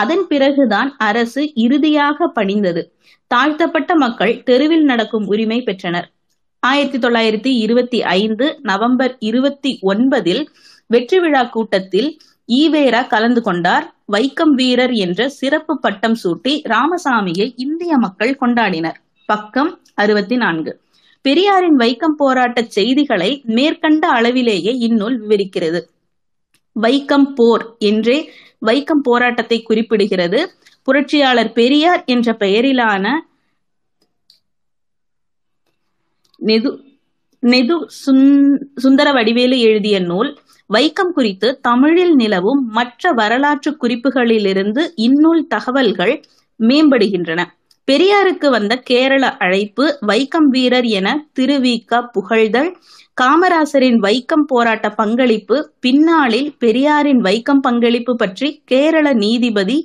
அதன் பிறகுதான் அரசு இறுதியாக பணிந்தது. தாழ்த்தப்பட்ட மக்கள் தெருவில் நடக்கும் உரிமை பெற்றனர். 1925 நவம்பர் 29இல் வெற்றி விழா கூட்டத்தில் ஈவேரா கலந்து கொண்டார். வைக்கம் வீரர் என்ற சிறப்பு பட்டம் சூட்டி ராமசாமியை இந்திய மக்கள் கொண்டாடினர். பக்கம் 64. பெரியாரின் வைக்கம் போராட்ட செய்திகளை மேற்கண்ட அளவிலேயே இந்நூல் விவரிக்கிறது. வைக்கம் போர் என்றே வைக்கம் போராட்டத்தை குறிப்பிடுகிறது. புரட்சியாளர் பெரியார் என்ற பெயரிலான சுந்தர வடிவேலு எழுதிய நூல் வைக்கம் குறித்து தமிழில் நிலவும் மற்ற வரலாற்று குறிப்புகளிலிருந்து இந்நூல் தகவல்கள் மேம்படுகின்றன. பெரியாருக்கு வந்த கேரள அழைப்பு, வைக்கம் வீரர் என திருவிக புகழ்தல், காமராசரின் வைக்கம் போராட்ட பங்களிப்பு, பின்னாளில் பெரியாரின் வைக்கம் பங்களிப்பு பற்றி கேரள நீதிபதி,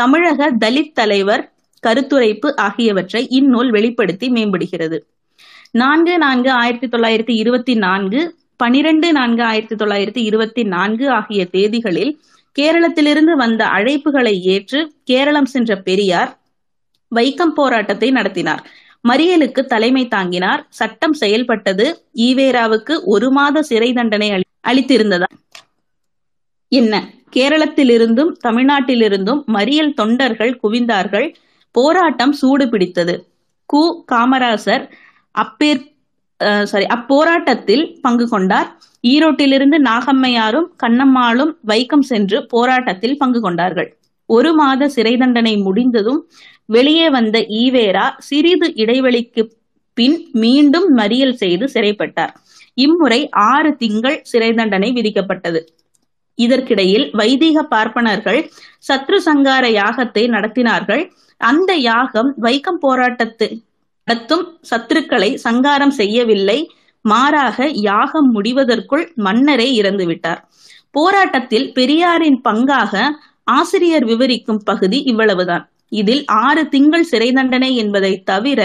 தமிழக தலித் தலைவர் கருத்துரைப்பு ஆகியவற்றை இந்நூல் வெளிப்படுத்தி மேம்படுகிறது. 4/4/1924, 12/4/1924 ஆகிய தேதிகளில் கேரளத்திலிருந்து வந்த அழைப்புகளை ஏற்று கேரளம் சென்ற பெரியார் வைக்கம் போராட்டத்தை நடத்தினார். மறியலுக்கு தலைமை தாங்கினார். சட்டம் செயல்பட்டது. ஈவேராவுக்கு 1 மாத சிறை தண்டனை அளித்திருந்ததா என்ன? கேரளத்திலிருந்தும் தமிழ்நாட்டிலிருந்தும் மறியல் தொண்டர்கள் குவிந்தார்கள். போராட்டம் சூடு பிடித்தது. கு. காமராசர் அப்போராட்டத்தில் பங்கு கொண்டார். ஈரோட்டிலிருந்து நாகம்மையாரும் கண்ணம்மாளும் வைக்கம் சென்று போராட்டத்தில் பங்கு கொண்டார்கள். 1 மாத சிறை தண்டனை முடிந்ததும் வெளியே வந்த ஈவேரா சிறிது இடைவெளிக்கு பின் மீண்டும் மறியல் செய்து சிறைப்பட்டார். இம்முறை 6 திங்கள் சிறை தண்டனை விதிக்கப்பட்டது. இதற்கிடையில் வைதிக பார்ப்பனர்கள் சத்ரு சங்கார யாகத்தை நடத்தினார்கள். அந்த யாகம் வைக்கம் போராட்டத்தை நடத்தும் சத்துருக்களை சங்காரம் செய்யவில்லை. மாறாக யாகம் முடிவதற்குள் மன்னரே இறந்துவிட்டார். போராட்டத்தில் பெரியாரின் பங்காக ஆசிரியர் விவரிக்கும் பகுதி இவ்வளவுதான். இதில் 6 திங்கள் சிறை தண்டனை என்பதை தவிர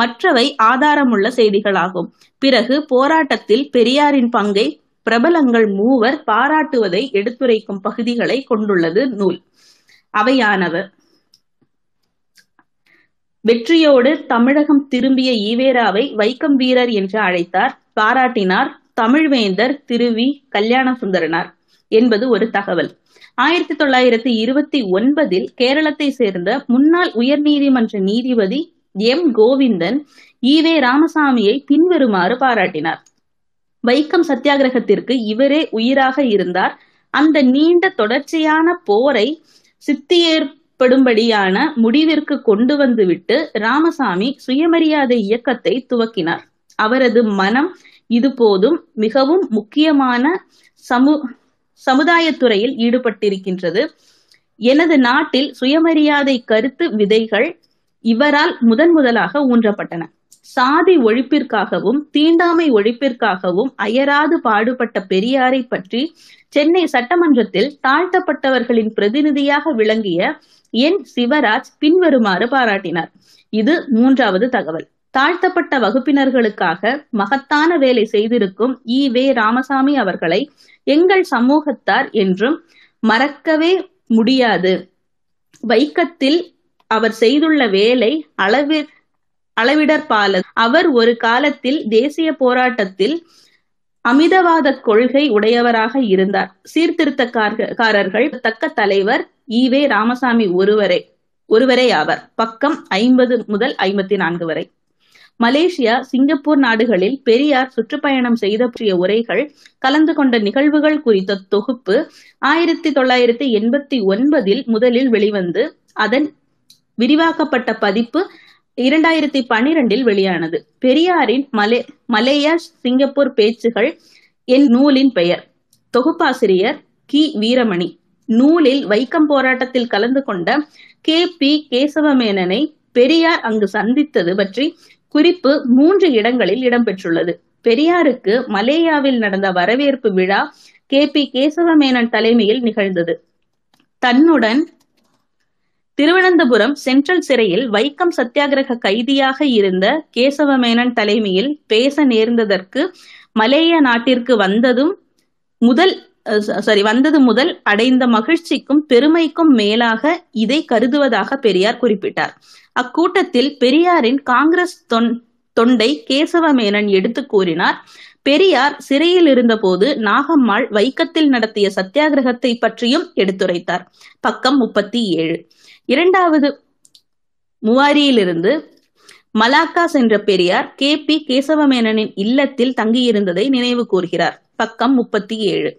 மற்றவை ஆதாரமுள்ள செய்திகளாகும். பிறகு போராட்டத்தில் பெரியாரின் பங்கை பிரபலங்கள் மூவர் பாராட்டுவதை எடுத்துரைக்கும் பகுதிகளை கொண்டுள்ளது நூல். அவையானவ: வெற்றியோடு தமிழகம் திரும்பிய ஈவேராவை வைக்கம் வீரர் என்று அழைத்தார், பாராட்டினார் தமிழ்வேந்தர் திருவி கல்யாண சுந்தரனார் என்பது ஒரு தகவல். 1929இல் கேரளத்தை சேர்ந்த முன்னாள் உயர்நீதிமன்ற நீதிபதி எம். கோவிந்தன் ஈவே ராமசாமியை பின்வருமாறு பாராட்டினார். வைக்கம் சத்தியாகிரகத்திற்கு இவரே உயிராக இருந்தார். அந்த நீண்ட தொடர்ச்சியான போரை சித்தியேற்படும்படியான முடிவிற்கு கொண்டு வந்துவிட்டு ராமசாமி சுயமரியாதை இயக்கத்தை துவக்கினார். அவரது மனம் இது போதும் மிகவும் முக்கியமான சமுதாயத்துறையில் ஈடுபட்டிருக்கின்றது. எனது நாட்டில் சுயமரியாதை கருத்து விதைகள் இவரால் முதலாக ஊன்றப்பட்டன. சாதி ஒழிப்பிற்காகவும் தீண்டாமை ஒழிப்பிற்காகவும் அயராது பாடுபட்ட பெரியாரை பற்றி சென்னை சட்டமன்றத்தில் தாழ்த்தப்பட்டவர்களின் பிரதிநிதியாக விளங்கிய என். சிவராஜ் பின்வருமாறு பாராட்டினார். இது 3வது தகவல். தாழ்த்தப்பட்ட வகுப்பினர்களுக்காக மகத்தான வேலை செய்திருக்கும் ஈவே ராமசாமி அவர்களை எங்கள் சமூகத்தார் என்றும் மறக்கவே முடியாது. வைக்கத்தில் அவர் செய்துள்ள வேலை அளவிடற்பாலது. அவர் ஒரு காலத்தில் தேசிய போராட்டத்தில் அமிதவாத கொள்கை உடையவராக இருந்தார். சீர்திருத்தக்காரர்கள் தக்க தலைவர் ஈவே ராமசாமி ஒருவரே ஆவர். பக்கம் 50 முதல் 54 வரை. மலேசியா, சிங்கப்பூர் நாடுகளில் பெரியார் சுற்றுப்பயணம் செய்த உரைகள், கலந்து கொண்ட நிகழ்வுகள் குறித்த தொகுப்பு 1989இல் முதலில் வெளிவந்து அதன் விரிவாக்கப்பட்ட பதிப்பு 2012இல் வெளியானது. பெரியாரின் மலேயா சிங்கப்பூர் பேச்சுகள் என் நூலின் பெயர். தொகுப்பாசிரியர் கி. வீரமணி. நூலில் வைக்கம் போராட்டத்தில் கலந்து கொண்ட கே. பி. கேசவமேனனை பெரியார் அங்கு சந்தித்தது பற்றி குறிப்பு 3 இடங்களில் இடம்பெற்றுள்ளது. பெரியாருக்கு மலேயாவில் நடந்த வரவேற்பு விழா கே. பி. கேசவமேனன் தலைமையில் நிகழ்ந்தது. தன்னுடன் திருவனந்தபுரம் சென்ட்ரல் சிறையில் வைக்கம் சத்தியாகிரக கைதியாக இருந்த கேசவமேனன் தலைமையில் பேச நேர்ந்ததற்கு மலேயா நாட்டிற்கு வந்ததும் முதல் வந்தது முதல் அடைந்த மகிழ்ச்சிக்கும் பெருமைக்கும் மேலாக இதை கருதுவதாக பெரியார் குறிப்பிட்டார். அக்கூட்டத்தில் பெரியாரின் காங்கிரஸ் தொண்டை கேசவமேனன் எடுத்து கூறினார். பெரியார் சிறையில் இருந்தபோது நாகம்மாள் வைக்கத்தில் நடத்திய சத்தியாகிரகத்தை பற்றியும் எடுத்துரைத்தார். பக்கம் 37. இரண்டாவது முவாரியிலிருந்து மலாக்கா சென்ற பெரியார் கே பி கேசவமேனனின் இல்லத்தில் தங்கியிருந்ததை நினைவு கூர்கிறார். பக்கம் 37.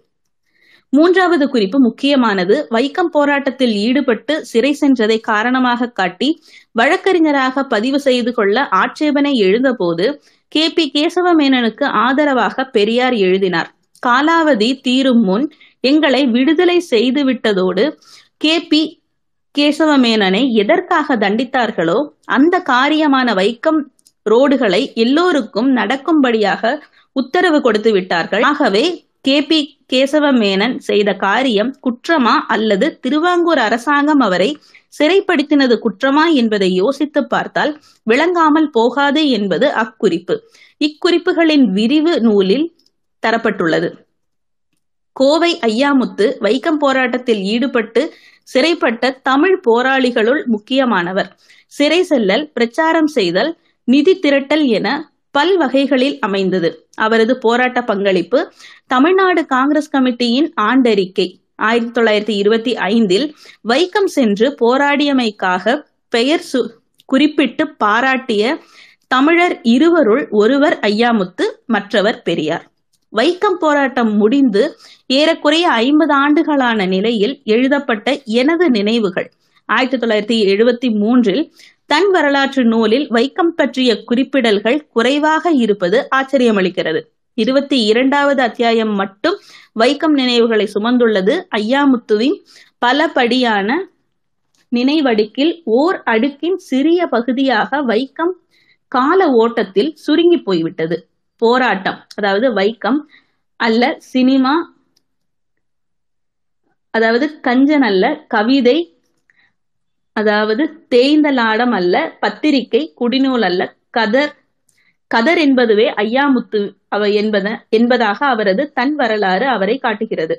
மூன்றாவது குறிப்பு முக்கியமானது. வைக்கம் போராட்டத்தில் ஈடுபட்டு சிறை சென்றதை காரணமாக காட்டி வழக்கறிஞராக பதிவு செய்து கொள்ள ஆட்சேபனை எழுந்தபோது கே பி கேசவமேனனுக்கு ஆதரவாக பெரியார் எழுதினார். காலாவதி தீரும் முன் எங்களை விடுதலை செய்து விட்டதோடு கே பி கேசவமேனனை எதற்காக தண்டித்தார்களோ அந்த காரியமான வைக்கம் ரோடுகளை எல்லோருக்கும் நடக்கும்படியாக உத்தரவு கொடுத்து விட்டார்கள். ஆகவே கே பி கேசவமேனன் செய்த காரியம் குற்றமா அல்லது திருவாங்கூர் அரசாங்கம் அவரை சிறைப்படுத்தினது குற்றமா என்பதை யோசித்து பார்த்தால் விளங்காமல் போகாது என்பது அக்குறிப்பு. இக்குறிப்புகளின் விரிவு நூலில் தரப்பட்டுள்ளது. கோவை ஐயாமுத்து வைக்கம் போராட்டத்தில் ஈடுபட்டு சிறைப்பட்ட தமிழ் போராளிகளுள் முக்கியமானவர். சிறை செல்லல், பிரச்சாரம் செய்தல், நிதி திரட்டல் என பல்வகைகளில் அமைந்தது அவரது போராட்ட பங்களிப்பு. தமிழ்நாடு காங்கிரஸ் கமிட்டியின் ஆண்டறிக்கை 1925-ல் வைக்கம் சென்று போராடியமைக்காக பெயர் குறிப்பிட்டு பாராட்டிய தமிழர் இருவருள் ஒருவர் ஐயாமுத்து, மற்றவர் பெரியார். வைக்கம் போராட்டம் முடிந்து ஏறக்குறைய 50 ஆண்டுகளான நிலையில் எழுதப்பட்ட எனது நினைவுகள் 1973-ல் தன் வரலாற்று நூலில் வைக்கம் பற்றிய குறிப்பிடல்கள் குறைவாக இருப்பது ஆச்சரியமளிக்கிறது. 22வது அத்தியாயம் மட்டும் வைக்கம் நினைவுகளை சுமந்துள்ளது. ஐயாமுத்துவின் பலபடியான நினைவடுக்கில் ஓர் அடுக்கின் சிறிய பகுதியாக வைக்கம் கால ஓட்டத்தில் சுருங்கி போய்விட்டது. போராட்டம், அதாவது வைக்கம் அல்ல சினிமா, அதாவது கஞ்சன் அல்ல கவிதை, அதாவது தேய்ந்தலாடம் அல்ல பத்திரிகை, குடிநூல் அல்ல கதர், கதர் என்பதுவே ஐயாமுத்து என்பதாக அவரது தன் வரலாறு அவரை காட்டுகிறது.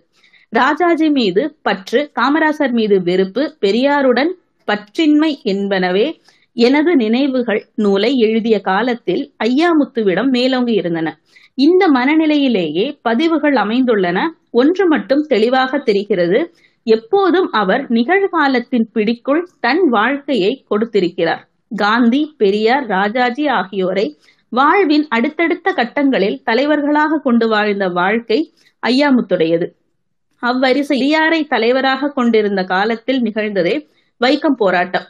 ராஜாஜி மீது பற்று, காமராசர் மீது வெறுப்பு, பெரியாருடன் பற்றின்மை என்பனவே எனது நினைவுகள் நூலை எழுதிய காலத்தில் ஐயாமுத்துவிடம் மேலோங்கி இருந்தன. இந்த மனநிலையிலேயே பதிவுகள் அமைந்துள்ளன. ஒன்று மட்டும் தெளிவாக தெரிகிறது, எப்போதும் அவர் நிகழ்காலத்தின் பிடிக்குள் தன் வாழ்க்கையை கொடுத்திருக்கிறார். காந்தி, பெரியார், ராஜாஜி ஆகியோரை வாழ்வின் அடுத்தடுத்த கட்டங்களில் தலைவர்களாக கொண்டு வாழ்ந்த வாழ்க்கை ஐயாமுத்துடையது. அவ்வரிசை பெரியாரை தலைவராக கொண்டிருந்த காலத்தில் நிகழ்ந்ததே வைக்கம் போராட்டம்.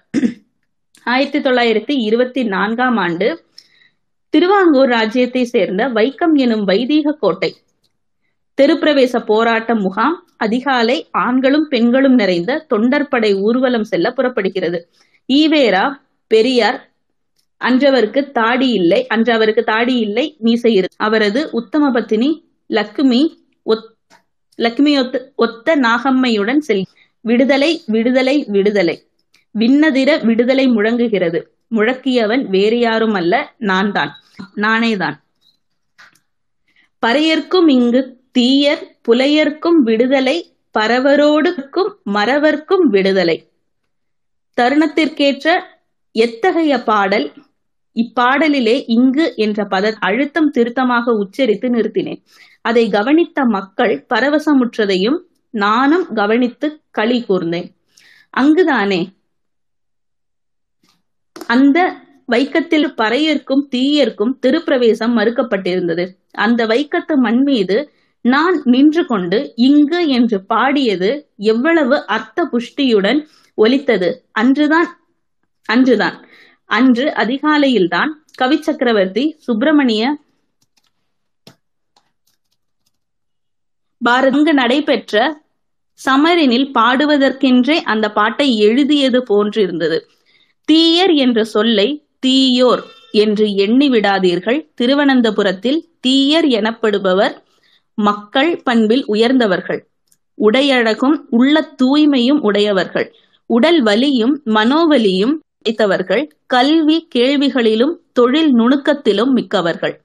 1924-ஆம் ஆண்டு திருவாங்கூர் ராஜ்யத்தை சேர்ந்த வைக்கம் எனும் வைதீக கோட்டை தெருப்பிரவேச போராட்ட முகாம் அதிகாலை ஆண்களும் பெண்களும் நிறைந்த தொண்டற்படை ஊர்வலம் செல்ல புறப்படுகிறது. ஈவேரா, பெரியார், அன்றவருக்கு தாடி இல்லை மீசை இரு, அவரது உத்தம பத்தினி லக்ஷ்மி ஒத்த நாகம்மையுடன் செல். விடுதலை விடுதலை விடுதலை விண்ணதிர விடுதலை முழங்குகிறது. முழக்கியவன் வேறு யாரும் அல்ல, நானேதான். பறையர்க்கும் இங்கு தீயர், புலையர்க்கும் விடுதலை, பறவரோடுக்கும் மறவர்க்கும் விடுதலை. தருணத்திற்கேற்ற எத்தகைய பாடல்! இப்பாடலிலே இங்கு என்ற பத அழுத்தம் திருத்தமாக உச்சரித்து நிறுத்தினேன். அதை கவனித்த மக்கள் பரவசமுற்றதையும் நானும் கவனித்து களி கூர்ந்தேன். அங்குதானே அந்த வைக்கத்தில் பறையர்க்கும் தீயர்க்கும் திருப்பிரவேசம் மறுக்கப்பட்டிருந்தது. அந்த வைக்கத்து மண் மீது நான் நின்று கொண்டு இங்கு என்று பாடியது எவ்வளவு அர்த்த புஷ்டியுடன் ஒலித்தது! அன்று அதிகாலையில்தான் கவி சக்கரவர்த்தி, சுப்பிரமணிய பாரதி நடைபெற்ற சமரினில் பாடுவதற்கென்றே அந்த பாட்டை எழுதியது போன்றிருந்தது. தீயர் என்ற சொல்லை தீயோர் என்று எண்ணி விடாதீர்கள். திருவனந்தபுரத்தில் தீயர் எனப்படுபவர் மக்கள் பண்பில் உயர்ந்தவர்கள், உடையழகும் உள்ள தூய்மையும் உடையவர்கள், உடல் வலியும் மனோவலியும் கல்வி கேள்விகளிலும் தொழில் நுணுக்கத்திலும் மிக்கவர்கள்.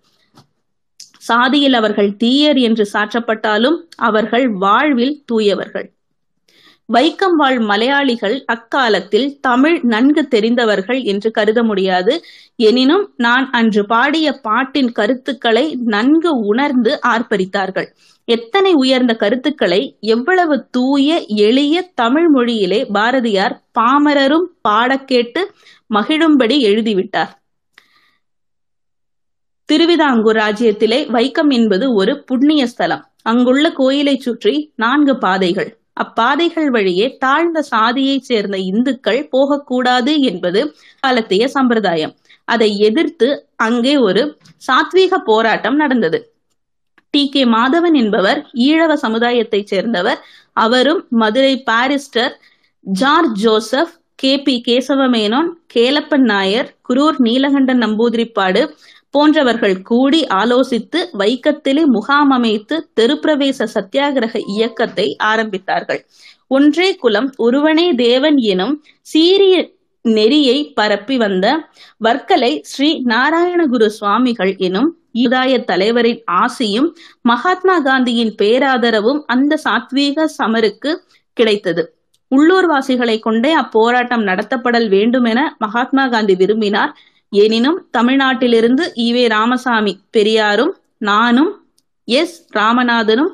சாதியில் அவர்கள் தீயர் என்று சாற்றப்பட்டாலும் அவர்கள் வாழ்வில் தூயவர்கள். வைக்கம் வாழ் மலையாளிகள் அக்காலத்தில் தமிழ் நன்கு தெரிந்தவர்கள் என்று கருத முடியாது. எனினும் நான் அன்று பாடிய பாட்டின் கருத்துக்களை நன்கு உணர்ந்து ஆர்ப்பரித்தார்கள். எத்தனை உயர்ந்த கருத்துக்களை எவ்வளவு தூய எளிய தமிழ் மொழியிலே பாரதியார் பாமரரும் பாடக்கேட்டு மகிழும்படி எழுதிவிட்டார். திருவிதாங்கூர் ராஜ்யத்திலே வைக்கம் என்பது ஒரு புண்ணிய ஸ்தலம். அங்குள்ள கோயிலை சுற்றி 4 பாதைகள். அப்பாதைகள் வழியே தாழ்ந்த சாதியைச் சேர்ந்த இந்துக்கள் போகக்கூடாது என்பது காலத்திய சம்பிரதாயம். அதை எதிர்த்து அங்கே ஒரு சாத்வீக போராட்டம் நடந்தது. டி.கே. மாதவன் என்பவர் ஈழவ சமுதாயத்தைச் சேர்ந்தவர். அவரும் Madurai barrister George Joseph, K P. Kesavamenon, Kelappan Nair, Kurur Neelakantan Namboothiripad போன்றவர்கள் கூடி ஆலோசித்து வைக்கத்திலே முகாம் அமைத்து தெருப்பிரவேச சத்தியாகிரக இயக்கத்தை ஆரம்பித்தார்கள். ஒன்றே குலம் ஒருவனே தேவன் எனும் சீரிய நெறியை பரப்பி வந்த வர்க்கலை ஸ்ரீ நாராயணகுரு சுவாமிகள் எனும் யுதாய தலைவரின் ஆசியும் மகாத்மா காந்தியின் பேராதரவும் அந்த சாத்வீக சமருக்கு கிடைத்தது. உள்ளூர்வாசிகளை கொண்டே அப்போராட்டம் நடத்தப்படல் வேண்டுமென மகாத்மா காந்தி விரும்பினார். எனினும் தமிழ்நாட்டிலிருந்து ஈவே ராமசாமி பெரியாரும் நானும் எஸ் ராமநாதனும்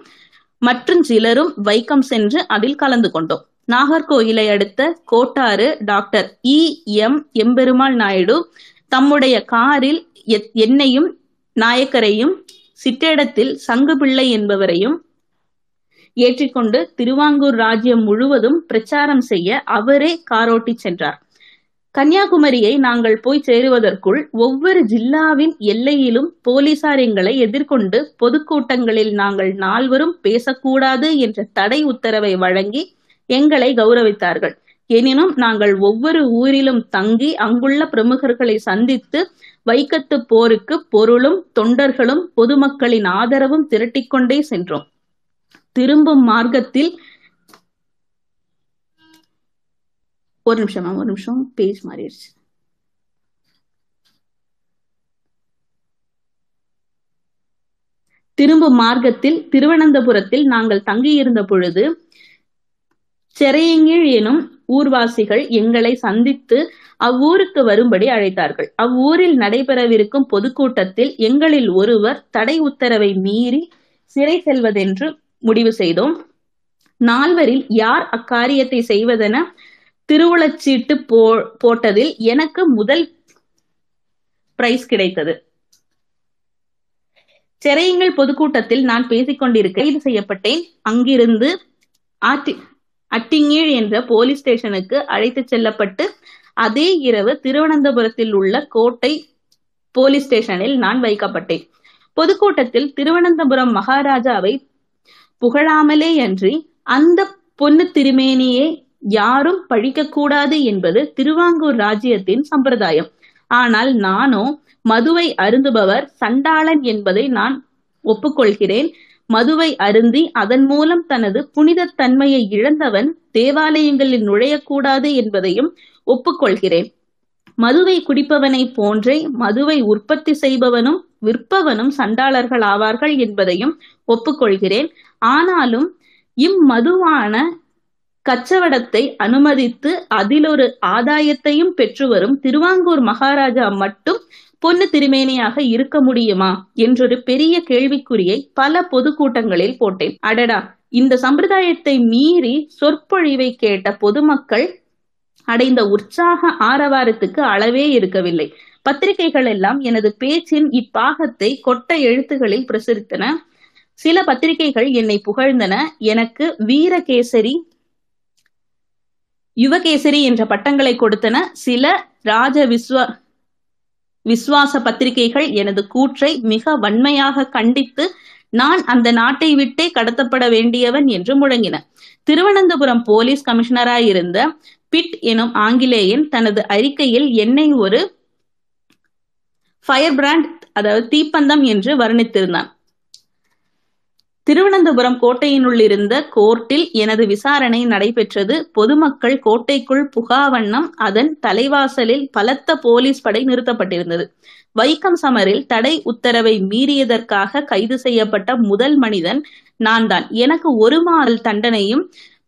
மற்றும் சிலரும் வைக்கம் சென்று அதில் கலந்து கொண்டோம். நாகர்கோயிலை அடுத்த கோட்டாறு டாக்டர் E.M. எம்பெருமாள் நாயுடு தம்முடைய காரில் என்னையும் நாயக்கரையும் சிற்றேடத்தில் சங்குபிள்ளை என்பவரையும் ஏற்றிக்கொண்டு திருவாங்கூர் ராஜ்யம் முழுவதும் பிரச்சாரம் செய்ய அவரே காரோட்டி சென்றார். கன்னியாகுமரியை நாங்கள் போய் சேருவதற்குள் ஒவ்வொரு ஜில்லாவின் எல்லையிலும் போலீசார் எங்களை எதிர்கொண்டு பொதுக்கூட்டங்களில் நாங்கள் 4 பேசக்கூடாது என்ற தடை உத்தரவை வழங்கி எங்களை கௌரவித்தார்கள். எனினும் நாங்கள் ஒவ்வொரு ஊரிலும் தங்கி அங்குள்ள பிரமுகர்களை சந்தித்து வைக்கத்து போருக்கு பொருளும் தொண்டர்களும் பொதுமக்களின் ஆதரவும் திரட்டிக்கொண்டே சென்றோம். திரும்பும் மார்க்கத்தில் ஒரு நிமிஷம் பேஜ் மாறிடுச்சு. திரும்பும் மார்க்கத்தில் திருவனந்தபுரத்தில் நாங்கள் தங்கியிருந்த பொழுது செரையங்கீழ் எனும் ஊர்வாசிகள் எங்களை சந்தித்து அவ்வூருக்கு வரும்படி அழைத்தார்கள். அவ்வூரில் நடைபெறவிருக்கும் பொதுக்கூட்டத்தில் எங்களில் ஒருவர் தடை உத்தரவை மீறி சிறை செல்வதென்று முடிவு செய்தோம். 4வரில் யார் அக்காரியத்தை செய்வதென திருவுளச்சீட்டு போட்டதில் எனக்கு முதல் பிரைஸ் கிடைத்தது. செரையங்கள் பொதுக்கூட்டத்தில் நான் பேசிக்கொண்டிருக்க இது செய்யப்பட்டேன். அங்கிருந்து அட்டிங்கீழ் என்ற போலீஸ் ஸ்டேஷனுக்கு அழைத்து செல்லப்பட்டு அதே இரவு திருவனந்தபுரத்தில் உள்ள கோட்டை போலீஸ் ஸ்டேஷனில் நான் வைக்கப்பட்டேன். பொதுக்கூட்டத்தில் திருவனந்தபுரம் மகாராஜாவை புகழாமலே அன்றி அந்த பொன்னு திருமேனியை யாரும் பழிக்கக்கூடாது என்பது திருவாங்கூர் ராஜ்யத்தின் சம்பிரதாயம். ஆனால் நானோ மதுவை அருந்துபவர் சண்டாளன் என்பதை நான் ஒப்புக்கொள்கிறேன். மதுவை அருந்தி அதன் மூலம் தனது புனித தன்மையை இழந்தவன் தேவாலயங்களில் நுழையக்கூடாது என்பதையும் ஒப்புக்கொள்கிறேன். மதுவை குடிப்பவனை போன்றே மதுவை உற்பத்தி செய்பவனும் விற்பவனும் சண்டாளர்கள் ஆவார்கள் என்பதையும் ஒப்புக்கொள்கிறேன். ஆனாலும் இம்மதுவான கச்சவடத்தை அனுமதித்து அதிலொரு ஆதாயத்தையும் பெற்று வரும் திருவாங்கூர் மகாராஜா மட்டும் பொன்னு திருமேனியாக இருக்க முடியுமா என்றொரு பெரிய கேள்விக்குறியை பல பொதுக்கூட்டங்களில் போட்டேன். அடடா, இந்த சம்பிரதாயத்தை மீறி சொற்பொழிவை கேட்ட பொதுமக்கள் அடைந்த உற்சாக ஆரவாரத்துக்கு அளவே இருக்கவில்லை. பத்திரிகைகள் எல்லாம் எனது பேச்சின் இப்பாகத்தை கொட்ட எழுத்துகளில் பிரசுரித்தன. சில பத்திரிகைகள் என்னை புகழ்ந்தன. எனக்கு வீரகேசரி, யுவகேசரி என்ற பட்டங்களை கொடுத்தன. சில ராஜ விஸ்வாச பத்திரிகைகள் எனது கூற்றை மிக வன்மையாக கண்டித்து நான் அந்த நாட்டை விட்டே கடத்தப்பட வேண்டியவன் என்று முழங்கின. திருவனந்தபுரம் போலீஸ் கமிஷனராயிருந்த பிட் எனும் ஆங்கிலேயன் தனது அறிக்கையில் என்னை ஒரு ஃபயர் பிராண்ட், அதாவது தீப்பந்தம் என்று வர்ணித்திருந்தான். திருவனந்தபுரம் கோட்டையினுள்ளிருந்த கோர்ட்டில் எனது விசாரணை நடைபெற்றது. பொதுமக்கள் கோட்டைக்குள் புகாவண்ணம் அதன் தலைவாசலில் பலத்த போலீஸ் படை நிறுத்தப்பட்டிருந்தது. வைக்கம் சமரில் தடை உத்தரவை மீறியதற்காக கைது செய்யப்பட்ட முதல் மனிதன் நான் தான். எனக்கு 1 மாத தண்டனையும்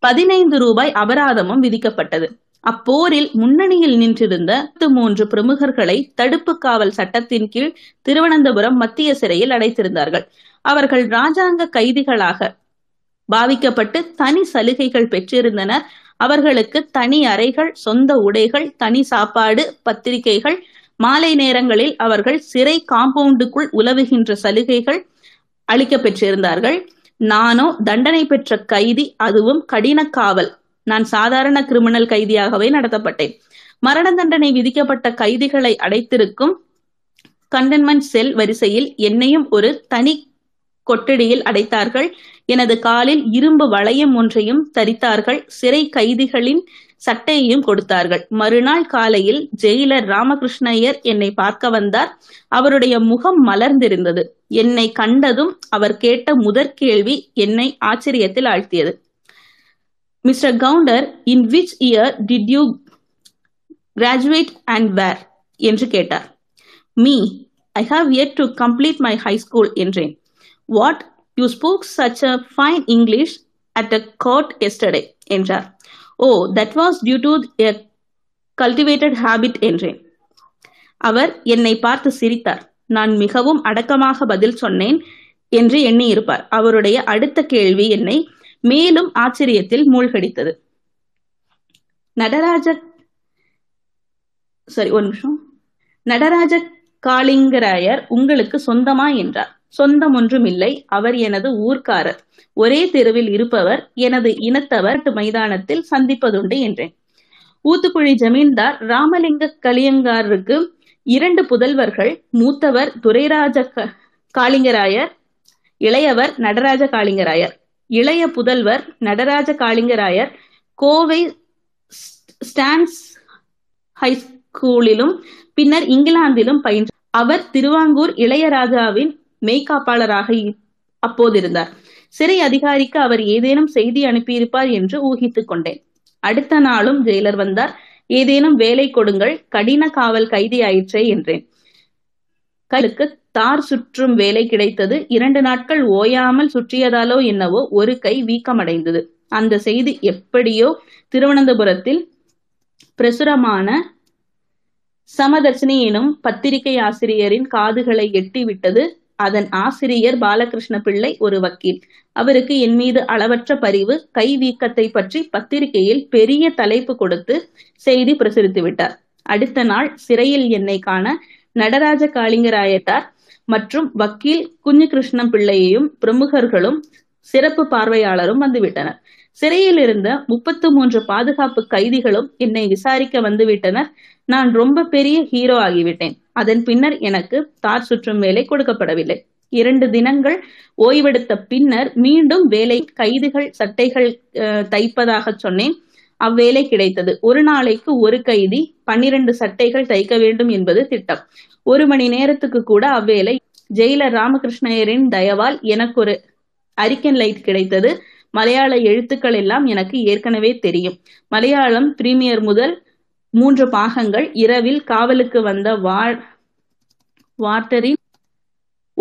15 ரூபாய் அபராதமும் விதிக்கப்பட்டது. அப்போரில் முன்னணியில் நின்றிருந்த 3 பிரமுகர்களை தடுப்பு காவல் சட்டத்தின் கீழ் திருவனந்தபுரம் மத்திய சிறையில் அடைத்திருந்தார்கள். அவர்கள் இராஜாங்க கைதிகளாக பாவிக்கப்பட்டு தனி சலுகைகள் பெற்றிருந்தனர். அவர்களுக்கு தனி அறைகள், சொந்த உடைகள், தனி சாப்பாடு, பத்திரிகைகள், மாலை நேரங்களில் அவர்கள் சிறை காம்பவுண்டுக்குள் உலவுகின்ற சலுகைகள் அளிக்க பெற்றிருந்தார்கள். நானோ தண்டனை பெற்ற கைதி, அதுவும் கடின காவல். நான் சாதாரண கிரிமினல் கைதியாகவே நடத்தப்பட்டேன். மரண தண்டனை விதிக்கப்பட்ட கைதிகளை அடைத்திருக்கும் கண்டெய்ன்மெண்ட் செல் வரிசையில் என்னையும் ஒரு தனி கொட்டடியில் அடைத்தார்கள். எனது காலில் இரும்பு வளையம் ஒன்றையும் தரித்தார்கள். சிறை கைதிகளின் சட்டையையும் கொடுத்தார்கள். மறுநாள் காலையில் ஜெயிலர் ராமகிருஷ்ணய்யர் என்னை பார்க்க வந்தார். அவருடைய முகம் மலர்ந்திருந்தது. என்னை கண்டதும் அவர் கேட்ட முதற் கேள்வி என்னை ஆச்சரியத்தில் ஆழ்த்தியது. Mister Gounder, in which year did you graduate and where என்று கேட்டார். Me, I have yet to complete my high school என்றேன். What, you spoke such a fine English at a court yesterday என்றார். Oh, that was due to a cultivated habit என்றேன். அவர் என்னை பார்த்து சிரித்தார். நான் மிகவும் அடக்கமாக பதில் சொன்னேன் என்று எண்ணியிருப்பார். அவருடைய அடுத்த கேள்வி என்னை மேலும் ஆச்சரியத்தில் மூழ்கடித்தது. நடராஜ காளிங்கராயர் உங்களுக்கு சொந்தமா என்றார். சொந்தம் ஒன்றும் இல்லை, அவர் எனது ஊர்க்காரர், ஒரே தெருவில் இருப்பவர், எனது இனத்தவர். மைதானத்தில் சந்திப்பதுண்டு என்றேன். ஊத்துக்குழி ஜமீன்தார் ராமலிங்க கலியங்காருக்கு 2 புதல்வர்கள். மூத்தவர் துரைராஜ காளிங்கராயர், இளையவர் நடராஜ காளிங்கராயர். இளைய புதல்வர் நடராஜ காளிங்கராயர் கோவை ஸ்டான்ஸ் ஹைஸ்கூலிலும் பின்னர் இங்கிலாந்திலும் பயின்றார். அவர் திருவாங்கூர் இளையராஜாவின் மெய்காப்பாளராக அப்போதிருந்தார். சிறை அதிகாரிக்கு அவர் ஏதேனும் செய்தி அனுப்பியிருப்பார் என்று ஊகித்துக் கொண்டேன். அடுத்த நாளும் ஜெயிலர் வந்தார். ஏதேனும் வேலை கொடுங்கள், கடின காவல் கைதி ஆயிற்றே என்றேன். கைக்கு தார் சுற்றும் வேலை கிடைத்தது. 2 நாட்கள் ஓயாமல் சுற்றியதாலோ என்னவோ ஒரு கை வீக்கமடைந்தது. அந்த செய்தி எப்படியோ திருவனந்தபுரத்தில் பிரசுரமான சமதர்சினி எனும் பத்திரிகை ஆசிரியரின் காதுகளை எட்டிவிட்டது. அதன் ஆசிரியர் பாலகிருஷ்ண பிள்ளை ஒரு வக்கீல். அவருக்கு என் மீது அளவற்ற பரிவு. கை வீக்கத்தை பற்றி பத்திரிகையில் பெரிய தலைப்பு கொடுத்து செய்தி பிரசுரித்து விட்டார். அடுத்த நாள் சிறையில் என்னை காண நடராஜ காளிங்கராயத்தார் மற்றும் வக்கீல் குஞ்சுகிருஷ்ண பிள்ளையையும் பிரமுகர்களும் சிறப்பு பார்வையாளரும் வந்துவிட்டனர். சிறையில் இருந்த 33 பாதுகாப்பு கைதிகளும் என்னை விசாரிக்க வந்துவிட்டனர். நான் ரொம்ப பெரிய ஹீரோ ஆகிவிட்டேன். அதன் பின்னர் எனக்கு தார் சுற்றும் வேலை கொடுக்கப்படவில்லை. 2 தினங்கள் ஓய்வெடுத்த பின்னர் மீண்டும் வேலை கைதிகள் சட்டைகள் தைப்பதாக சொன்னேன். அவ்வேலை கிடைத்தது. ஒரு நாளைக்கு ஒரு கைதி 12 சட்டைகள் தைக்க வேண்டும் என்பது திட்டம். 1 மணி நேரத்துக்கு கூட அவ்வேலை. ஜெயிலர் ராமகிருஷ்ணயரின் தயவால் எனக்கு ஒரு அரிக்கன் லைட் கிடைத்தது. மலையாள எழுத்துக்கள் எல்லாம் எனக்கு ஏற்கனவே தெரியும். மலையாளம் பிரீமியர் முதல் 3 பாகங்கள். இரவில் காவலுக்கு வந்த வார்டரின்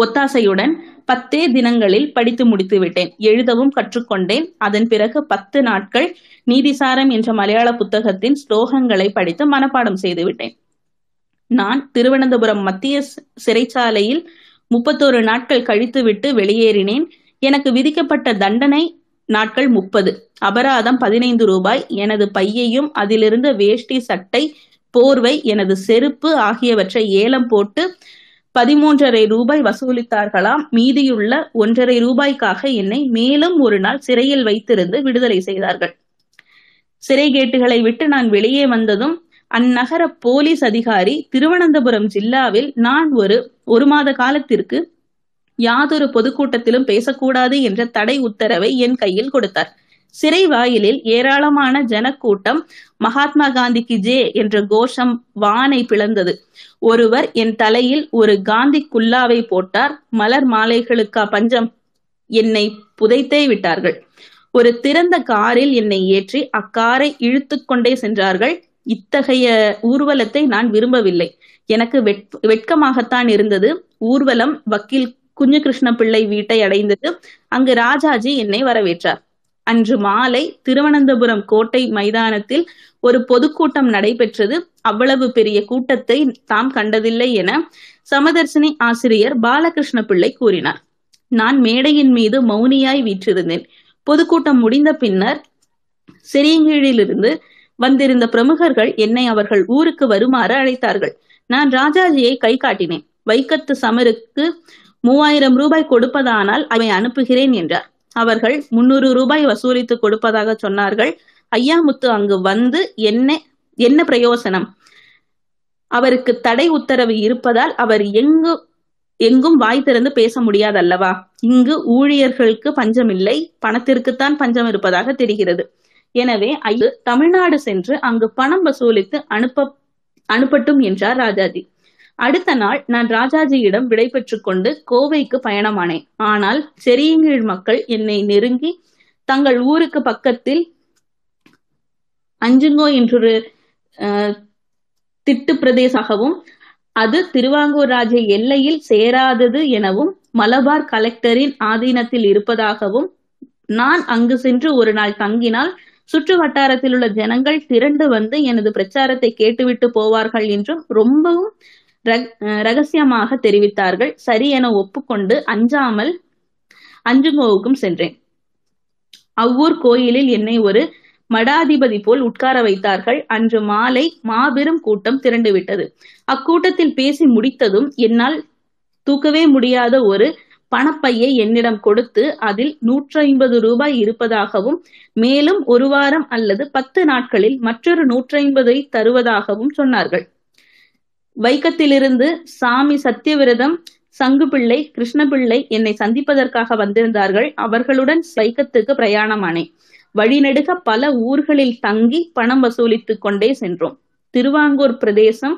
ஒத்தாசையுடன் 10 தினங்களில் படித்து முடித்து விட்டேன். எழுதவும் கற்றுக்கொண்டேன். அதன் பிறகு 10 நாட்கள் நீதிசாரம் என்ற மலையாள புத்தகத்தின் ஸ்லோகங்களை படித்து மனப்பாடம் செய்து விட்டேன். நான் திருவனந்தபுரம் மத்திய சிறைச்சாலையில் 31 நாட்கள் கழித்துவிட்டு வெளியேறினேன். எனக்கு விதிக்கப்பட்ட தண்டனை நாட்கள் 30, அபராதம் 15 ரூபாய். எனது பையையும் அதிலிருந்து வேஷ்டி, சட்டை, போர்வை, எனது செருப்பு ஆகியவற்றை ஏலம் போட்டு 13.5 ரூபாய் வசூலித்தார்களாம். மீதியுள்ள 1.5 ரூபாய்க்காக என்னை மேலும் ஒரு நாள் சிறையில் வைத்திருந்து விடுதலை செய்தார்கள். சிறை கேட்டுகளை விட்டு நான் வெளியே வந்ததும் அந்நகர போலீஸ் அதிகாரி திருவனந்தபுரம் ஜில்லாவில் நான் ஒரு மாத காலத்திற்கு யாதொரு பொதுக்கூட்டத்திலும் பேசக்கூடாது என்ற தடை உத்தரவை என் கையில் கொடுத்தார். சிறை வாயிலில் ஏராளமான ஜனக்கூட்டம். மகாத்மா காந்திக்கு ஜே என்ற கோஷம் வானை பிளந்தது. ஒருவர் என் தலையில் ஒரு காந்தி குல்லாவை போட்டார். மலர் மாலைகளுக்கா பஞ்சம் என்னை புதைத்தே விட்டார்கள். ஒரு திறந்த காரில் என்னை ஏற்றி அக்காரை இழுத்து கொண்டே சென்றார்கள். இத்தகைய ஊர்வலத்தை நான் விரும்பவில்லை. எனக்கு வெட்கமாகத்தான் இருந்தது. ஊர்வலம் வக்கீல் குஞ்சு கிருஷ்ண பிள்ளை வீட்டை அடைந்தது. அங்கு ராஜாஜி என்னை வரவேற்றார். அன்று மாலை திருவனந்தபுரம் கோட்டை மைதானத்தில் ஒரு பொதுக்கூட்டம் நடைபெற்றது. அவ்வளவு பெரிய கூட்டத்தை தாம் கண்டதில்லை என சமதர்சினி ஆசிரியர் பாலகிருஷ்ண பிள்ளை கூறினார். நான் மேடையின் மீது மௌனியாய் வீற்றிருந்தேன். பொதுக்கூட்டம் முடிந்த பின்னர் செரியங்கீழிலிருந்து வந்திருந்த பிரமுகர்கள் என்னை அவர்கள் ஊருக்கு வருமாறு அழைத்தார்கள். நான் ராஜாஜியை கை காட்டினேன். வைக்கத்து சமருக்கு 3000 ரூபாய் கொடுப்பதானால் அதை அனுப்புகிறேன் என்றார். அவர்கள் 300 ரூபாய் வசூலித்து கொடுப்பதாக சொன்னார்கள். ஐயாமுத்து அங்கு வந்து என்ன பிரயோசனம், அவருக்கு தடை உத்தரவு இருப்பதால் அவர் எங்கும் வாய் திறந்து பேச முடியாது அல்லவா, இங்கு ஊழியர்களுக்கு பஞ்சமில்லை, பணத்திற்குத்தான் பஞ்சம் இருப்பதாக தெரிகிறது. எனவே தமிழ்நாடு சென்று அங்கு பணம் வசூலித்து அனுப்பட்டும் என்றார் ராஜாஜி. அடுத்த நாள் நான் ராஜாஜியிடம் விடை பெற்றுக் கொண்டு கோவைக்கு பயணமானேன். ஆனால் செரியங்கீழ் மக்கள் என்னை நெருங்கி தங்கள் ஊருக்கு பக்கத்தில் அஞ்சுங்கோ என்றொரு திட்டு பிரதேசமாகவும் அது திருவாங்கூர் ராஜ எல்லையில் சேராதது எனவும் மலபார் கலெக்டரின் ஆதீனத்தில் இருப்பதாகவும் நான் அங்கு சென்று ஒரு நாள் தங்கினால் சுற்று வட்டாரத்தில் உள்ள ஜனங்கள் திரண்டு வந்து எனது பிரச்சாரத்தை கேட்டுவிட்டு போவார்கள் என்றும் ரொம்பவும் ரகசியமாக தெரிவித்தார்கள். சரி என ஒப்புக்கொண்டு அஞ்சாமல் அஞ்சுங்கோவுக்கும் சென்றேன். அவ்வூர் கோயிலில் என்னை ஒரு மடாதிபதி போல் உட்கார வைத்தார்கள். அன்று மாலை மாபெரும் கூட்டம் திரண்டுவிட்டது. அக்கூட்டத்தில் பேசி முடித்ததும் என்னால் தூக்கவே முடியாத ஒரு பணப்பையை என்னிடம் கொடுத்து அதில் 150 ரூபாய் இருப்பதாகவும் மேலும் ஒரு வாரம் அல்லது 10 நாட்களில் மற்றொரு 150 தருவதாகவும் சொன்னார்கள். வைக்கத்திலிருந்து சாமி சத்தியவிரதம், சங்குபிள்ளை, கிருஷ்ணபிள்ளை என்னை சந்திப்பதற்காக வந்திருந்தார்கள். அவர்களுடன் வைக்கத்துக்கு பிரயாணமானேன். வழிநெடுக பல ஊர்களில் தங்கி பணம் வசூலித்துக் கொண்டே சென்றோம். திருவாங்கூர் பிரதேசம்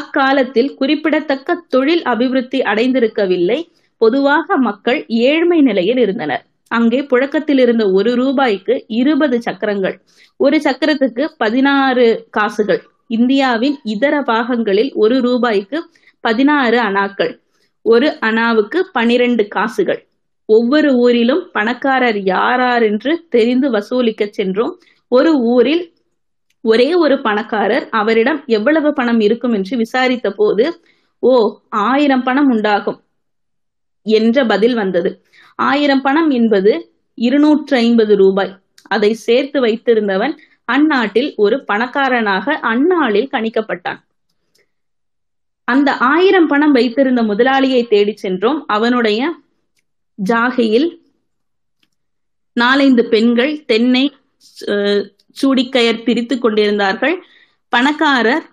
அக்காலத்தில் குறிப்பிடத்தக்க தொழில் அபிவிருத்தி அடைந்திருக்கவில்லை. பொதுவாக மக்கள் ஏழ்மை நிலையில் இருந்தனர். அங்கே புழக்கத்தில் இருந்த 1 ரூபாய்க்கு 20 சக்கரங்கள், ஒரு சக்கரத்துக்கு 16 காசுகள். இந்தியாவின் இதர பாகங்களில் 1 ரூபாய்க்கு 16 அணாக்கள், ஒரு அணாவுக்கு 12 காசுகள். ஒவ்வொரு ஊரிலும் பணக்காரர் யாரார் என்று தெரிந்து வசூலிக்க சென்றோம். ஒரு ஊரில் ஒரே ஒரு பணக்காரர். அவரிடம் எவ்வளவு பணம் இருக்கும் என்று விசாரித்த போது 1000 பணம் உண்டாகும் என்ற பதில் வந்தது. 1000 பணம் என்பது 250 ரூபாய். அதை சேர்த்து வைத்திருந்தவன் அந்நாட்டில் ஒரு பணக்காரனாக அந்நாளில் கணிக்கப்பட்டான். அந்த 1000 பணம் வைத்திருந்த முதலாளியை தேடி சென்றோம். அவனுடைய ஜாகையில் 4-5 பெண்கள் தென்னை சூடிக்கயர் பிரித்து கொண்டிருந்தார்கள். பணக்காரர்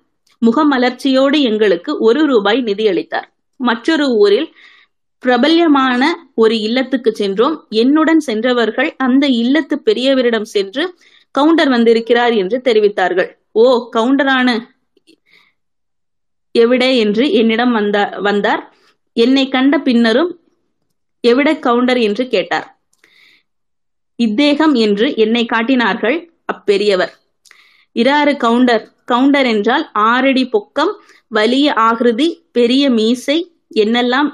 முகமலர்ச்சியோடு எங்களுக்கு 1 ரூபாய் நிதியளித்தார். மற்றொரு ஊரில் பிரபல்யமான ஒரு இல்லத்துக்கு சென்றோம். என்னுடன் சென்றவர்கள் அந்த இல்லத்து பெரியவரிடம் சென்று கவுண்டர் வந்திருக்கிறார் என்று தெரிவித்தார்கள். கவுண்டரான எவிட என்று என்னிடம் வந்தார். என்னை கண்ட பின்னரும் எவிட கவுண்டர் என்று கேட்டார். இத்தேகம் என்று என்னை காட்டினார்கள் அப்பெரியவர். இராறு கவுண்டர். கவுண்டர் என்றால் 6 அடி பொக்கம், வலிய ஆகிருதி, பெரிய மீசை, என்னெல்லாம்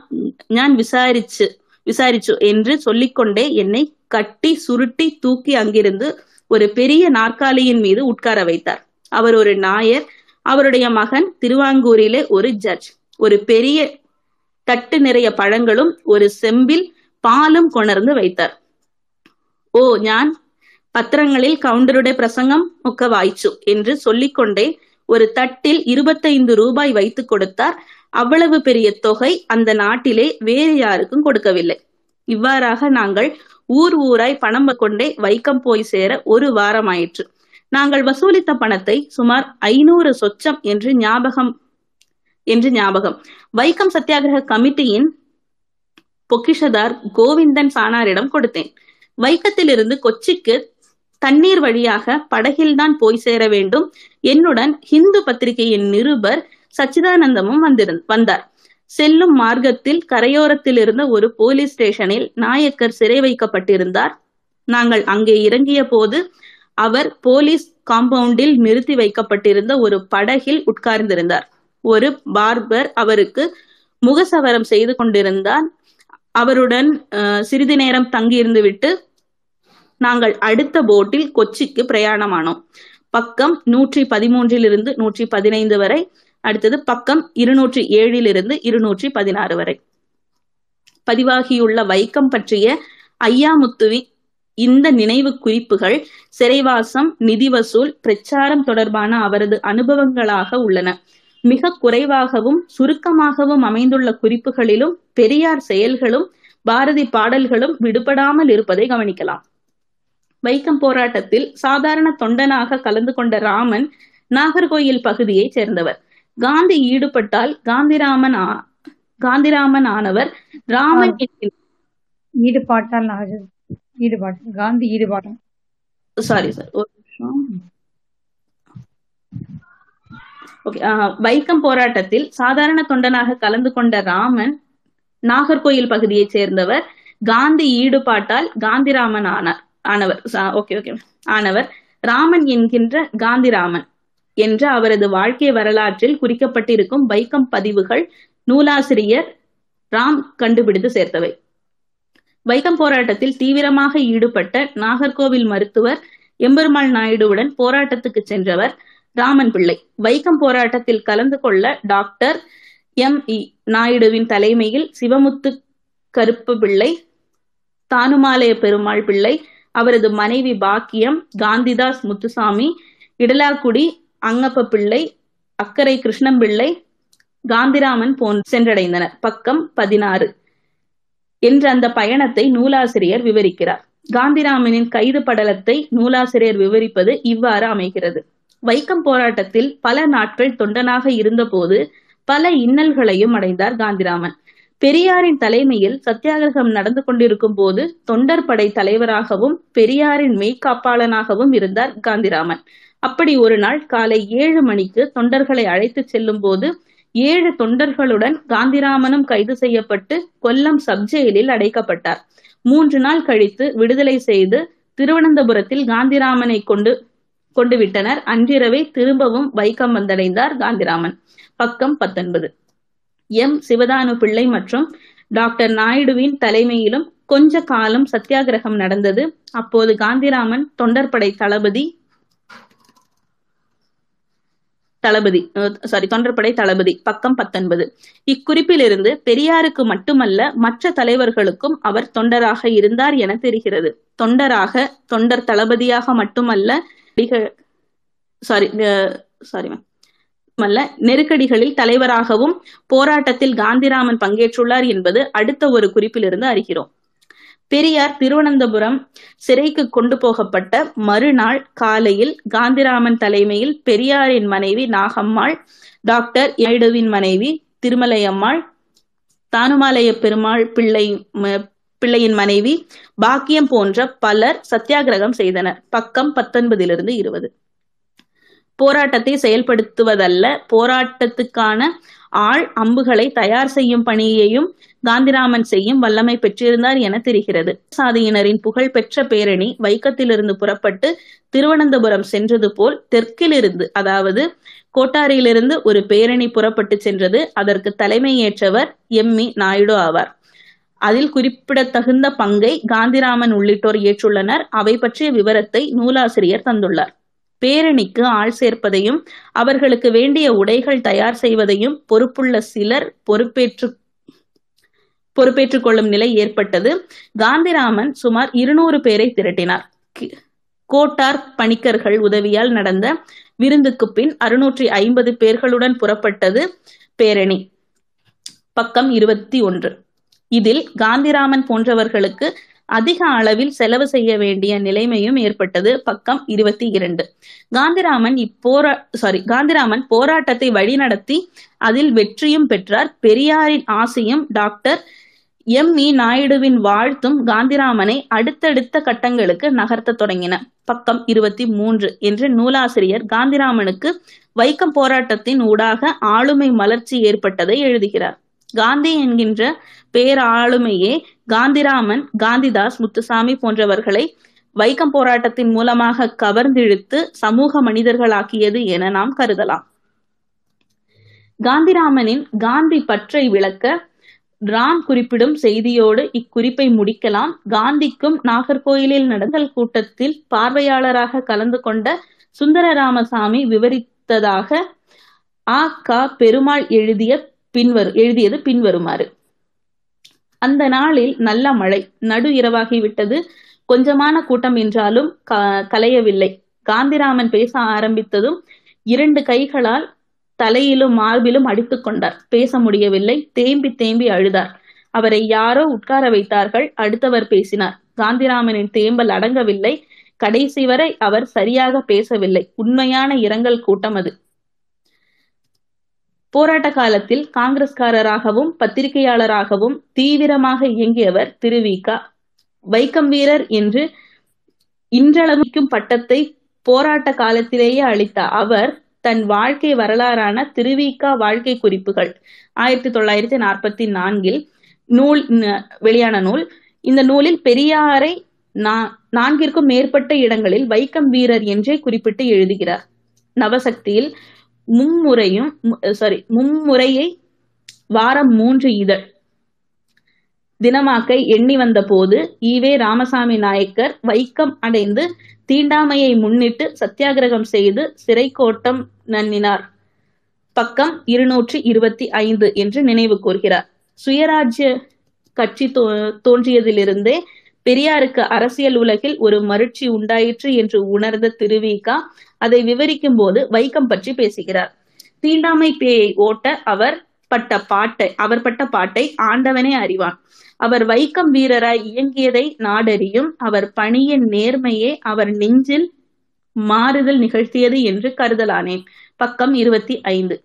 நான் விசாரிச்சு என்று சொல்லிக்கொண்டே என்னை கட்டி சுருட்டி தூக்கி அங்கிருந்து ஒரு பெரிய நாற்காலியின் மீது உட்கார வைத்தார். அவர் ஒரு நாயர். அவருடைய மகன் திருவாங்கூரிலே ஒரு ஜட்ஜ். ஒரு பெரிய தட்டு நிறைய பழங்களும் ஒரு செம்பில் பாலும் கொணர்ந்து வைத்தார். நான் பத்திரங்களில் கவுண்டருடைய பிரசங்கம் ஒக்க வாய்ச்சு என்று சொல்லிக்கொண்டே ஒரு தட்டில் 25 ரூபாய் வைத்து கொடுத்தார். அவ்வளவு பெரிய தொகை அந்த நாட்டிலே வேறு யாருக்கும் கொடுக்கவில்லை. இவ்வாறாக நாங்கள் ஊர் ஊராய் பணம் கொண்டே வைக்கம் போய் சேர 1 வாரம் ஆயிற்று. நாங்கள் வசூலித்த பணத்தை சுமார் 500 சொச்சம் என்று ஞாபகம். வைக்கம் சத்தியாகிரக கமிட்டியின் பொக்கிஷதார் கோவிந்தன் சானாரிடம் கொடுத்தேன். வைக்கத்திலிருந்து கொச்சிக்கு தண்ணீர் வழியாக படகில்தான் போய் சேர வேண்டும். என்னுடன் ஹிந்து பத்திரிகையின் நிருபர் சச்சிதானந்தமும் வந்தார். செல்லும் மார்க்கத்தில் கரையோரத்தில் இருந்த ஒரு போலீஸ் ஸ்டேஷனில் நாயக்கர் சிறை வைக்கப்பட்டிருந்தார். நாங்கள் அங்கே இறங்கிய போது அவர் போலீஸ் காம்பவுண்டில் நிறுத்தி வைக்கப்பட்டிருந்த ஒரு படகில் உட்கார்ந்திருந்தார். ஒரு பார்பர் அவருக்கு முகசவரம் செய்து கொண்டிருந்தார். அவருடன் சிறிது நேரம் தங்கியிருந்து விட்டு நாங்கள் அடுத்த போட்டில் கொச்சிக்கு பிரயாணமானோம். பக்கம் 113 115 வரை, அடுத்தது பக்கம் 207 216 வரை. பதிவாகியுள்ள வைக்கம் பற்றிய ஐயாமுத்துவின் இந்த நினைவு குறிப்புகள் சிறைவாசம், நிதி வசூல், பிரச்சாரம் தொடர்பான அவரது அனுபவங்களாக உள்ளன. மிக குறைவாகவும் சுருக்கமாகவும் அமைந்துள்ள குறிப்புகளிலும் பெரியார் செயல்களும் பாரதி பாடல்களும் விடுபடாமல் இருப்பதை கவனிக்கலாம். வைக்கம் போராட்டத்தில் சாதாரண தொண்டனாக கலந்து கொண்ட ராமன் நாகர்கோயில் பகுதியைச் சேர்ந்தவர். காந்தி ஈடுபட்டால் காந்திராமன் ஆனவர். ராமன் ஈடுபாட்டால் காந்தி ஈடுபாட்டால் சாரி சார் ஒரு நிமிஷம் வைக்கம் போராட்டத்தில் சாதாரண தொண்டனாக கலந்து கொண்ட ராமன் நாகர்கோயில் பகுதியைச் சேர்ந்தவர். காந்தி ஈடுபாட்டால் காந்திராமன் ஆனவர். ராமன் என்கின்ற காந்திராமன் என்ற அவரது வாழ்க்கை வரலாற்றில் குறிக்கப்பட்டிருக்கும் வைக்கம் பதிவுகள் நூலாசிரியர் ராம் கண்டுபிடித்து சேர்த்தவை. வைக்கம் போராட்டத்தில் தீவிரமாக ஈடுபட்ட நாகர்கோவில் மருத்துவர் எம்பெருமாள் நாயுடுவுடன் போராட்டத்துக்கு சென்றவர் ராமன் பிள்ளை. வைக்கம் போராட்டத்தில் கலந்து கொள்ள டாக்டர் எம் இ நாயுடுவின் தலைமையில் சிவமுத்து கருப்பு பிள்ளை, தானுமாலய பெருமாள் பிள்ளை, அவரது மனைவி பாக்கியம், காந்திதாஸ் முத்துசாமி, இடலாக்குடி அங்கப்ப பிள்ளை, அக்கரை கிருஷ்ணம்பிள்ளை, காந்திராமன் சென்றடைந்தனர். பக்கம் 16 என்ற அந்த பயணத்தை நூலாசிரியர் விவரிக்கிறார். காந்திராமனின் கைது படலத்தை நூலாசிரியர் விவரிப்பது இவ்வாறு அமைகிறது. வைக்கம் போராட்டத்தில் பல நாட்கள் தொண்டனாக இருந்தபோது பல இன்னல்களையும் அடைந்தார் காந்திராமன். பெரியாரின் தலைமையில் சத்தியாகிரகம் நடந்து கொண்டிருக்கும் போது தொண்டர் படை தலைவராகவும் பெரியாரின் மெய்காப்பாளனாகவும் இருந்தார் காந்திராமன். அப்படி ஒரு நாள் காலை 7 மணிக்கு தொண்டர்களை அழைத்து செல்லும் போது 7 தொண்டர்களுடன் காந்திராமனும் கைது செய்யப்பட்டு கொல்லம் சப்ஜெயிலில் அடைக்கப்பட்டார். 3 நாள் கழித்து விடுதலை செய்து திருவனந்தபுரத்தில் காந்திராமனை கொண்டு விட்டனர். அன்றிரவே திரும்பவும் வைக்கம் வந்தடைந்தார் காந்திராமன். பக்கம் 19 எம் சிவதானு பிள்ளை மற்றும் டாக்டர் நாயுடுவின் தலைமையிலும் கொஞ்ச காலம் சத்தியாகிரகம் நடந்தது. அப்போது காந்திராமன் தொண்டற்படை தளபதி. பக்கம் 19 இக்குறிப்பிலிருந்து பெரியாருக்கு மட்டுமல்ல மற்ற தலைவர்களுக்கும் அவர் தொண்டராக இருந்தார் என தெரிகிறது. தொண்டர் தளபதியாக மட்டுமல்ல நெருக்கடிகளில் தலைவராகவும் போராட்டத்தில் காந்திராமன் பங்கேற்றுள்ளார் என்பது அடுத்த ஒரு குறிப்பிலிருந்து அறிகிறோம். பெரியார் திருவனந்தபுரம் சிறைக்கு கொண்டு போகப்பட்ட மறுநாள் காலையில் காந்திராமன் தலைமையில் பெரியாரின் மனைவி நாகம்மாள், டாக்டர் ஏடுவின் மனைவி திருமலையம்மாள், தானுமாலய பெருமாள் பிள்ளையின் மனைவி பாக்கியம் போன்ற பலர் சத்தியாகிரகம் செய்தனர். பக்கம் 19 20 போராட்டத்தை செயல்படுத்துவதல்ல, போராட்டத்துக்கான ஆள் அம்புகளை தயார் செய்யும் பணியையும் காந்திராமன் செய்யும் வல்லமை பெற்றிருந்தார் என தெரிகிறது. சாதியினரின் புகழ் பெற்ற பேரணி வைக்கத்திலிருந்து புறப்பட்டு திருவனந்தபுரம் சென்றது போல் தெற்கிலிருந்து, அதாவது கோட்டாரியிலிருந்து ஒரு பேரணி புறப்பட்டு சென்றது. அதற்கு தலைமையேற்றவர் எம் இ நாயுடு ஆவார். அதில் குறிப்பிடத்தகுந்த பங்கை காந்திராமன் உள்ளிட்டோர் ஏற்றுள்ளனர். அவை பற்றிய விவரத்தை நூலாசிரியர் தந்துள்ளார். பேரணிக்கு ஆள் சேர்ப்பதையும் அவர்களுக்கு வேண்டிய உடைகள் தயார் செய்வதையும் பொறுப்புள்ள சிலர் பொறுப்பேற்றுக் கொள்ளும் நிலை ஏற்பட்டது. காந்திராமன் சுமார் 200 பேரை திரட்டினார். கோட்டார் பணிக்கர்கள் உதவியால் நடந்த விருந்துக்கு பின் 650 பேர்களுடன் புறப்பட்டது பேரணி. பக்கம் 21 இதில் காந்திராமன் போன்றவர்களுக்கு அதிக அளவில் செலவு செய்ய வேண்டிய நிலைமையும் ஏற்பட்டது. பக்கம் 22 காந்திராமன் போராட்டத்தை வழிநடத்தி அதில் வெற்றியும் பெற்றார். பெரியாரின் ஆசையும் டாக்டர் எம் இ நாயுடுவின் வாழ்த்தும் காந்திராமனை அடுத்தடுத்த கட்டங்களுக்கு நகர்த்த தொடங்கின. பக்கம் 23 என்று நூலாசிரியர் காந்திராமனுக்கு வைக்கம் போராட்டத்தின் ஊடாக ஆளுமை மலர்ச்சி ஏற்பட்டதை எழுதுகிறார். காந்தி என்கின்ற பேராளுமையே காந்திராமன், காந்திதாஸ், முத்துசாமி போன்றவர்களை வைக்கம் போராட்டத்தின் மூலமாக கவர்ந்திழுத்து சமூக மனிதர்களாக்கியது என நாம் கருதலாம். காந்திராமனின் காந்தி பற்றை விளக்க ராம் குறிப்பிடும் செய்தியோடு இக்குறிப்பை முடிக்கலாம். காந்திக்கும் நாகர்கோயிலில் நடந்த கூட்டத்தில் பார்வையாளராக கலந்து கொண்ட சுந்தரராமசாமி விவரித்ததாக ஆ. க. பெருமாள் எழுதியது பின்வருமாறு. அந்த நாளில் நல்ல மழை, நடு இரவாகிவிட்டது. கொஞ்சமான கூட்டம் என்றாலும் கலையவில்லை. காந்திராமன் பேச ஆரம்பித்ததும் இரண்டு கைகளால் தலையிலும் மார்பிலும் அடித்துக் கொண்டார். பேச முடியவில்லை. தேம்பி தேம்பி அழுதார். அவரை யாரோ உட்கார வைத்தார்கள். அடுத்தவர் பேசினார். காந்திராமனின் தேம்பல் அடங்கவில்லை. கடைசி வரை அவர் சரியாக பேசவில்லை. உண்மையான இரங்கல் கூட்டம் அது. போராட்ட காலத்தில் காங்கிரஸ்காரராகவும் பத்திரிகையாளராகவும் தீவிரமாக இயங்கியவர் திருவிக. வைக்கம் வீரர் என்று இன்றளவிக்கும் பட்டத்தை போராட்ட காலத்திலேயே அளித்த அவர் தன் வாழ்க்கை வரலாறான திருவிக வாழ்க்கை குறிப்புகள் 1944 நூல் வெளியான நூல். இந்த நூலில் பெரியாரை 4ற்கும் மேற்பட்ட இடங்களில் வைக்கம் வீரர் என்றே குறிப்பிட்டு எழுதுகிறார். நவசக்தியில் மும்முறையை வாரம் 3 இதழ் தினமாக்கை எண்ணி வந்த போது ஈவே ராமசாமி நாயக்கர் வைக்கம் அடைந்து தீண்டாமையை முன்னிட்டு சத்தியாகிரகம் செய்து சிறை கோட்டம் நன்னினார். பக்கம் 225 என்று நினைவு கூர்கிறார். சுயராஜ்ய கட்சி தோன்றியதிலிருந்தே பெரியாருக்கு அரசியல் உலகில் ஒரு மருட்சி உண்டாயிற்று என்று உணர்ந்த திருவிக அதை விவரிக்கும் போது வைக்கம் பற்றி பேசுகிறார். தீண்டாமை பேயை ஓட்ட அவர் பட்ட பாட்டை ஆண்டவனே அறிவான். அவர் வைக்கம் வீரராய் இயங்கியதை நாடறியும். அவர் பணியின் நேர்மையே அவர் நெஞ்சில் மாறுதல் நிகழ்த்தியது என்று கருதலானேன். பக்கம் 25.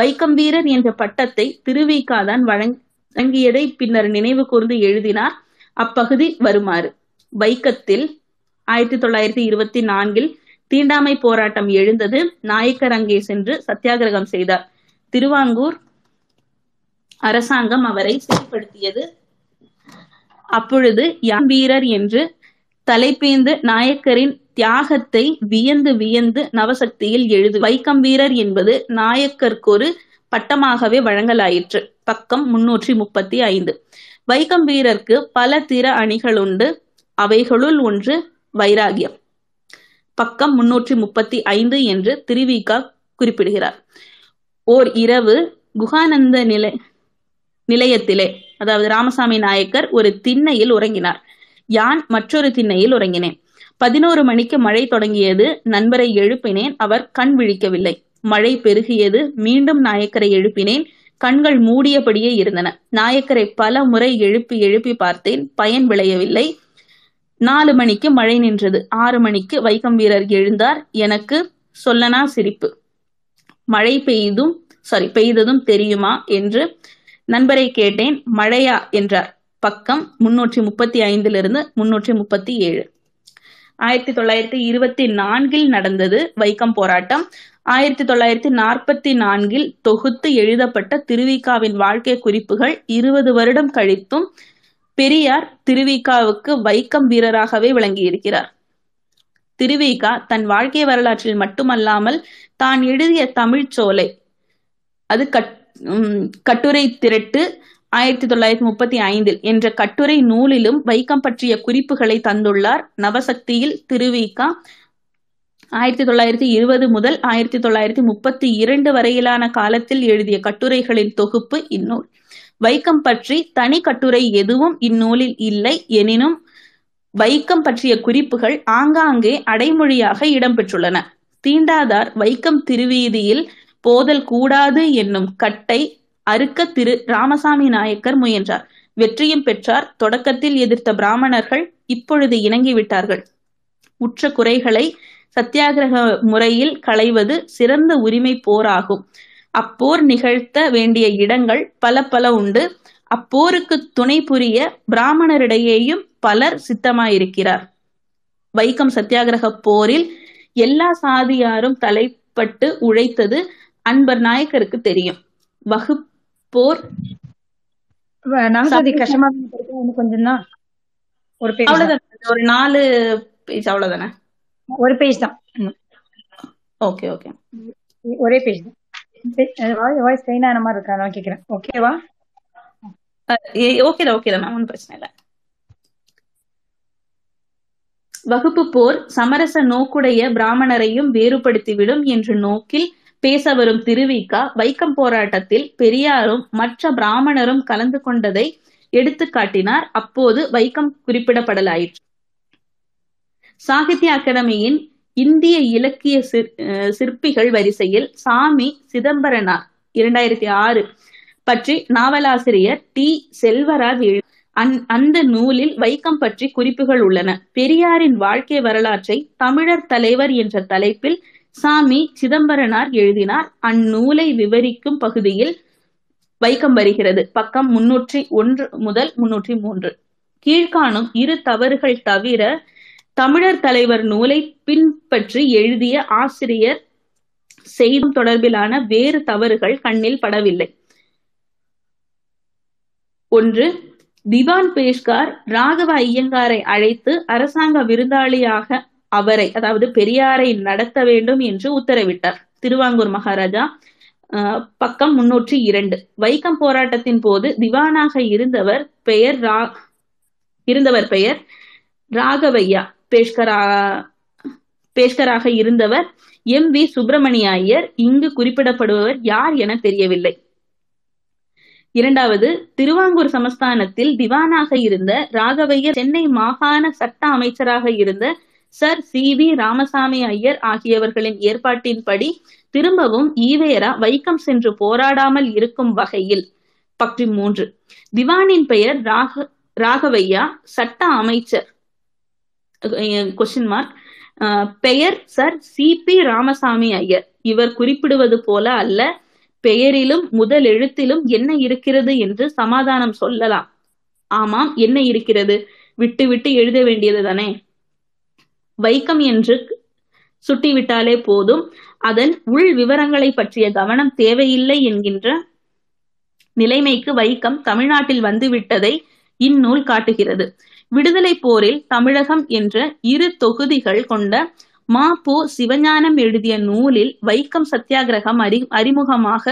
வைக்கம் வீரர் என்ற பட்டத்தை திருவிக தான் வழங்கியதை பின்னர் நினைவு கூர்ந்து எழுதினார். அப்பகுதி வருமாறு. வைக்கத்தில் 1924 தீண்டாமை போராட்டம் எழுந்தது. நாயக்கர் அங்கே சென்று சத்தியாகிரகம் செய்தார். திருவாங்கூர் அரசாங்கம் அவரை சிறைப்படுத்தியது. அப்பொழுது யான் வீரர் என்று தலைப்பேந்து நாயக்கரின் தியாகத்தை வியந்து வியந்து நவசக்தியில் எழுது. வைக்கம் வீரர் என்பது நாயக்கர்க்கொரு பட்டமாகவே வழங்கலாயிற்று. பக்கம் 335. வைக்கம் வீரருக்கு பல திற அணிகள் உண்டு. அவைகளுள் ஒன்று வைராகியம். பக்கம் 335 என்று திருவிக குறிப்பிடுகிறார். ஓர் இரவு குகானந்த நிலையத்திலே, அதாவது ராமசாமி நாயக்கர் ஒரு திண்ணையில் உறங்கினார். யான் மற்றொரு திண்ணையில் உறங்கினேன். 11 மணிக்கு மழை தொடங்கியது. நண்பரை எழுப்பினேன். அவர் கண் விழிக்கவில்லை. மழை பெருகியது. மீண்டும் நாயக்கரை எழுப்பினேன். கண்கள் மூடியபடியே இருந்தன. நாயக்கரை பல முறை எழுப்பி எழுப்பி பார்த்தேன். பயன் விளையவில்லை. 4 மணிக்கு மழை நின்றது. 6 மணிக்கு வைக்கம் வீரர் எழுந்தார். எனக்கு சொல்லனா சிரிப்பு. மழை பெய்ததும் தெரியுமா என்று நண்பரை கேட்டேன். மழையா என்றார். பக்கம் 335 337. 1924 நடந்தது வைக்கம் போராட்டம். 1944 தொகுத்து எழுதப்பட்ட திருவிகாவின் வாழ்க்கை குறிப்புகள் 20 வருடம் கழித்தும் பெரியார் திருவிகாவுக்கு வைக்கம் வீரராகவே விளங்கியிருக்கிறார். திருவிக தன் வாழ்க்கை வரலாற்றில் மட்டுமல்லாமல் தான் எழுதிய தமிழ்ச்சோலை, அது கட்டுரை திரட்டு 1935 என்ற கட்டுரை நூலிலும் வைக்கம் பற்றிய குறிப்புகளை தந்துள்ளார். நவசக்தியில் திருவிக 1920 முதல் 1932 வரையிலான காலத்தில் எழுதிய கட்டுரைகளின் தொகுப்பு இந்நூல். வைக்கம் பற்றி தனி கட்டுரை எதுவும் இந்நூலில் இல்லை. எனினும் வைக்கம் பற்றிய குறிப்புகள் ஆங்காங்கே அடைமொழியாக இடம்பெற்றுள்ளன. தீண்டாதார் வைக்கம் திருவீதியில் போதல் கூடாது என்னும் கட்டை அறுக்க திரு ராமசாமி நாயக்கர் முயன்றார். வெற்றியும் பெற்றார். தொடக்கத்தில் எதிர்த்த பிராமணர்கள் இப்பொழுது இணங்கிவிட்டார்கள். உற்ற குறைகளை சத்தியாகிரக முறையில் களைவது சிறந்த உரிமை போராகும். அப்போர் நிகழ்த்த வேண்டிய இடங்கள் பல பல உண்டு. அப்போருக்கு துணை புரிய பிராமணரிடையேயும் பலர் சித்தமாயிருக்கிறார். வைக்கம் சத்தியாகிரக போரில் எல்லா சாதியாரும் தலைப்பட்டு உழைத்தது அன்பர் நாயக்கருக்கு தெரியும். வகுப்போர் நாசாதி கஷ்டமா படிக்க இன்னும் கொஞ்சம் தான், ஒரு பேஜ் அவ்வளவுதான், ஒரு 4 பேஜ் அவ்வளவுதானே, ஒரு பேஜ் தான். ஓகே ஓகே, ஒரே பேஜ் தான். வாய்ஸ் கைனான மாதிரி இருக்கா நான் கேக்குறேன். ஓகேவா? ஓகேடா ஓகேடா மேம், ஒன்றும் பிரச்சனை இல்லை. வகுப்பு போர் சமரச நோக்குடைய பிராமணரையும் வேறுபடுத்திவிடும் என்ற நோக்கில் பேச வரும் திருவிக்கா, வைக்கம் போராட்டத்தில் பெரியாரும் மற்ற பிராமணரும் கலந்து கொண்டதை எடுத்து காட்டினார். அப்போது வைக்கம் குறிப்பிடப்படலாயிற்று. சாகித்ய அகாடமியின் இந்திய இலக்கிய சிற்பிகள் வரிசையில் சாமி சிதம்பரனார் 2006 பற்றி நாவலாசிரியர் டி. செல்வராஜ் அந்த நூலில் வைக்கம் பற்றி குறிப்புகள் உள்ளன. பெரியாரின் வாழ்க்கை வரலாற்றை தமிழர் தலைவர் என்ற தலைப்பில் சாமி சிதம்பரனார் எழுதினார். அந்நூலை விவரிக்கும் பகுதியில் வைக்கம் வருகிறது. பக்கம் 301 முதல் 303. கீழ்காணும் 2 தவறுகள் தவிர தமிழர் தலைவர் நூலை பின்பற்றி எழுதிய ஆசிரியர் செய்தும் தொடர்பிலான வேறு தவறுகள் கண்ணில் படவில்லை. 1. திவான் பேஷ்கார் ராகவ ஐயங்காரை அழைத்து அரசாங்க விருந்தாளியாக அவரை, அதாவது பெரியாரை, நடத்த வேண்டும் என்று உத்தரவிட்டார். திருவாங்கூர் மகாராஜா, பக்கம் 302. வைக்கம் போராட்டத்தின் போது திவானாக இருந்தவர் பெயர் ராகவையா, பேஷ்கராக இருந்தவர் எம்.வி. சுப்பிரமணிய ஐயர். இங்கு குறிப்பிடப்படுபவர் யார் என தெரியவில்லை. 2. திருவாங்கூர் சமஸ்தானத்தில் திவானாக இருந்த ராகவையர் சென்னை மாகாண சட்ட அமைச்சராக இருந்த சர் சி.வி. ராமசாமி ஐயர் ஆகியவர்களின் ஏற்பாட்டின்படி திரும்பவும் ஈவேரா வைக்கம் சென்று போராடாமல் இருக்கும் வகையில். பக்கம் 3. திவானின் பெயர் ராகவையா, சட்ட அமைச்சர் பெயர் சர் சி.பி. ராமசாமி ஐயர். இவர் குறிப்பிடுவது போல அல்ல, பெயரிலும் முதல் எழுத்திலும் என்ன இருக்கிறது என்று சமாதானம் சொல்லலாம். ஆமாம், என்ன இருக்கிறது, விட்டு விட்டு எழுத வேண்டியது தானே. வைக்கம் என்று சுட்டிவிட்டாலே போதும், அதன் உள் விவரங்களை பற்றிய கவனம் தேவையில்லை என்கின்ற நிலைமைக்கு வைக்கம் தமிழ்நாட்டில் வந்துவிட்டதை இந்நூல் காட்டுகிறது. விடுதலை போரில் தமிழகம் என்ற 2 தொகுதிகள் கொண்ட மா. பொ. சிவஞானம் எழுதிய நூலில் வைக்கம் சத்தியாகிரகம் அறிமுகமாக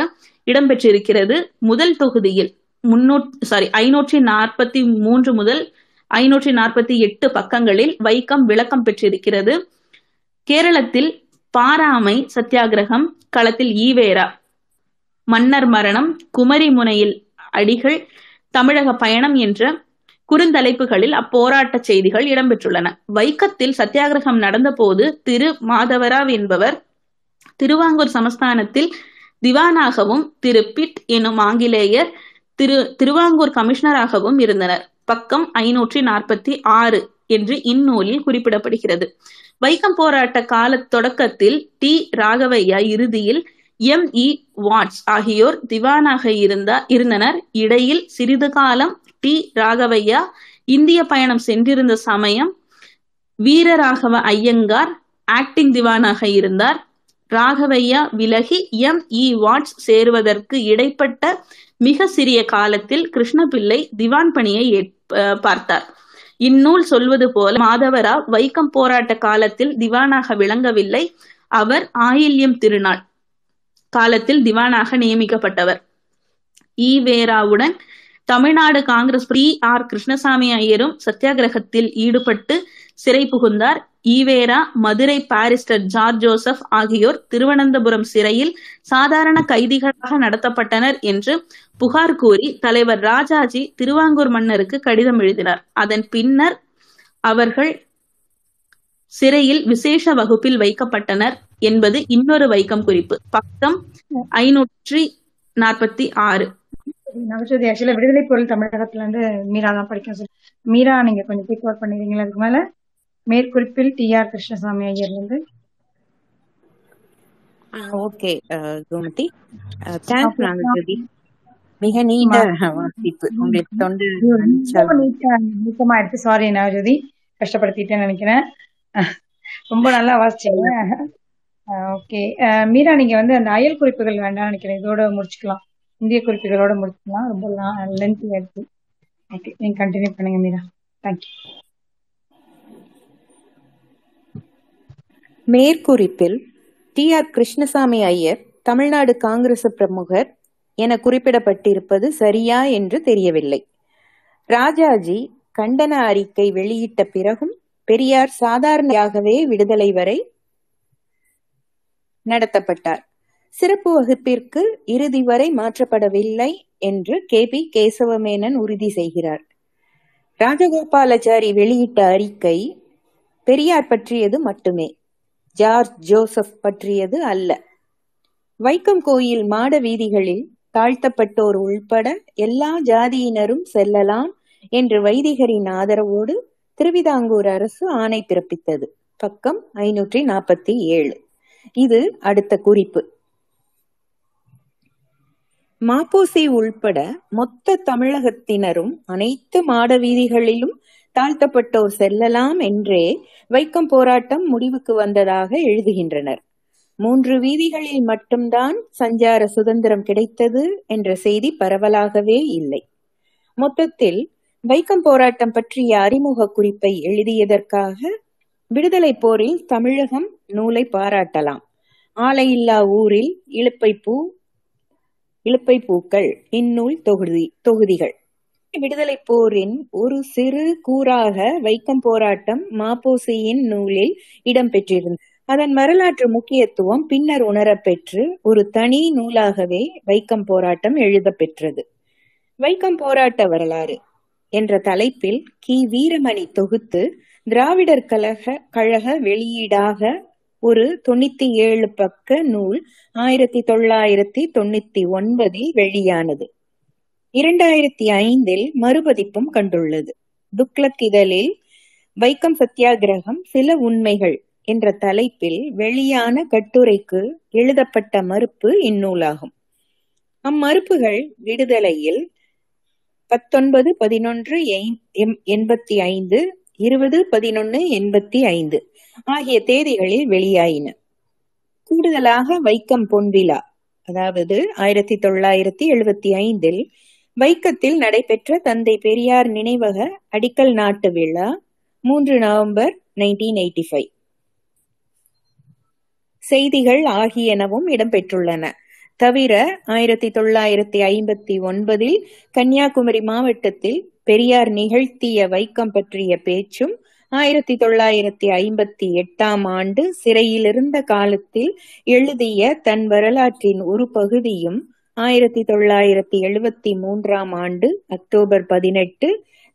இடம்பெற்றிருக்கிறது. முதல் தொகுதியில் 543 முதல் 548 பக்கங்களில் வைக்கம் விளக்கம் பெற்றிருக்கிறது. கேரளத்தில் பாராமை சத்தியாகிரகம், களத்தில் ஈவேரா, மன்னர் மரணம், குமரி முனையில் அடிகள், தமிழக பயணம் என்ற குறுந்தலைப்புகளில் அப்போராட்ட செய்திகள் இடம்பெற்றுள்ளன. வைக்கத்தில் சத்தியாகிரகம் நடந்த போது திரு மாதவராவ் என்பவர் திருவாங்கூர் சமஸ்தானத்தில் திவானாகவும், திரு பிட் எனும் ஆங்கிலேயர் திருவாங்கூர் கமிஷனராகவும் இருந்தனர். பக்கம் 546 என்று இந்நூலில் குறிப்பிடப்படுகிறது. வைக்கம் போராட்ட கால தொடக்கத்தில் டி. ராகவையா, இறுதியில் எம்.இ. வாட்ஸ் ஆகியோர் திவானாக இருந்தனர். இடையில் சிறிது காலம் டி. ராகவையா இந்திய பயணம் சென்றிருந்த சமயம் வீரராகவ ஐயங்கார் ஆக்டிங் திவானாக இருந்தார். ராகவையா விலகி எம்.இ. வாட்ஸ் சேருவதற்கு இடைப்பட்ட மிக சிறிய காலத்தில் கிருஷ்ணபிள்ளை திவான் பணியை பார்த்தார். இந்நூல் சொல்வது போல மாதவராவ் வைக்கம் போராட்ட காலத்தில் திவானாக விளங்கவில்லை. அவர் ஆயில்யம் திருநாள் காலத்தில் திவானாக நியமிக்கப்பட்டவர். ஈவேராவுடன் தமிழ்நாடு காங்கிரஸ் பி. ஆர். கிருஷ்ணசாமி ஐயரும் சத்தியாகிரகத்தில் ஈடுபட்டு சிறை புகுந்தார். EVR, Madurai barrister George Joseph ஆகியோர் திருவனந்தபுரம் சிறையில் சாதாரண கைதிகளாக நடத்தப்பட்டனர் என்று புகார் கூறி தலைவர் ராஜாஜி திருவாங்கூர் மன்னருக்கு கடிதம் எழுதினார். அதன் பின்னர் அவர்கள் சிறையில் விசேஷ வகுப்பில் வைக்கப்பட்டனர் என்பது இன்னொரு வைக்கம் குறிப்பு. பக்கம் 546. நவஜோதி, ஆக்சுவலா விடுதலை போரில் தமிழகத்துல இருந்து மீரா தான் படிக்க சொல்லி மீரா நீங்க கொஞ்சம் டேக் ஓவர் பண்ணிடுறீங்களா? அதுக்கு மேல மேற்குறிப்பில் டி. ஆர். கிருஷ்ணசாமி ஐயர்ல இருந்து. Okay Gomathi, thanks Navajothi. மிக நீண்ட வாசிப்பு, உங்களுக்கு தொண்டு நீட்டமா இருக்கு. சாரி நவஜோதி, கஷ்டப்படுத்திட்டேன்னு நினைக்கிறேன். ரொம்ப நல்லா வாசிச்சீங்க. ஓகே மீரா, நீங்க அந்த அயல் குறிப்புகள் வேண்டாம்னு நினைக்கிறேன், இதோட முடிச்சுக்கலாம். இந்திய குறிப்புகளோட முடிச்சுக்கலாம். ரொம்ப லென்த்தி ஆயிடுச்சு. ஓகே, நீங்கள் கண்டினியூ பண்ணுங்க மீரா. தேங்க்யூ. மேற்குறிப்பில் டி.ஆர். கிருஷ்ணசாமி ஐயர் தமிழ்நாடு காங்கிரஸ் பிரமுகர் என குறிப்பிடப்பட்டிருப்பது சரியா என்று தெரியவில்லை. ராஜாஜி கண்டன அறிக்கை வெளியிட்ட பிறகும் பெரியார் சாதாரணமாகவே விடுதலை வரை நடத்தப்பட்டார். சிறப்பு வகுப்பிற்கு இறுதி வரை மாற்றப்படவில்லை என்று கே.பி. கேசவமேனன் உறுதி செய்கிறார். ராஜகோபாலாச்சாரி வெளியிட்ட அறிக்கை பெரியார் பற்றியது மட்டுமே, ஜார்ஜ் ஜோசப் பற்றியது அல்ல. வைக்கம் கோயில் மாட வீதிகளில் தாழ்த்தப்பட்டோர் உள்பட எல்லா ஜாதியினரும் செல்லலாம் என்று வைதிகரின் ஆதரவோடு திருவிதாங்கூர் அரசு ஆணை பிறப்பித்தது. பக்கம் 547. இது அடுத்த குறிப்பு. மாப்போசி உள்பட மொத்த தமிழகத்தினரும் அனைத்து மாட வீதிகளிலும் தாழ்த்தப்பட்டோர் செல்லலாம் என்றே வைக்கம் போராட்டம் முடிவுக்கு வந்ததாக எழுதுகின்றனர். 3 வீதிகளில் மட்டும்தான் சஞ்சார சுதந்திரம் கிடைத்தது என்ற செய்தி பரவலாகவே இல்லை. மொத்தத்தில் வைக்கம் போராட்டம் பற்றிய அறிமுக குறிப்பை எழுதியதற்காக விடுதலை போரில் தமிழகம் நூலை பாராட்டலாம். ஆலையில்லா ஊரில் இழுப்பை பூக்கள் இந்நூல் தொகுதிகள். விடுதலை போரின் ஒரு சிறு கூறாக வைக்கம் போராட்டம் மாப்போசியின் நூலில் இடம்பெற்றிருந்தது. அதன் வரலாற்று முக்கியத்துவம் பின்னர் உணரப்பெற்று ஒரு தனி நூலாகவே வைக்கம் போராட்டம் எழுதப்பெற்றது. வைக்கம் போராட்ட வரலாறு என்ற தலைப்பில் கி. வீரமணி தொகுத்து திராவிடர் கழக வெளியீடாக ஒரு 97 பக்க நூல் 1999 வெளியானது. 2005 மறுபதிப்பும் கண்டுள்ளது. துக்ளக் இதழில் வைக்கம் சத்தியாகிரகம் சில உண்மைகள் என்ற தலைப்பில் வெளியான கட்டுரைக்கு எழுதப்பட்ட மறுப்பு இந்நூலாகும். அம்மறுப்புகள் விடுதலையில் 19/11/85, 20/11/85 ஆகிய தேதிகளில் வெளியாயின. கூடுதலாக வைக்கம் பொன்விழா, அதாவது 1975 வைக்கத்தில் நடைபெற்ற தந்தை பெரியார் நினைவக அடிக்கல் நாட்டு விழா 3 நவம்பர் 1985 செய்திகள் ஆகியனவும் இடம்பெற்றுள்ளன. தவிர 1959 கன்னியாகுமரி மாவட்டத்தில் பெரியார் நிகழ்த்திய வைக்கம் பற்றிய பேச்சும், 1958 சிறையிலிருந்த காலத்தில் எழுதிய தன் வரலாற்றின் ஒரு பகுதியும், 1973 அக்டோபர் 18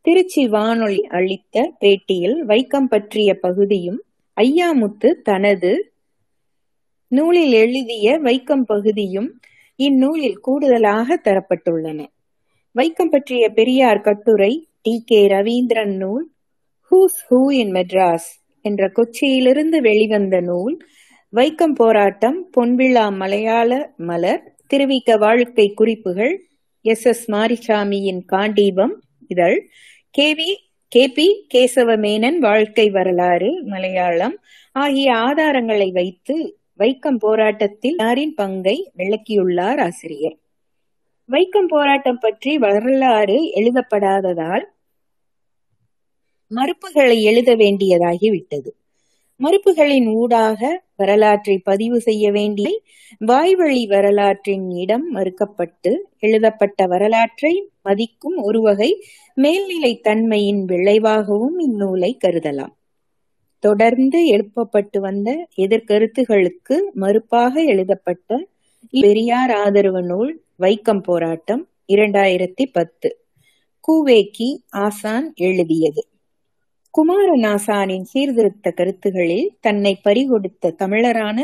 திருச்சி வானொலி அளித்த பேட்டியில் வைக்கம் பற்றிய பகுதியும், ஐயாமுத்து தனது நூலில் எழுதிய வைக்கம் பகுதியும் இந்நூலில் கூடுதலாக தரப்பட்டுள்ளன. வைக்கம் பற்றிய பெரியார் கட்டுரை டி.கே. ரவீந்திரன் நூல் ஹூஸ் ஹூ இன் மெட்ராஸ் என்ற கொச்சியிலிருந்து வெளிவந்த நூல், வைக்கம் போராட்டம், பொன்விழா, மலையாள மலர், திருவிக்க வாழ்க்கை குறிப்புகள், எஸ். எஸ். மாரிசாமியின் காண்டீபம் இதழ், கே.பி. கேசவமேனன் வாழ்க்கை வரலாறு மலையாளம் ஆகிய ஆதாரங்களை வைத்து வைக்கம் போராட்டத்தில் யாரின் பங்கை விளக்கியுள்ளார் ஆசிரியர். வைக்கம் போராட்டம் பற்றி வரலாறு எழுதப்படாததால் மறுப்புகளை எழுத வேண்டியதாகிவிட்டது. மறுப்புகளின் ஊடாக வரலாற்றை பதிவு செய்ய வேண்டிய வாய்வழி வரலாற்றின் இடம் மறுக்கப்பட்டு எழுதப்பட்ட வரலாற்றை மதிக்கும் ஒரு வகை மேல்நிலை தன்மையின் விளைவாகவும் இந்நூலை கருதலாம். தொடர்ந்து எழுப்பப்பட்டு வந்த எதிர்கருத்துகளுக்கு மறுப்பாக எழுதப்பட்ட பெரியார் ஆதரவு நூல் வைக்கம் போராட்டம் 2010 கூவேக்கி ஆசான் எழுதியது. குமாரன் ஆசானின் சீர்திருத்த கருத்துகளில் தன்னை பறிகொடுத்த தமிழரான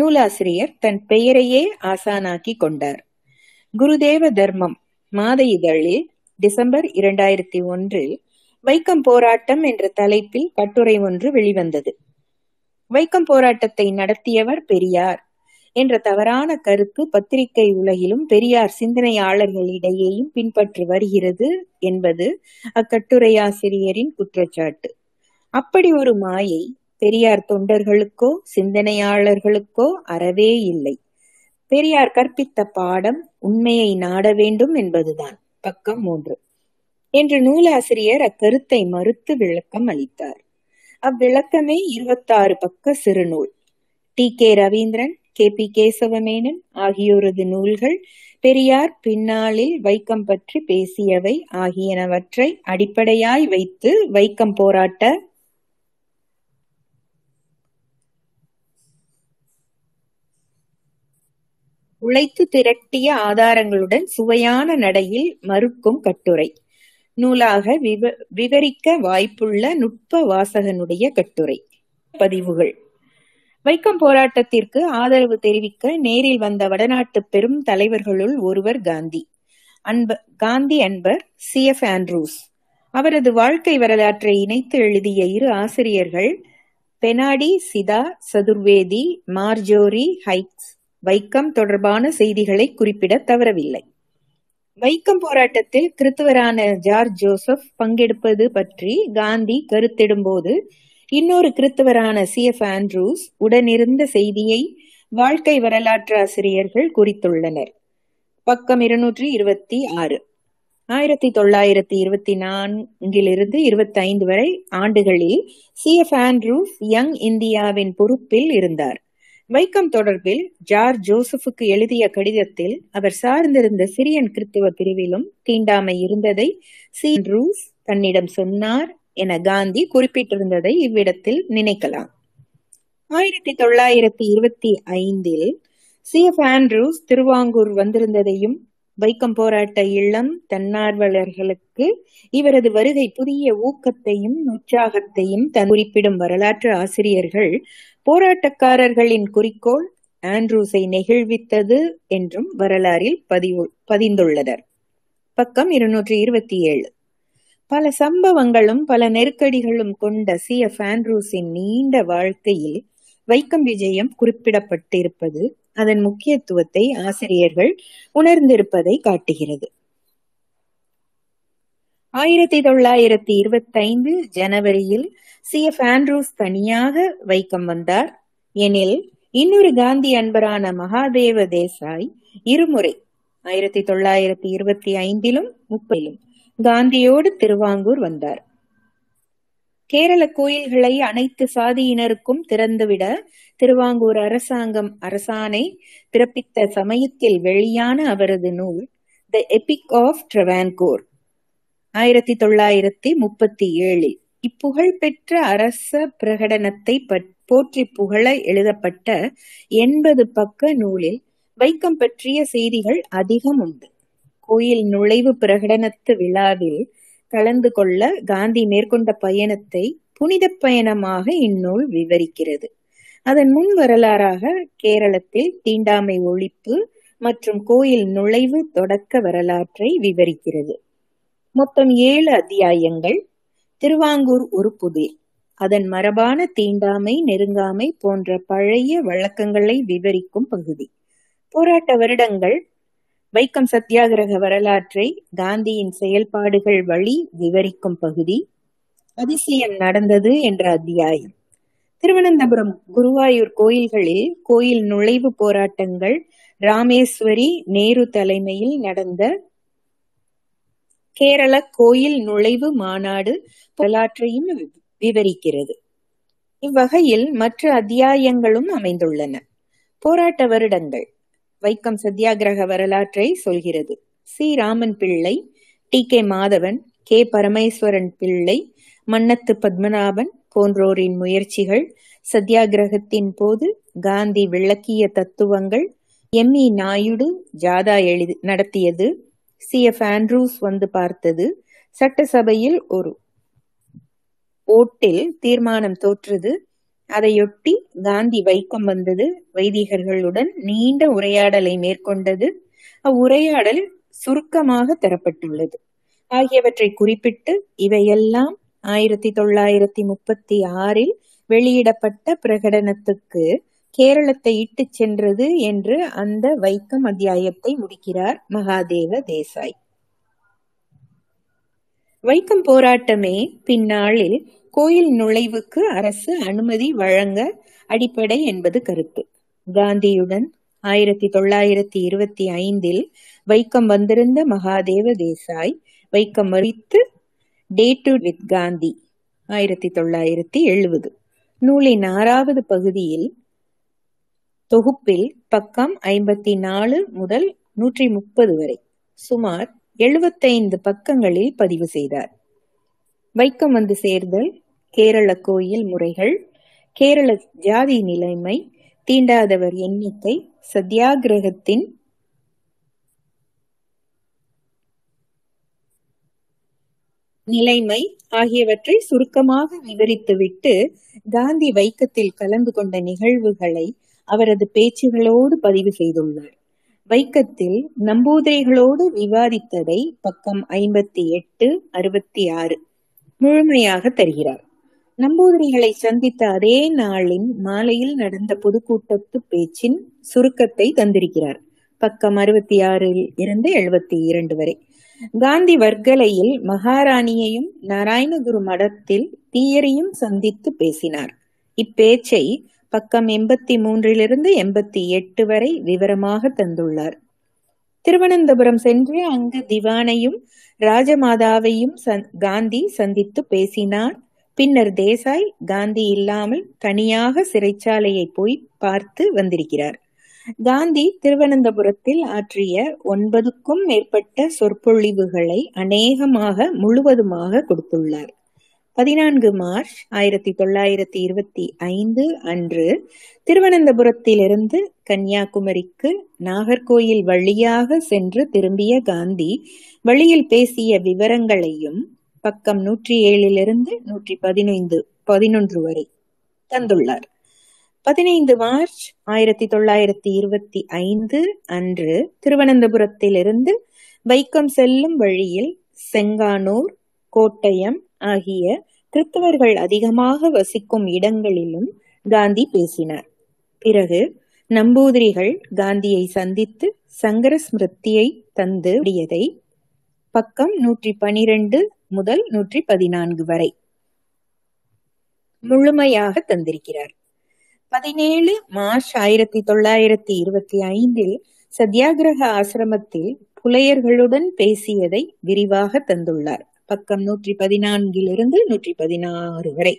நூலாசிரியர் தன் பெயரையே ஆசானாக்கி கொண்டார். குருதேவ தர்மம் மாத இதழில் டிசம்பர் 2001 வைக்கம் போராட்டம் என்ற தலைப்பில் கட்டுரை ஒன்று வெளிவந்தது. வைக்கம் போராட்டத்தை நடத்தியவர் பெரியார் என்ற தவறான கருத்து பத்திரிகை உலகிலும் பெரியார் சிந்தனையாளர்களிடையேயும் பின்பற்றி வருகிறது என்பது அக்கட்டுரையாசிரியரின் குற்றச்சாட்டு. அப்படி ஒரு மாயை பெரியார் தொண்டர்களுக்கோ சிந்தனையாளர்களுக்கோ அறவே இல்லை. பெரியார் கற்பித்த பாடம் உண்மையை நாட வேண்டும் என்பதுதான். பக்கம் 3 என்று நூலாசிரியர் அக்கருத்தை மறுத்து விளக்கம் அளித்தார். அவ்விளக்கமே 26 பக்க சிறுநூல். T K Raveendran, K P Kesavamenon ஆகியோரது நூல்கள் பெரியார் பின்னாளில் வைக்கம் பற்றி பேசியவை ஆகியனவற்றை அடிப்படையாய் வைத்து வைக்கம் போராட்ட உழைத்து திரட்டிய ஆதாரங்களுடன் சுவையான நடையில் மறுக்கும் கட்டுரை நூலாக விவரிக்க வாய்ப்புள்ள நுட்ப வாசகனுடைய கட்டுரை. பதிவுகள்: வைக்கம் போராட்டத்திற்கு ஆதரவு தெரிவிக்க நேரில் வந்த வடநாட்டு பெரும் தலைவர்களுள் ஒருவர் காந்தி அன்பர் C.F. ஆண்ட்ரூஸ். அவரது வாழ்க்கை வரலாற்றை இணைத்து எழுதிய இரு ஆசிரியர்கள் பெனாடி சிதா சதுர்வேதி, மார்ஜோரி ஹைக்ஸ் வைக்கம் தொடர்பான செய்திகளை குறிப்பிட தவறவில்லை. வைக்கம் போராட்டத்தில் கிறித்தவரான ஜார்ஜ் ஜோசப் பங்கெடுப்பது பற்றி காந்தி கருத்திடும் போது இன்னொரு கிறித்தவரான C.F. ஆண்ட்ரூஸ் உடனிருந்த செய்தியை வாழ்க்கை வரலாற்று ஆசிரியர்கள் குறித்துள்ளனர். பக்கம் 226. 1924 25 வரை ஆண்டுகளில் C.F. ஆண்ட்ரூஸ் யங் இந்தியாவின் பொறுப்பில் இருந்தார். வைக்கம் தொடர்பில் ஜார்ஜ் ஜோசப்புக்கு எழுதிய கடிதத்தில் அவர் சார்ந்திருந்த சிரியன் கிறித்துவ பிரிவிலும் தீண்டாமை இருந்ததை C.F. ஆண்ட்ரூஸ் தன்னிடம் சொன்னார் என காந்தி குறிப்பிட்டிருந்ததை இவ்விடத்தில் நினைக்கலாம். 1925 C.F. ஆண்ட்ரூஸ் திருவாங்கூர் வந்திருந்ததையும் வைக்கம் போராட்ட இளம் தன்னார்வலர்களுக்கு இவரது வருகை புதிய ஊக்கத்தையும் உற்சாகத்தையும் குறிப்பிடும் வரலாற்று ஆசிரியர்கள் போராட்டக்காரர்களின் குறிக்கோள் ஆண்ட்ரூஸை நெகிழ்வித்தது என்றும் வரலாறில் பதிந்துள்ளனர். பக்கம் 227. பல சம்பவங்களும் பல நெருக்கடிகளும் கொண்ட C.F. ஆண்ட்ரூஸின் நீண்ட வாழ்க்கையில் வைக்கம் விஜயம் குறிப்பிடப்பட்டிருப்பது அதன் முக்கியத்துவத்தை ஆசிரியர்கள் உணர்ந்திருப்பதை காட்டுகிறது. 1925 ஜனவரியில் C.F. ஆண்ட்ரூஸ் தனியாக வைக்கம் வந்தார். எனில் இன்னொரு காந்தி அன்பரான மகாதேவ தேசாய் இருமுறை 1925 காந்தியோடு திருவாங்கூர் வந்தார். கேரள கோயில்களை அனைத்து சாதியினருக்கும் திறந்துவிட திருவாங்கூர் அரசாங்கம் அரசாணை பிறப்பித்த சமயத்தில் வெளியான அவரது நூல் தி எபிக் ஆஃப் ட்ரவான்கோர் 1937 இப்புகழ்பெற்ற அரச பிரகடனத்தை போற்றி புகழ எழுதப்பட்ட 80 பக்க நூலில் வைக்கம் பற்றிய செய்திகள் அதிகம் உண்டு. கோயில் நுழைவு பிரகடனத்து விழாவில் கலந்து கொள்ள காந்தி மேற்கொண்ட பயணத்தை புனித பயணமாக இந்நூல் விவரிக்கிறது. அதன் முன் வரலாறாக கேரளத்தில் தீண்டாமை ஒழிப்பு மற்றும் கோயில் நுழைவு தொடக்க வரலாற்றை விவரிக்கிறது. மொத்தம் 7 அத்தியாயங்கள். திருவாங்கூர் ஒரு புதிர், அதன் மரபான தீண்டாமை, நெருங்காமை போன்ற பழைய வழக்கங்களை விவரிக்கும் பகுதி. போராட்ட வருடங்கள் வைக்கம் சத்தியாகிரக வரலாற்றை காந்தியின் செயல்பாடுகள் வழி விவரிக்கும் பகுதி. அதிசயம் நடந்தது என்ற அத்தியாயம் திருவனந்தபுரம் குருவாயூர் கோயில்களில் கோயில் நுழைவு போராட்டங்கள், ராமேஸ்வரி நேரு தலைமையில் நடந்த கேரள கோயில் நுழைவு மாநாடு வரலாற்றையும் விவரிக்கிறது. இவ்வகையில் மற்ற அத்தியாயங்களும் அமைந்துள்ளன. போராட்ட வருடங்கள் வைக்கம் சத்தியாகிரக வரலாற்றை சொல்கிறது. சி. ராமன் பிள்ளை, T.K. மாதவன், கே. பரமேஸ்வரன் பிள்ளை, மன்னத்து பத்மநாபன் போன்றோரின் முயற்சிகள், சத்தியாகிரகத்தின் போது காந்தி விளக்கிய தத்துவங்கள், M.E. நாயுடு ஜாதா நடத்தியது, C.F. ஆண்ட்ரூஸ் வந்து பார்த்தது, சட்டசபையில் ஒரு ஓட்டில் தீர்மானம் தோற்றது, அதையொட்டி காந்தி வைக்கம் வந்தது, வைதிகர்களுடன் நீண்ட உரையாடலை மேற்கொண்டது, அவ்வுரையாடல் சுருக்கமாக தரப்பட்டுள்ளது ஆகியவற்றை குறிப்பிட்டு இவையெல்லாம் 1936 வெளியிடப்பட்ட பிரகடனத்துக்கு கேரளத்தை இட்டு சென்றது என்று அந்த வைக்கம் அத்தியாயத்தை முடிக்கிறார் மகாதேவ தேசாய். வைக்கம் போராட்டமே பின்னாளில் கோயில் நுழைவுக்கு அரசு அனுமதி வழங்க அடிப்படை என்பது கருத்து. காந்தியுடன் 1925 வைக்கம் வந்திருந்த மகாதேவ தேசாய் வைக்கம் மறித்து டேட்டு வித் காந்தி 1970 நூலின் 6வது பகுதியில் தொகுப்பில் பக்கம் 54 முதல் 130 வரை சுமார் 75 பக்கங்களில் பதிவு செய்தார். வைக்கம் வந்து சேர்தல், கேரள கோயில் முறைகள், கேரள ஜாதி நிலைமை, தீண்டாதவர் எண்ணிக்கை, சத்தியாகிரகத்தின் நிலைமை ஆகியவற்றை சுருக்கமாக விவரித்துவிட்டு காந்தி வைக்கத்தில் கலந்து கொண்ட நிகழ்வுகளை அவரது பேச்சுகளோடு பதிவு செய்துள்ளார். வைக்கத்தில் நம்பூதிரிகளோடு விவாதித்ததை பக்கம் 58-66 முழுமையாக தருகிறார். நம்பூதிரிகளை சந்தித்த அதே நாளின் மாலையில் நடந்த பொதுக்கூட்டத்து பேச்சின் சுருக்கத்தை தந்திருக்கிறார். பக்கம் 66-72 வரை காந்தி வர்க்கலையில் மகாராணியையும் நாராயணகுரு மடத்தில் தீயரையும் சந்தித்து பேசினார். இப்பேச்சை பக்கம் 83-88 வரை விவரமாக தந்துள்ளார். திருவனந்தபுரம் சென்று அங்கு திவானையும் ராஜமாதாவையும் காந்தி சந்தித்து பேசினார். பின்னர் தேசாய் காந்தி இல்லாமல் தனியாக சிறைச்சாலையை போய் பார்த்து வந்திருக்கிறார். காந்தி திருவனந்தபுரத்தில் ஆற்றிய 9க்கும் மேற்பட்ட சொற்பொழிவுகளை அநேகமாக முழுவதுமாக கொடுத்துள்ளார். 14 மார்ச் 1925 அன்று திருவனந்தபுரத்திலிருந்து கன்னியாகுமரிக்கு நாகர்கோயில் வழியாக சென்று திரும்பிய காந்தி வழியில் பேசிய விவரங்களையும் பக்கம் 107-111 வரை தந்துள்ளார். 15 மார்ச் 1925 அன்று திருவனந்தபுரத்திலிருந்து வைக்கம் செல்லும் வழியில் செங்கானூர், கோட்டயம் ஆகிய கிறிஸ்தவர்கள் அதிகமாக வசிக்கும் இடங்களிலும் காந்தி பேசினார். பிறகு நம்பூதிரிகள் காந்தியை சந்தித்து சங்கர ஸ்மிருதியை தந்து விடியதை பக்கம் 112 முதல் 114 வரை முழுமையாக தந்திருக்கிறார். 17 மார்ச் 1925 சத்தியாகிரக ஆசிரமத்தில் புலையர்களுடன் பேசியதை விரிவாக தந்துள்ளார். பக்கம் 114-116 வரை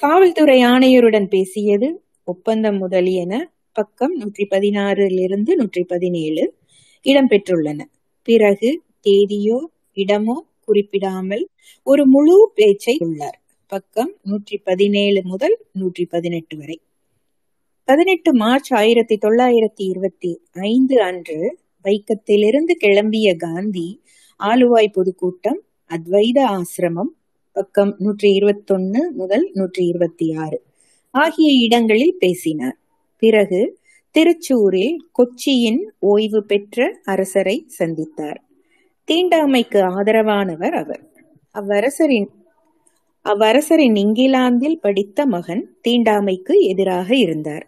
காவல்துறை ஆணையருடன் பேசியது, ஒப்பந்தம் முதலியன பக்கம் 116-117 இடம்பெற்றுள்ளன. பிறகு தேதியோ இடமோ குறிப்பிடாமல் ஒரு முழு பேச்சை உள்ளார். பக்கம் 117 முதல் 118 வரை. 18 மார்ச் 1925 அன்று வைக்கத்திலிருந்து கிளம்பிய காந்தி ஆலுவாய் பொதுக்கூட்டம், அத்வைத ஆசிரமம் பக்கம் 121 முதல் 126 ஆகிய இடங்களில் பேசினார். பிறகு திருச்சூரில் கொச்சியின் ஓய்வு பெற்ற அரசரை சந்தித்தார். தீண்டாமைக்கு ஆதரவானவர் அவர். அவ்வரசரின் இங்கிலாந்தில் படித்த மகன் தீண்டாமைக்கு எதிராக இருந்தார்.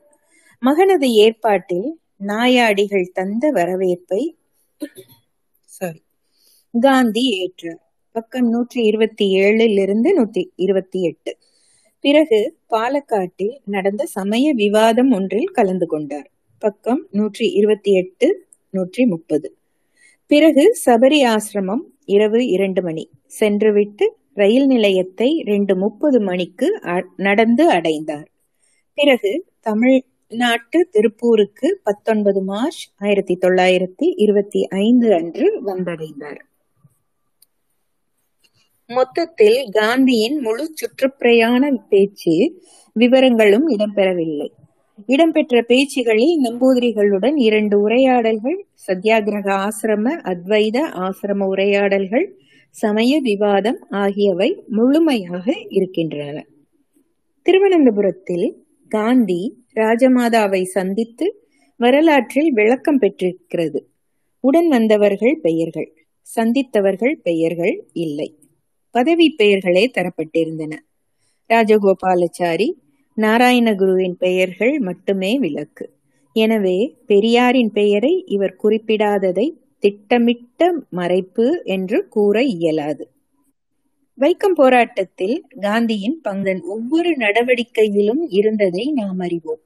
மகனது ஏற்பாட்டில் நாயாடிகள் தந்த வரவேற்பை காந்தி ஏற்றார். பக்கம் 127-128. பிறகு பாலக்காட்டில் நடந்த சமய விவாதம் ஒன்றில் கலந்து கொண்டார். பக்கம் 128-130. பிறகு சபரி ஆசிரமம் இரவு 2 மணி சென்றுவிட்டு ரயில் நிலையத்தை 2:30 மணிக்கு நடந்து அடைந்தார். பிறகு தமிழ்நாட்டு திருப்பூருக்கு 19 மார்ச் 1925 அன்று வந்தடைந்தார். மொத்தத்தில் காந்தியின் முழு சுற்றுப்பிரயாண பேச்சு விவரங்களும் இடம்பெறவில்லை. இடம்பெற்ற பேச்சுகளில் நம்பூதிரிகளுடன் 2 உரையாடல்கள், சத்தியாகிரக ஆசிரம அத்வைத ஆசிரம உரையாடல்கள், சமய விவாதம் ஆகியவை முழுமையாக இருக்கின்றன. திருவனந்தபுரத்தில் காந்தி ராஜமாதாவை சந்தித்து வரலாற்றில் விளக்கம் பெற்றிருக்கிறது. உடன் வந்தவர்கள் பெயர்கள், சந்தித்தவர்கள் பெயர்கள் இல்லை. பதவி பெயர்களே தரப்பட்டிருந்தன. ராஜகோபாலாச்சாரி, நாராயணகுருவின் பெயர்கள் மட்டுமே விலக்கு. எனவே பெரியாரின் பெயரை இவர் குறிப்பிடாததை திட்டமிட்ட மறைப்பு என்று கூற இயலாது. வைக்கம் போராட்டத்தில் காந்தியின் பங்கன் ஒவ்வொரு நடவடிக்கையிலும் இருந்ததை நாம் அறிவோம்.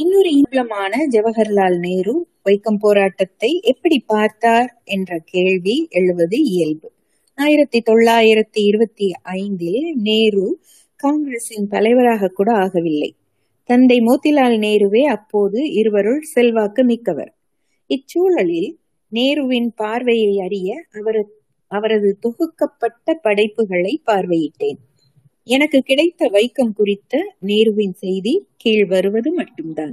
இன்னொரு இன்பமான ஜவஹர்லால் நேரு வைக்கம் போராட்டத்தை எப்படி பார்த்தார் என்ற கேள்வி எழுவது இயல்பு. 1925 நேரு காங்கிரசின் தலைவராக கூட ஆகவில்லை. தந்தை மோதிலால் நேருவே அப்போது இருவருள் செல்வாக்கு மிக்கவர். இச்சூழலில் நேருவின் பார்வையை அறிய அவரது தொகுக்கப்பட்ட படைப்புகளை பார்வையிட்டேன். எனக்கு கிடைத்த வைக்கம் குறித்த நேருவின் செய்தி கீழ் வருவது மட்டும்தான்.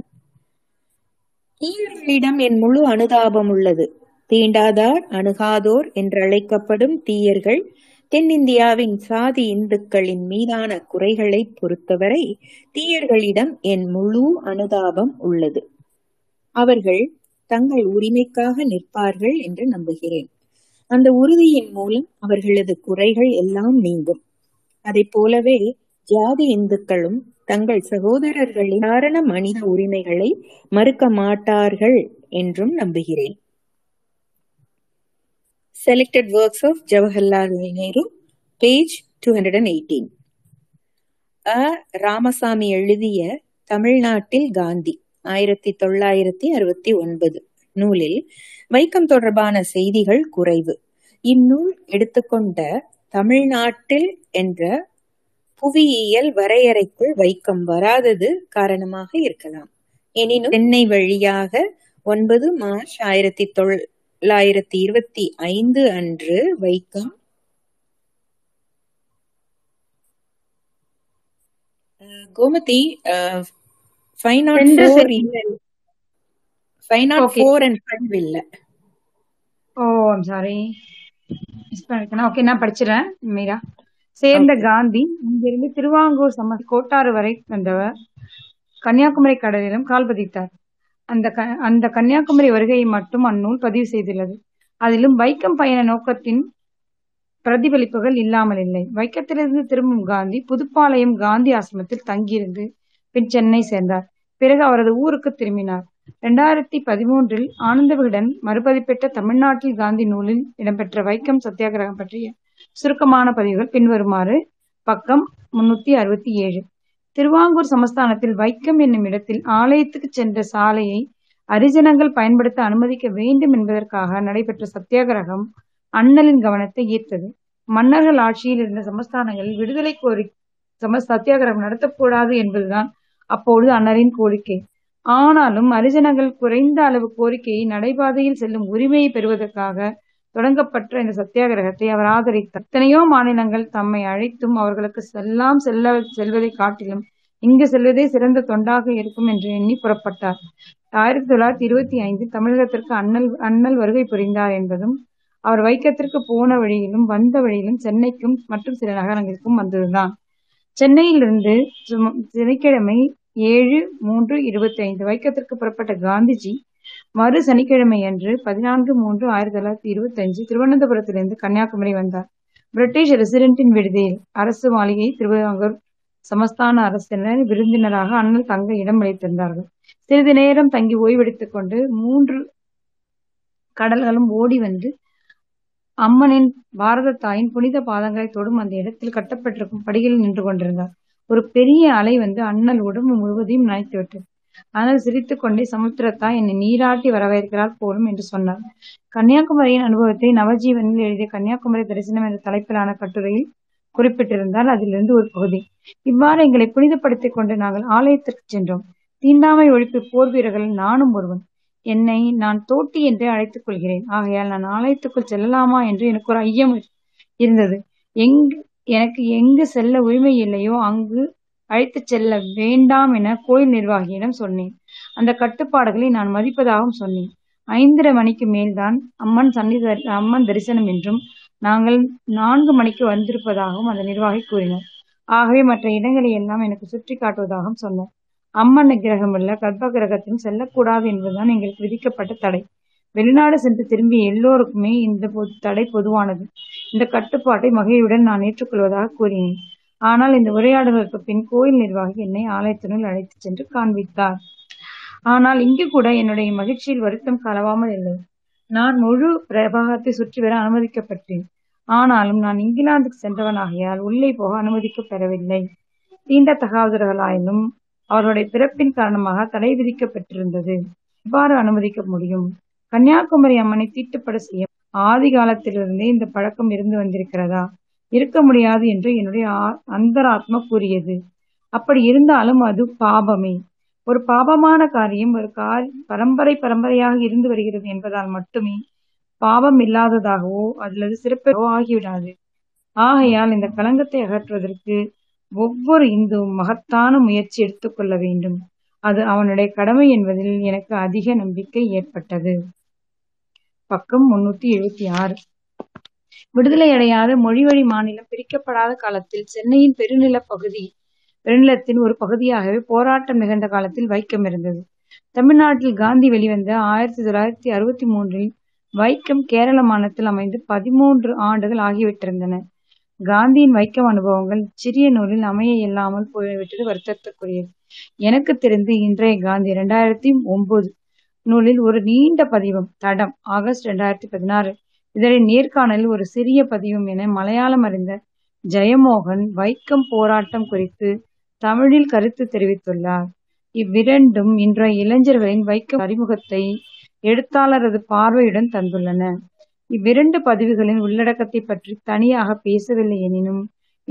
ஈழவர்களிடம் என் முழு அனுதாபம் உள்ளது. தீண்டாதார் அணுகாதோர் என்றழைக்கப்படும் தீயர்கள் தென்னிந்தியாவின் சாதி இந்துக்களின் மீதான குறைகளை பொறுத்தவரை தீயர்களிடம் என் முழு அனுதாபம் உள்ளது. அவர்கள் தங்கள் உரிமைக்காக நிற்பார்கள் என்று நம்புகிறேன். அந்த உறுதியின் மூலம் அவர்களது குறைகள் எல்லாம் நீங்கும். அதை போலவே ஜாதி இந்துக்களும் தங்கள் சகோதரர்களின் சாதாரண மனித உரிமைகளை மறுக்க மாட்டார்கள் என்றும் நம்புகிறேன். Selected works of Jawaharlal Nehru, page 218. A. Ramasamy எழுதிய தமிழ்நாட்டில் காந்தி 1969 நூலில் வைக்கம் தொடர்பான செய்திகள் குறைவு. இந்நூல் எடுத்துக்கொண்ட தமிழ்நாட்டில் என்ற புவியியல் வரையறைக்குள் வைக்கம் வராதது காரணமாக இருக்கலாம். எனினும் சென்னை வழியாக 9 மார்ச் 1925 அன்று வைக்கம் கோமதி 504 and 5 இல்ல. Oh, I'm sorry. Okay, நான் படிச்சிரேன் மீரா. சேர்ந்த காந்தி இங்கிருந்து திருவாங்கூர் கோட்டாறு வரை வந்தவர். கன்னியாகுமரி கடலிலும் கால் பதித்தார். அந்த கன்னியாகுமரி வருகையை மட்டும் அந்நூல் பதிவு செய்துள்ளது. அதிலும் வைக்கம் பயண நோக்கத்தின் பிரதிபலிப்புகள் இல்லாமல் இல்லை. வைக்கத்திலிருந்து திரும்பும் காந்தி புதுப்பாளையம் காந்தி ஆசிரமத்தில் தங்கியிருந்து பின் சென்னை சேர்ந்தார். பிறகு அவரது ஊருக்கு திரும்பினார். 2013 ஆனந்த விகடன் மறுபதிப்பிட்ட தமிழ்நாட்டில் காந்தி நூலில் இடம்பெற்ற வைக்கம் சத்தியாகிரகம் பற்றிய சுருக்கமான பதிவுகள் பின்வருமாறு. பக்கம் 367. திருவாங்கூர் சமஸ்தானத்தில் வைக்கம் என்னும் இடத்தில் ஆலயத்துக்கு சென்ற சாலையை அரிஜனங்கள் பயன்படுத்த அனுமதிக்க வேண்டும் என்பதற்காக நடைபெற்ற சத்தியாகிரகம் அண்ணலின் கவனத்தை ஈர்த்தது. மன்னர்கள் ஆட்சியில் இருந்த சமஸ்தானங்களில் விடுதலை கோரி சத்தியாகிரகம் நடத்தக்கூடாது என்பதுதான் அப்போது அண்ணலின் கோரிக்கை. ஆனாலும் அரிஜனங்கள் குறைந்த அளவு கோரிக்கையை நடைபாதையில் செல்லும் உரிமையை பெறுவதற்காக தொடங்கப்பட்ட இந்த சத்தியாகிரகத்தை அவர் ஆதரித்தார். எத்தனையோ மாநிலங்கள் தம்மை அழைத்தும் அவர்களுக்கு செல்வதை காட்டிலும் இங்கு செல்வதே சிறந்த தொண்டாக இருக்கும் என்று எண்ணி புறப்பட்டார். 1925 தமிழகத்திற்கு அண்ணல் வருகை புரிந்தார் என்பதும் அவர் வைக்கத்திற்கு போன வழியிலும் வந்த வழியிலும் சென்னைக்கும் மற்றும் சில நகரங்களுக்கும் வந்ததுதான். சென்னையிலிருந்து சனிக்கிழமை 7/3/25 வைக்கத்திற்கு புறப்பட்ட காந்திஜி மறு சனிக்கிழமை அன்று 14/3/1925 திருவனந்தபுரத்திலிருந்து கன்னியாகுமரி வந்தார். பிரிட்டிஷ் ரெசிடென்டின் விடுதியில் அரசு மாளிகை திருவாங்கூர் சமஸ்தான அரசினர் விருந்தினராக அண்ணல் தங்க இடம் அளித்திருந்தார்கள். சிறிது நேரம் தங்கி ஓய்வெடுத்துக் கொண்டு 3 கடல்களும் ஓடி வந்து அம்மனின் பாரத தாயின் புனித பாதங்களை தொடும் அந்த இடத்தில் கட்டப்பட்டிருக்கும் படிகளில் நின்று கொண்டிருந்தார். ஒரு பெரிய அலை வந்து அண்ணல் உடம்பு முழுவதையும் நனைத்துவிட்டது. ஆனால் சிரித்துக் கொண்டே சமுத்திரத்தா என்னை நீராட்டி வரவேற்கிறார் போலும் என்று சொன்னார். கன்னியாகுமரியின் அனுபவத்தை நவஜீவனில் எழுதிய கன்னியாகுமரி தரிசனம் என்ற தலைப்பிலான கட்டுரையில் குறிப்பிட்டிருந்தால் அதிலிருந்து ஒரு பகுதி. இவ்வாறு எங்களை புனிதப்படுத்திக் கொண்டு நாங்கள் ஆலயத்திற்கு சென்றோம். தீண்டாமை ஒழிப்பு போர் வீரர்கள் நானும் ஒருவன். என்னை நான் தோட்டி என்றே அழைத்துக் கொள்கிறேன். ஆகையால் நான் ஆலயத்துக்குள் செல்லலாமா என்று எனக்கு ஒரு ஐயம் இருந்தது. எனக்கு எங்கு செல்ல உரிமை இல்லையோ அங்கு அழைத்து செல்ல வேண்டாம் என கோயில் நிர்வாகியிடம் சொன்னேன். அந்த கட்டுப்பாடுகளை நான் மதிப்பதாகவும் சொன்னேன். 5:30 மணிக்கு மேல்தான் அம்மன் தரிசனம் என்றும் நாங்கள் 4 மணிக்கு வந்திருப்பதாகவும் அந்த நிர்வாகி கூறினார். ஆகவே மற்ற இடங்களை எல்லாம் எனக்கு சுற்றி காட்டுவதாகவும் சொன்னார். அம்மன் கிரகமுள்ள கர்ப்ப கிரகத்திலும் செல்லக்கூடாது என்பதுதான் எங்களுக்கு விதிக்கப்பட்ட தடை. வெளிநாடு சென்று திரும்பிய எல்லோருக்குமே இந்த தடை பொதுவானது. இந்த கட்டுப்பாட்டை மகிழ்வுடன் நான் ஏற்றுக்கொள்வதாக கூறினேன். ஆனால் இந்த உரையாடலுக்கு பின் கோயில் நிர்வாகி என்னை ஆலயத்தினுள் அழைத்து சென்று காண்பித்தார். ஆனால் இங்கு கூட என்னுடைய மகிழ்ச்சியில் வருத்தம் கலவாமல் இல்லை. நான் முழு பிரபாகத்தை சுற்றி வர அனுமதிக்கப்பட்டேன். ஆனாலும் நான் இங்கிலாந்துக்கு சென்றவனாகையால் உள்ளே போக அனுமதிக்க பெறவில்லை. தீண்ட தகாதர்களாயினும் அவருடைய பிறப்பின் காரணமாக தடை விதிக்கப்பட்டிருந்தது. இவ்வாறு அனுமதிக்க முடியும்? கன்னியாகுமரி அம்மனை தீட்டுப்பட செய்ய ஆதி காலத்திலிருந்தே இந்த பழக்கம் இருந்து வந்திருக்கிறதா? இருக்க முடியாது என்று என்னுடைய அந்தராத்மா கூறியது. அப்படி இருந்தாலும் அது பாபமே. ஒரு பாபமான காரியம் ஒரு பரம்பரை பரம்பரையாக இருந்து வருகிறது என்பதால் மட்டுமே பாபம் இல்லாததாகவோ அல்லது சிறப்போ ஆகிவிடாது. ஆகையால் இந்த களங்கத்தை அகற்றுவதற்கு ஒவ்வொரு இந்துவும் மகத்தான முயற்சி எடுத்துக்கொள்ள வேண்டும். அது அவனுடைய கடமை என்பதில் எனக்கு அதிக நம்பிக்கை ஏற்பட்டது. பக்கம் 376. விடுதலை அடையாத மொழிவழி மாநிலம் பிரிக்கப்படாத காலத்தில் சென்னையின் பெருநிலத்தின் ஒரு பகுதியாகவே போராட்டம் நிகழ்ந்த காலத்தில் வைக்கம் இருந்தது. தமிழ்நாட்டில் காந்தி வெளிவந்த 1963இல் வைக்கம் கேரள மாநிலத்தில் அமைந்து 13 ஆண்டுகள் ஆகிவிட்டிருந்தன. காந்தியின் வைக்கம் அனுபவங்கள் சிறிய நூலில் அமைய இல்லாமல் போய்விட்டது வருத்தத்திற்குரியது. எனக்கு தெரிந்து இன்றைய காந்தி 2009 நூலில் ஒரு நீண்ட பதிவும் தடம் ஆகஸ்ட் 2016, இதனை நேர்காணலில் ஒரு சிறிய பதிவும் என மலையாளம் அறிந்த ஜெயமோகன் வைக்கம் போராட்டம் குறித்து தமிழில் கருத்து தெரிவித்துள்ளார். இவ்விரண்டும் இன்றைய இளைஞர்களின் வைக்கம் அறிமுகத்தை எழுத்தாளரது பார்வையுடன் தந்துள்ளன. இவ்விரண்டு பதிவுகளின் உள்ளடக்கத்தை பற்றி தனியாக பேசவில்லை. எனினும்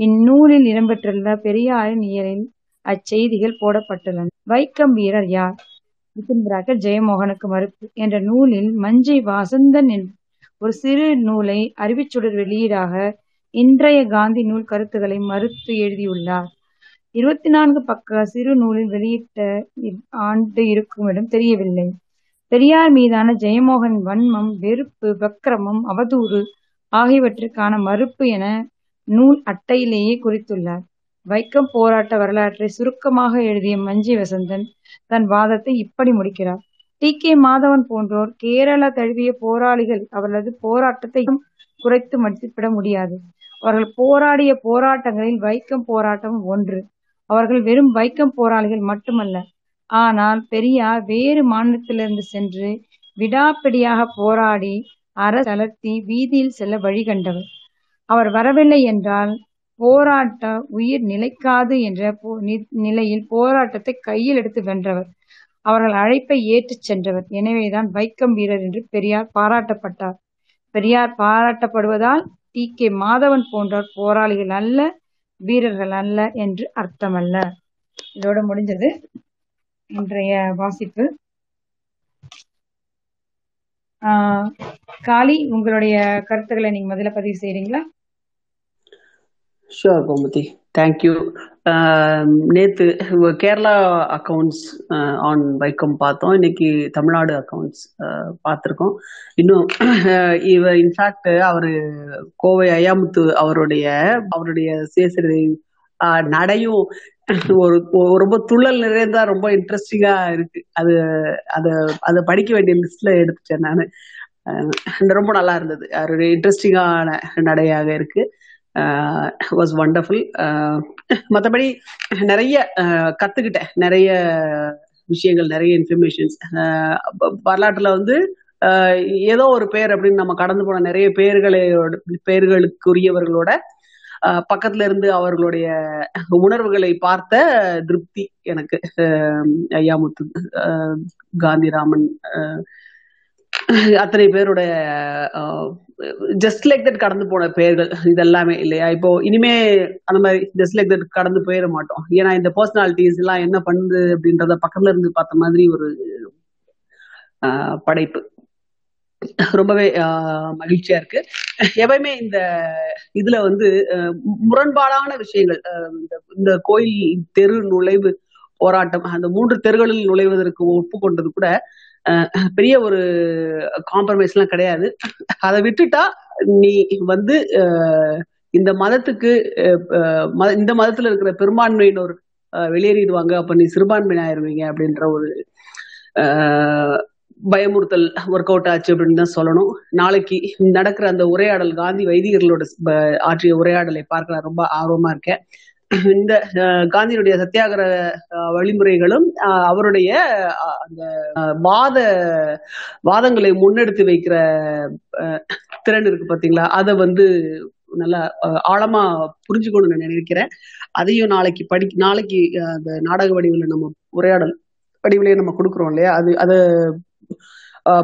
இந்நூலில் இடம்பெற்றுள்ள பெரியாரின் இயலில் அச்செய்திகள் போடப்பட்டுள்ளன. வைக்கம் வீரர் யார்? ஜெயமோகனுக்கு மறுப்பு என்ற நூலில் மஞ்சை வாசந்தன் ஒரு சிறு நூலை அறிவிச்சுடர் வெளியீடாக இன்றைய காந்தி நூல் கருத்துக்களை மறுத்து எழுதியுள்ளார். 24 பக்க சிறு நூலில் வெளியிட்ட ஆண்டு இருக்குமிடம் தெரியவில்லை. பெரியார் மீதான ஜெயமோகன் வன்மம், வெறுப்பு, வக்கிரமம், அவதூறு ஆகியவற்றிற்கான மறுப்பு என நூல் அட்டையிலேயே குறித்துள்ளார். வைக்கம் போராட்ட வரலாற்றை சுருக்கமாக எழுதிய மஞ்சி வசந்தன் தன் வாதத்தை இப்படி முடிக்கிறார். TK மாதவன் போன்றோர் கேரள தழுவிய போராளிகள் அவர்களது போராட்டத்தை குறைத்து மதிப்பிட முடியாது. அவர்கள் போராடிய போராட்டங்களில் வைக்கம் போராட்டம் ஒன்று. அவர்கள் வெறும் வைக்கம் போராளிகள் மட்டுமல்ல. ஆனால் பெரியார் வேறு மாநிலத்திலிருந்து சென்று விடாப்பிடியாக போராடி அரசு தளர்த்தி வீதியில் செல்ல வழி கண்டவர். அவர் வரவில்லை என்றால் போராட்ட உயிர் நிலைக்காது என்ற நிலையில் போராட்டத்தை கையில் எடுத்து வென்றவர். அவர்கள் அழைப்பை ஏற்றுச் சென்றவர். எனவேதான் வைக்கம் வீரர் என்று பெரியார் பாராட்டப்பட்டார். பெரியார் பாராட்டப்படுவதால் TK மாதவன் போன்றோர் போராளிகள் அல்ல, வீரர்கள் அல்ல என்று அர்த்தமல்ல. இதோடு முடிஞ்சது இன்றைய வாசிப்பு. காளி, உங்களுடைய கருத்துக்களை நீங்க முதல்ல பதிவு செய்றீங்களா? Sure Gomathi, thank you. நேத்து கேரளா அக்கௌண்ட்ஸ் ஆன் வைக்கம் பார்த்தோம். இன்னைக்கு தமிழ்நாடு அக்கௌண்ட்ஸ் பார்த்துருக்கோம். இன்னும் இவர் இன்ஃபேக்ட் அவரு கோவை ஐயாமுத்து அவருடைய சேசரி நடையும் ஒரு ரொம்ப துள்ளல் நிறைந்தா ரொம்ப இன்ட்ரெஸ்டிங்கா இருக்கு. அது அதை படிக்க வேண்டிய லிஸ்ட்ல எடுத்துட்டேன் நான். ரொம்ப நல்லா இருந்தது. அவருடைய இன்ட்ரெஸ்டிங்கான நடையாக இருக்கு. Was wonderful. மற்றபடி நிறைய கத்துக்கிட்டேன். நிறைய விஷயங்கள், நிறைய இன்ஃபர்மேஷன்ஸ். வரலாற்றுல ஏதோ ஒரு பேர் அப்படின்னு நம்ம கடந்து போன நிறைய பேர்களுக்குரியவர்களோட பக்கத்துல இருந்து அவர்களுடைய உணர்வுகளை பார்த்த திருப்தி எனக்கு ஐயாமுத்து, காந்திராமன், அத்தனை பேரோட ஜஸ்ட் லைக் தட் கடந்து போன பெயர்கள் இதெல்லாமே இல்லையா? இப்போ இனிமே அந்த மாதிரி ஜஸ்ட் லைக் தட் கடந்து போயிட மாட்டோம். ஏன்னா இந்த பர்சனாலிட்டிஸ் எல்லாம் என்ன பண்ணுது அப்படின்றத பக்கத்துல இருந்து பார்த்த மாதிரி ஒரு படைப்பு. ரொம்பவே மகிழ்ச்சியா இருக்கு. எப்பயுமே இந்த இதுல முரண்பாடான விஷயங்கள், இந்த கோயில் தெரு நுழைவு போராட்டம், அந்த 3 தெருகளில் நுழைவதற்கு ஒப்புக்கொண்டது கூட பெரிய ஒரு காம்ப்ரமைஸ் எல்லாம் கிடையாது. அதை விட்டுட்டா நீ இந்த மதத்துக்கு, இந்த மதத்துல இருக்கிற பெரும்பான்மையினர் வெளியேறிடுவாங்க, அப்ப நீ சிறுபான்மையின ஆயிடுவீங்க அப்படின்ற ஒரு பயமுறுத்தல் ஒர்க் அவுட் ஆச்சு அப்படின்னு தான் சொல்லணும். நாளைக்கு நடக்கிற அந்த உரையாடல், காந்தி வைதிகர்களோட ஆற்றிய உரையாடலை பார்க்க ரொம்ப ஆர்வமா இருக்கேன். இந்த காந்தியினுடைய சத்தியாகிரக வழிமுறைகளும் அவருடைய அந்த வாதங்களை முன்னெடுத்து வைக்கிற திறன் இருக்கு பாத்தீங்களா? அதை நல்லா ஆழமா புரிஞ்சுக்கணும்னு நான் நினைக்கிறேன். அதையும் நாளைக்கு அந்த நாடக வடிவில் நம்ம உரையாடல் வடிவிலேயே நம்ம கொடுக்குறோம் இல்லையா, அதை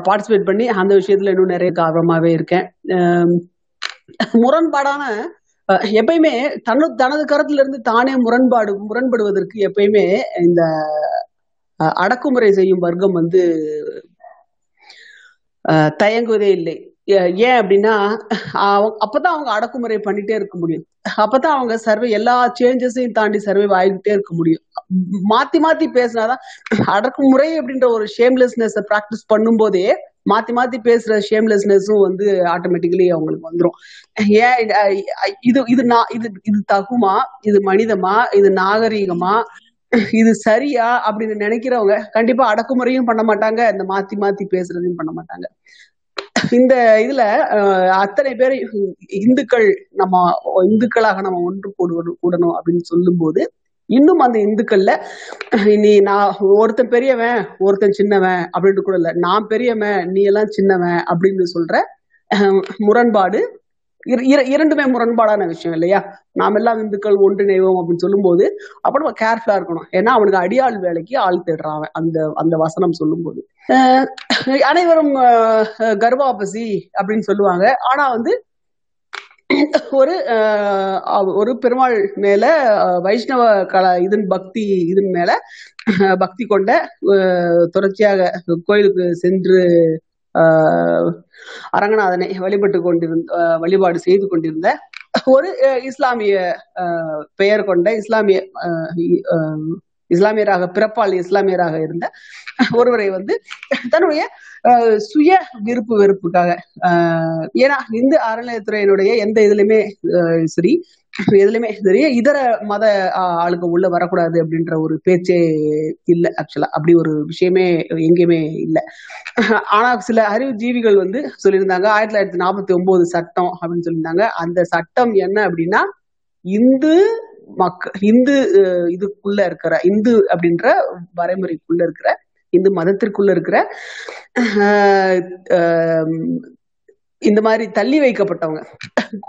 பார்ட்டிசிபேட் பண்ணி அந்த விஷயத்துல இன்னும் நிறைய ஆர்வமாவே இருக்கேன். முரண்பாடான எப்பயுமே தனது கருத்துல இருந்து தானே முரண்படுவதற்கு எப்பயுமே இந்த அடக்குமுறை செய்யும் வர்க்கம் வந்து தயங்குவதே இல்லை. ஏன் அப்படின்னா அப்பதான் அவங்க அடக்குமுறை பண்ணிட்டே இருக்க முடியும், அப்பதான் அவங்க சர்வே எல்லா சேஞ்சஸையும் தாண்டி சர்வே ஆகிக்கிட்டே இருக்க முடியும். மாத்தி பேசினாதான் அடக்குமுறை அப்படின்ற ஒரு ஷேம்லெஸ்னஸ் பிராக்டிஸ் பண்ணும் போதே மாத்தி பேசுற ஷேம்லெஸ்னஸும் வந்து ஆட்டோமேட்டிக்கலி அவங்களுக்கு வந்துடும். ஏன் இது தகுமா, இது மனிதமா, இது நாகரீகமா, இது சரியா அப்படின்னு நினைக்கிறவங்க கண்டிப்பா அடக்குமுறையும் பண்ண மாட்டாங்க, இந்த மாத்தி பேசுறதையும் பண்ண மாட்டாங்க. இந்த இதுல அத்தனை பேர் இந்துக்கள், இந்துக்களாக நம்ம ஒன்று கூடணும் அப்படின்னு சொல்லும் போது இன்னும் அந்த இந்துக்கள்ல நீ நான் ஒருத்தன் பெரியவன் ஒருத்தன் சின்னவன் அப்படின்னு கூட இல்லை, நான் பெரியவன் நீ எல்லாம் சின்னவன் அப்படின்னு சொல்ற முரண்பாடு இரண்டுமே முரண்பாடான விஷயம் இல்லையா. நாம் எல்லாம் இந்துக்கள் ஒன்றிணைவோம் அப்படின்னு சொல்லும் போது அப்ப நம்ம கேர்ஃபுல்லா இருக்கணும், ஏன்னா அவனுக்கு அடியாள் வேலைக்கு ஆள் தேடுறான் அந்த வசனம் சொல்லும் போது. அனைவரும் கர்வாபசி அப்படின்னு சொல்லுவாங்க, ஆனா வந்து ஒரு பெருமாள் மேல வைஷ்ணவ இதன் மேல பக்தி கொண்ட தொடர்ச்சியாக கோயிலுக்கு சென்று அரங்கநாதனை வழிபாடு செய்து கொண்டிருந்த ஒரு இஸ்லாமிய பெயர் கொண்ட இஸ்லாமியராக பிறப்பால் இஸ்லாமியராக இருந்த ஒருவரை வந்து தன்னுடைய சுய விருப்பு வெறுப்புக்காக ஏன்னா இந்து அறநிலையத்துறையினுடைய எந்த இதுலயுமே சரி இதர மத ஆளுக்கு உள்ள வரக்கூடாது அப்படின்ற ஒரு பேச்சே இல்லை. ஆக்சுவலா அப்படி ஒரு விஷயமே எங்கேயுமே இல்லை. ஆனா சில அறிவு ஜீவிகள் வந்து சொல்லியிருந்தாங்க 1949 சட்டம் அப்படின்னு சொல்லியிருந்தாங்க. அந்த சட்டம் என்ன அப்படின்னா இந்து இதுக்குள்ள இருக்கிற இந்து அப்படின்ற வரைமுறைக்குள்ள இருக்கிற இந்து மதத்திற்குள்ள இருக்கிற இந்த மாதிரி தள்ளி வைக்கப்பட்டவங்க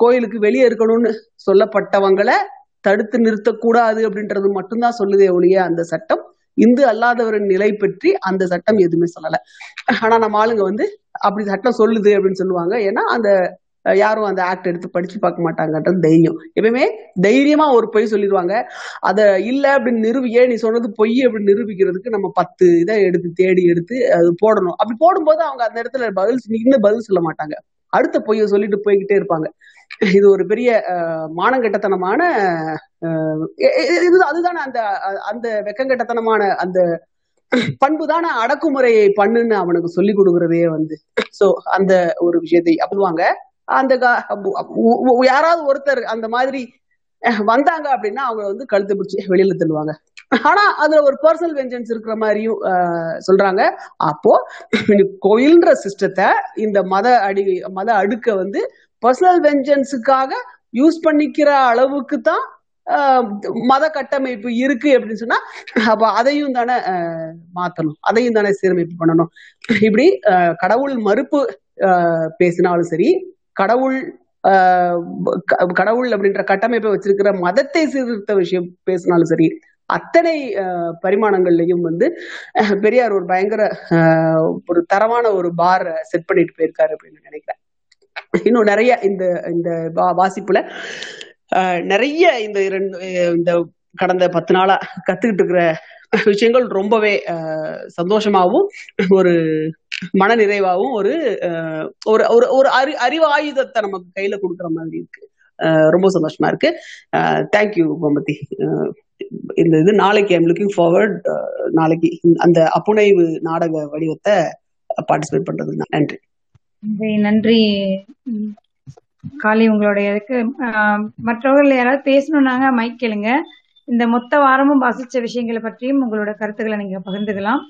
கோயிலுக்கு வெளியே இருக்கணும்னு சொல்லப்பட்டவங்களை தடுத்து நிறுத்தக்கூடாது அப்படின்றது மட்டும்தான் சொல்லுதே ஒழிய அந்த சட்டம் இந்து அல்லாதவரின் நிலை பற்றி அந்த சட்டம் எதுவுமே சொல்லலை. ஆனா நம்ம ஆளுங்க வந்து அப்படி சட்டம் சொல்லுது அப்படின்னு சொல்லுவாங்க, ஏன்னா அந்த யாரும் அந்த ஆக்ட் எடுத்து படிச்சு பார்க்க மாட்டாங்கன்றது தைரியம். எப்பயுமே தைரியமா ஒரு பொய் சொல்லிடுவாங்க, அதை இல்லை அப்படின்னு நீ சொன்னது பொய் அப்படின்னு நிரூபிக்கிறதுக்கு நம்ம 10 இதை தேடி எடுத்து அது போடணும். அப்படி போடும்போது அவங்க அந்த இடத்துல பதில் சொல்ல மாட்டாங்க, அடுத்த பொய்யை சொல்லிட்டு போய்கிட்டே இருப்பாங்க. இது ஒரு பெரிய மானங்கெட்டத்தனமான அதுதானே அந்த வெக்கங்கெட்டத்தனமான அந்த பண்புதான அடக்குமுறையை பண்ணுன்னு அவனுக்கு சொல்லி கொடுக்கறதே வந்து. சோ அந்த ஒரு விஷயத்தை அப்படிவாங்க. அந்த யாராவது ஒருத்தர் அந்த மாதிரி வந்தாங்க அப்படின்னா அவங்க வந்து கழுத்து பிடிச்சி வெளியில தள்ளுவாங்க. ஆனா அதுல ஒரு பர்சனல் வெஞ்சன்ஸ் இருக்கிற மாதிரியும் சொல்றாங்க. அப்போ கோயில்ன்ற சிஸ்டத்தை இந்த மத அடுக்க வந்து பர்சனல் வெஞ்சன்ஸுக்காக யூஸ் பண்ணிக்கிற அளவுக்கு தான் மத கட்டமைப்பு இருக்கு அப்படின்னு சொன்னா அப்ப அதையும் தானே மாத்தணும், அதையும் தானே சீரமைப்பு பண்ணணும். இப்படி கடவுள் மறுப்பு பேசினாலும் சரி, கடவுள் அப்படின்ற கட்டமைப்பை வச்சிருக்கிற மதத்தை சீர்திருத்த விஷயம் பேசினாலும் சரி, அத்தனை பரிமாணங்கள்லயும் வந்து பெரியார் ஒரு பயங்கர ஒரு தரமான ஒரு பார் செட் பண்ணிட்டு போயிருக்காரு அப்படின்னு நினைக்கிறேன். இன்னும் நிறைய இந்த வாசிப்புல நிறைய இந்த கடந்த 10 நாளா கத்துக்கிட்டு இருக்கிற விஷயங்கள் ரொம்பவே சந்தோஷமாகவும் ஒரு மன நிறைவாகவும் ஒரு அறிவாயுதத்தை நமக்கு கையில கொடுக்குற மாதிரி இருக்கு. ரொம்ப சந்தோஷமா இருக்கு. தேங்க்யூ கோமதி. இந்த இது நாளைக்கு ஐம் லுக்கிங் ஃபார்வர்ட், நாளைக்கு அந்த அப்புனைவு நாடக வடிவத்தை பார்ட்டிசிபேட் பண்றது. நன்றி நன்றி காளி உங்களுடைய இதுக்கு. மற்றவர்கள் யாராவது பேசணும்னாங்க மைக் கேளுங்க. இந்த மொத்த வாரமும் வாசிச்ச விஷயங்களை பற்றியும் உங்களோட கருத்துக்களை நீங்க பகிர்ந்துக்கலாம்.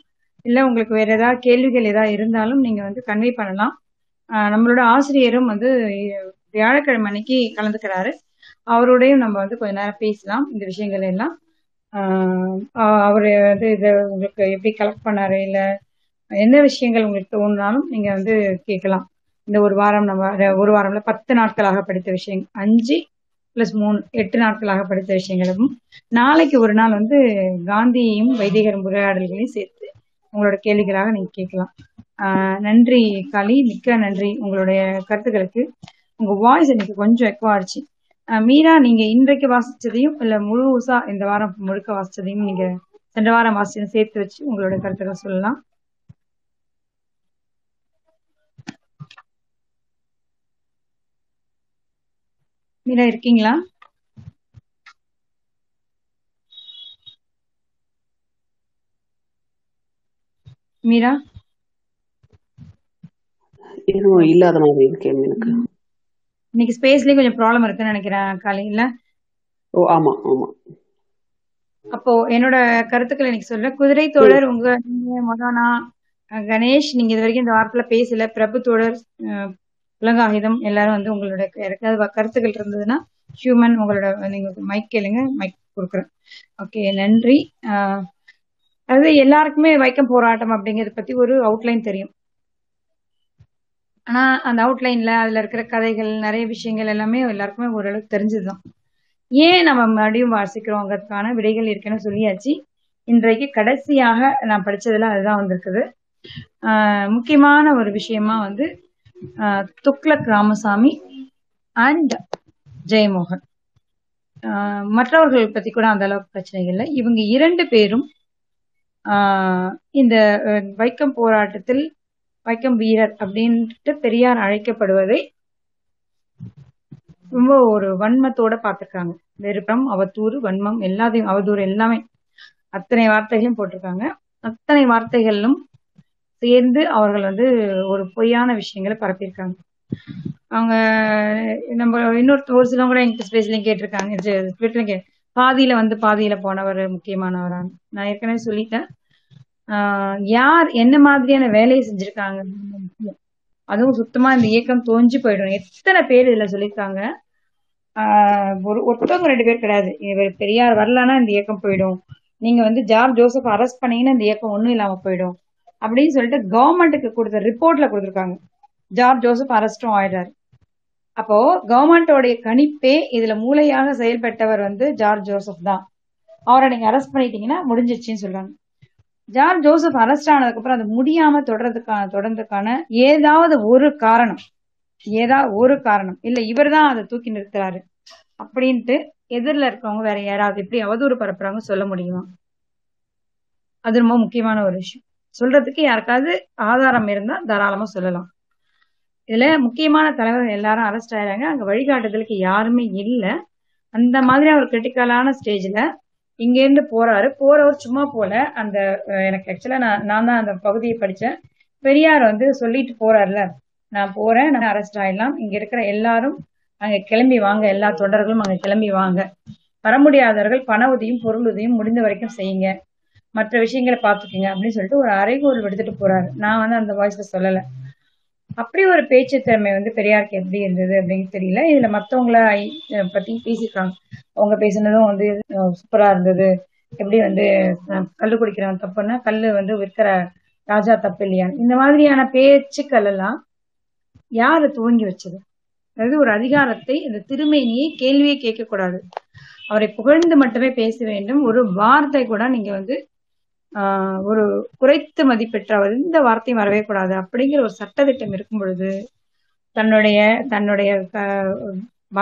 இல்ல உங்களுக்கு வேற ஏதாவது கேள்விகள் ஏதாவது இருந்தாலும் நீங்க வந்து கன்வே பண்ணலாம். நம்மளோட ஆசிரியரும் வந்து வியாழக்கிழமை அன்னைக்கு கலந்துக்கிறாரு, அவரோடையும் நம்ம வந்து கொஞ்ச நேரம் பேசலாம் இந்த விஷயங்கள் எல்லாம். அவரு வந்து இதை உங்களுக்கு எப்படி கலெக்ட் பண்ணாரு, இல்ல என்ன விஷயங்கள் உங்களுக்கு தோணுனாலும் நீங்க வந்து கேட்கலாம். இந்த ஒரு வாரம் நம்ம ஒரு வாரம்ல 10 நாட்களாக படித்த விஷயம் 5 + 3 8 நாட்களாக படித்த விஷயங்களும் நாளைக்கு ஒரு நாள் வந்து காந்தியையும் வைதிகரும் உரையாடல்களையும் சேர்த்து உங்களோட கேள்விகளாக நீங்க கேட்கலாம். நன்றி காளி, மிக்க நன்றி உங்களுடைய கருத்துக்களுக்கு. உங்க வாய்ஸ் எனக்கு கொஞ்சம் எக்கோ ஆயிடுச்சு. மீரா, நீங்க இன்றைக்கு வாசிச்சதையும் இல்ல முழு உசா இந்த வாரம் முழுக்க வாசிச்சதையும் நீங்க சென்ற வாரம் வாசிச்சதையும் சேர்த்து வச்சு உங்களோட கருத்துக்களை சொல்லலாம். மீரா இருக்கீங்களா? மீரா இல்லாத மாதிரி இருக்கேன். இன்னைக்கு ஸ்பேஸ்லயே கொஞ்சம் ப்ராப்ளம் இருக்குன்னு நினைக்கிறேன் காலையில. ஓ ஆமா ஆமா. அப்போ என்னோட கருத்துக்கள் இன்னைக்கு சொல்ல குதிரை தோழர் உங்க மகானா கணேஷ், நீங்க இது வரைக்கும் இந்த வார்த்தையில பேசல. பிரபு தோழர், உலகாயுதம், எல்லாரும் வந்து உங்களோட கருத்துக்கள் இருந்ததுன்னா ஹியூமன் உங்களோட நீங்க மைக் கேளுங்க, மைக் கொடுக்குறேன். ஓகே, நன்றி. அதாவது எல்லாருக்குமே வைக்கம் போராட்டம் அப்படிங்கறத பத்தி ஒரு அவுட்லைன் தெரியும். ஆனா அந்த அவுட்லைன்ல அதுல இருக்கிற கதைகள் நிறைய விஷயங்கள் எல்லாமே எல்லாருக்குமே ஓரளவுக்கு தெரிஞ்சதுதான். ஏன் நம்ம மறுபடியும் வாசிக்கிறோங்கிறதுக்கான விடைகள் இருக்குன்னு சொல்லியாச்சு. இன்றைக்கு கடைசியாக நான் படிச்சதுல அதுதான் வந்திருக்குது. முக்கியமான ஒரு விஷயமா வந்து துக்ளக் ராமசாமி அண்ட் ஜெயமோகன், மற்றவர்களை பத்தி கூட அந்த அளவுக்கு பிரச்சனைகள் இல்லை. இவங்க 2 பேரும் இந்த வைக்கம் போராட்டத்தில் வைக்கம் வீரர் அப்படின்ட்டு பெரியார் அழைக்கப்படுவதை ரொம்ப ஒரு வன்மத்தோட பாத்திருக்காங்க. வெறுப்பம், அவதூறு, வன்மம், எல்லாத்தையும், அவதூறு எல்லாமே அத்தனை வார்த்தைகளையும் போட்டிருக்காங்க. அத்தனை வார்த்தைகளிலும் சேர்ந்து அவர்கள் வந்து ஒரு பொய்யான விஷயங்களை பரப்பியிருக்காங்க. அவங்க நம்ம இன்னொரு ஒரு சிலவங்க கூட எங்க ஸ்பேஸ்லயும் கேட்டிருக்காங்க. பாதியில வந்து பாதியில போனவர் முக்கியமானவரான நான் ஏற்கனவே சொல்லிட்டேன். யார் என்ன மாதிரியான வேலையை செஞ்சிருக்காங்க, அதுவும் சுத்தமா இந்த இயக்கம் தோஞ்சு போயிடும். எத்தனை பேர் இதுல சொல்லியிருக்காங்க. ஒரு ஒருத்தவங்க 2 பேர் கிடையாது. இவர் பெரியார் வரலன்னா இந்த இயக்கம் போயிடும், நீங்க வந்து ஜார்ஜ் ஜோசப் அரெஸ்ட் பண்ணீங்கன்னா இந்த இயக்கம் ஒண்ணும் இல்லாம போயிடும் அப்படின்னு சொல்லிட்டு கவர்மெண்ட்டுக்கு கொடுத்த ரிப்போர்ட்ல கொடுத்துருக்காங்க. ஜார்ஜ் ஜோசப் அரெஸ்டும் ஆயிடுறாரு. அப்போ கவர்மெண்டோடைய கணிப்பே இதுல மூளையாக செயல்பட்டவர் வந்து ஜார்ஜ் ஜோசப் தான். அவரை நீங்க அரெஸ்ட் பண்ணிட்டீங்கன்னா முடிஞ்சிருச்சுன்னு சொல்றாங்க. ஜார்ஜ் ஜோசப் அரெஸ்ட் ஆனதுக்கு அப்புறம் அது முடியாம தொடர்றதுக்கான ஏதாவது ஒரு காரணம், இல்ல இவர் தான் அதை தூக்கி நிறுத்துறாரு அப்படின்ட்டு எதிரில இருக்கவங்க வேற யாராவது இப்படி அவதூறு பரப்புறாங்க சொல்ல முடியுமா? அது ரொம்ப முக்கியமான ஒரு விஷயம். சொல்றதுக்கு யாருக்காவது ஆதாரம் இருந்தா தாராளமா சொல்லலாம். இதுல முக்கியமான தலைவர்கள் எல்லாரும் அரெஸ்ட் ஆயிடுறாங்க. அங்க வழிகாட்டுதலுக்கு யாருமே இல்ல. அந்த மாதிரி ஒரு கிரிட்டிக்கலான ஸ்டேஜ்ல இங்க இருந்து போறாரு. போறவர் சும்மா போல. அந்த எனக்கு ஆக்சுவலா நான் தான் அந்த பகுதியை படிச்சேன். பெரியார் வந்து சொல்லிட்டு போறாருல, நான் போறேன், நான் அரெஸ்ட் ஆயிடலாம், இங்க இருக்கிற எல்லாரும் அங்க கிளம்பி வாங்க, எல்லா தொண்டர்களும் அங்க கிளம்பி வாங்க, வர முடியாதவர்கள் பண உதவியும் பொருள் உதவியும் முடிந்த வரைக்கும் செய்யுங்க, மற்ற விஷயங்களை பாத்துக்கோங்க அப்படின்னு சொல்லிட்டு ஒரு அறைகூவல் விடுத்துட்டு போறாரு. நான் வந்து அந்த வாய்ஸ்ல சொல்லல. அப்படி ஒரு பேச்சு திறமை வந்து பெரியாருக்கு எப்படி இருந்தது அப்படின்னு தெரியல. இதுல மத்தவங்கள பத்தி பேசியிருக்காங்க. அவங்க பேசினதும் வந்து சூப்பரா இருந்தது. எப்படி வந்து கல்லு குடிக்கிறவன் தப்புன்னா கல்லு வந்து விற்கிற ராஜா தப்பு இல்லையான்னு இந்த மாதிரியான பேச்சுக்கள் எல்லாம் யாரு துவங்கி வச்சது? அதாவது ஒரு அதிகாரத்தை, இந்த திருமேனியை கேள்வியே கேட்கக்கூடாது, அவரை புகழ்ந்து மட்டுமே பேச வேண்டும், ஒரு வார்த்தை கூட நீங்க வந்து ஒரு குறைத்து மதிப்பெற்றவர் இந்த வார்த்தையும் வரவே கூடாது அப்படிங்கிற ஒரு சட்டத்திட்டம் இருக்கும் பொழுது தன்னுடைய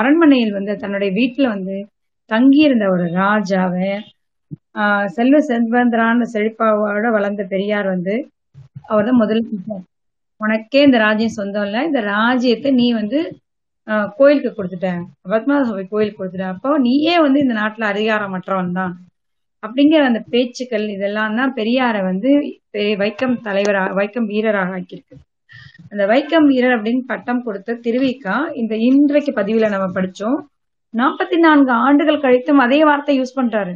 அரண்மனையில் வந்து தன்னுடைய வீட்டுல வந்து தங்கியிருந்த ஒரு ராஜாவை செல்வ செல்வந்தரான செழிப்பாவோட வளர்ந்த பெரியார் வந்து அவர் தான் முதல்ல உனக்கே இந்த ராஜ்யம் சொந்தம் இல்லை, இந்த ராஜ்யத்தை நீ வந்து கோயிலுக்கு கொடுத்துட்ட, பத்மநாப சுவாமி கோயிலுக்கு கொடுத்துட்ட, அப்போ நீயே வந்து இந்த நாட்டுல அதிகாரமற்றவன் தான் அப்படிங்கிற அந்த பேச்சுக்கள் இதெல்லாம் தான் பெரியாரை வந்து வைக்கம் தலைவராக, வைக்கம் வீரராக ஆக்கியிருக்கு. அந்த வைக்கம் வீரர் அப்படின்னு பட்டம் கொடுத்த திருவிக்கா இந்த இன்றைக்கு பதிவுல நம்ம படிச்சோம். 44 ஆண்டுகள் கழித்தும் அதே வார்த்தை யூஸ் பண்றாரு.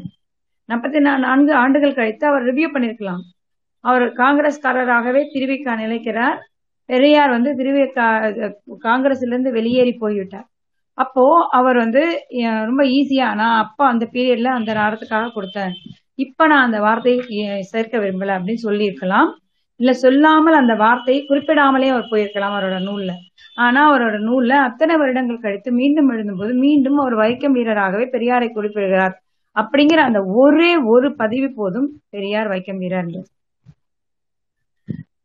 44 ஆண்டுகள் கழித்து அவர் ரிவ்யூ பண்ணிருக்கலாம். அவர் காங்கிரஸ்காரராகவே திருவிக்கா நிலைக்கிறார். பெரியார் வந்து திருவிக்கா காங்கிரஸ்ல இருந்து வெளியேறி போய்விட்டார். அப்போ அவர் வந்து ரொம்ப ஈஸியா நான் அப்பா அந்த பீரியட்ல அந்த நேரத்துக்காக கொடுத்தேன், இப்ப நான் அந்த வார்த்தையை சேர்க்க விரும்பல அப்படின்னு சொல்லி இருக்கலாம். இல்ல சொல்லாமல் அந்த வார்த்தையை குறிப்பிடாமலே அவர் போயிருக்கலாம் அவரோட நூல்ல. ஆனா அவரோட நூல்ல அத்தனை வருடங்கள் கழித்து மீண்டும் எழுதும்போது மீண்டும் அவர் வைக்கம் வீரராகவே பெரியாரை குறிப்பிடுகிறார். அப்படிங்கிற அந்த ஒரே ஒரு பதிவு போதும் பெரியார் வைக்கம் வீரர்.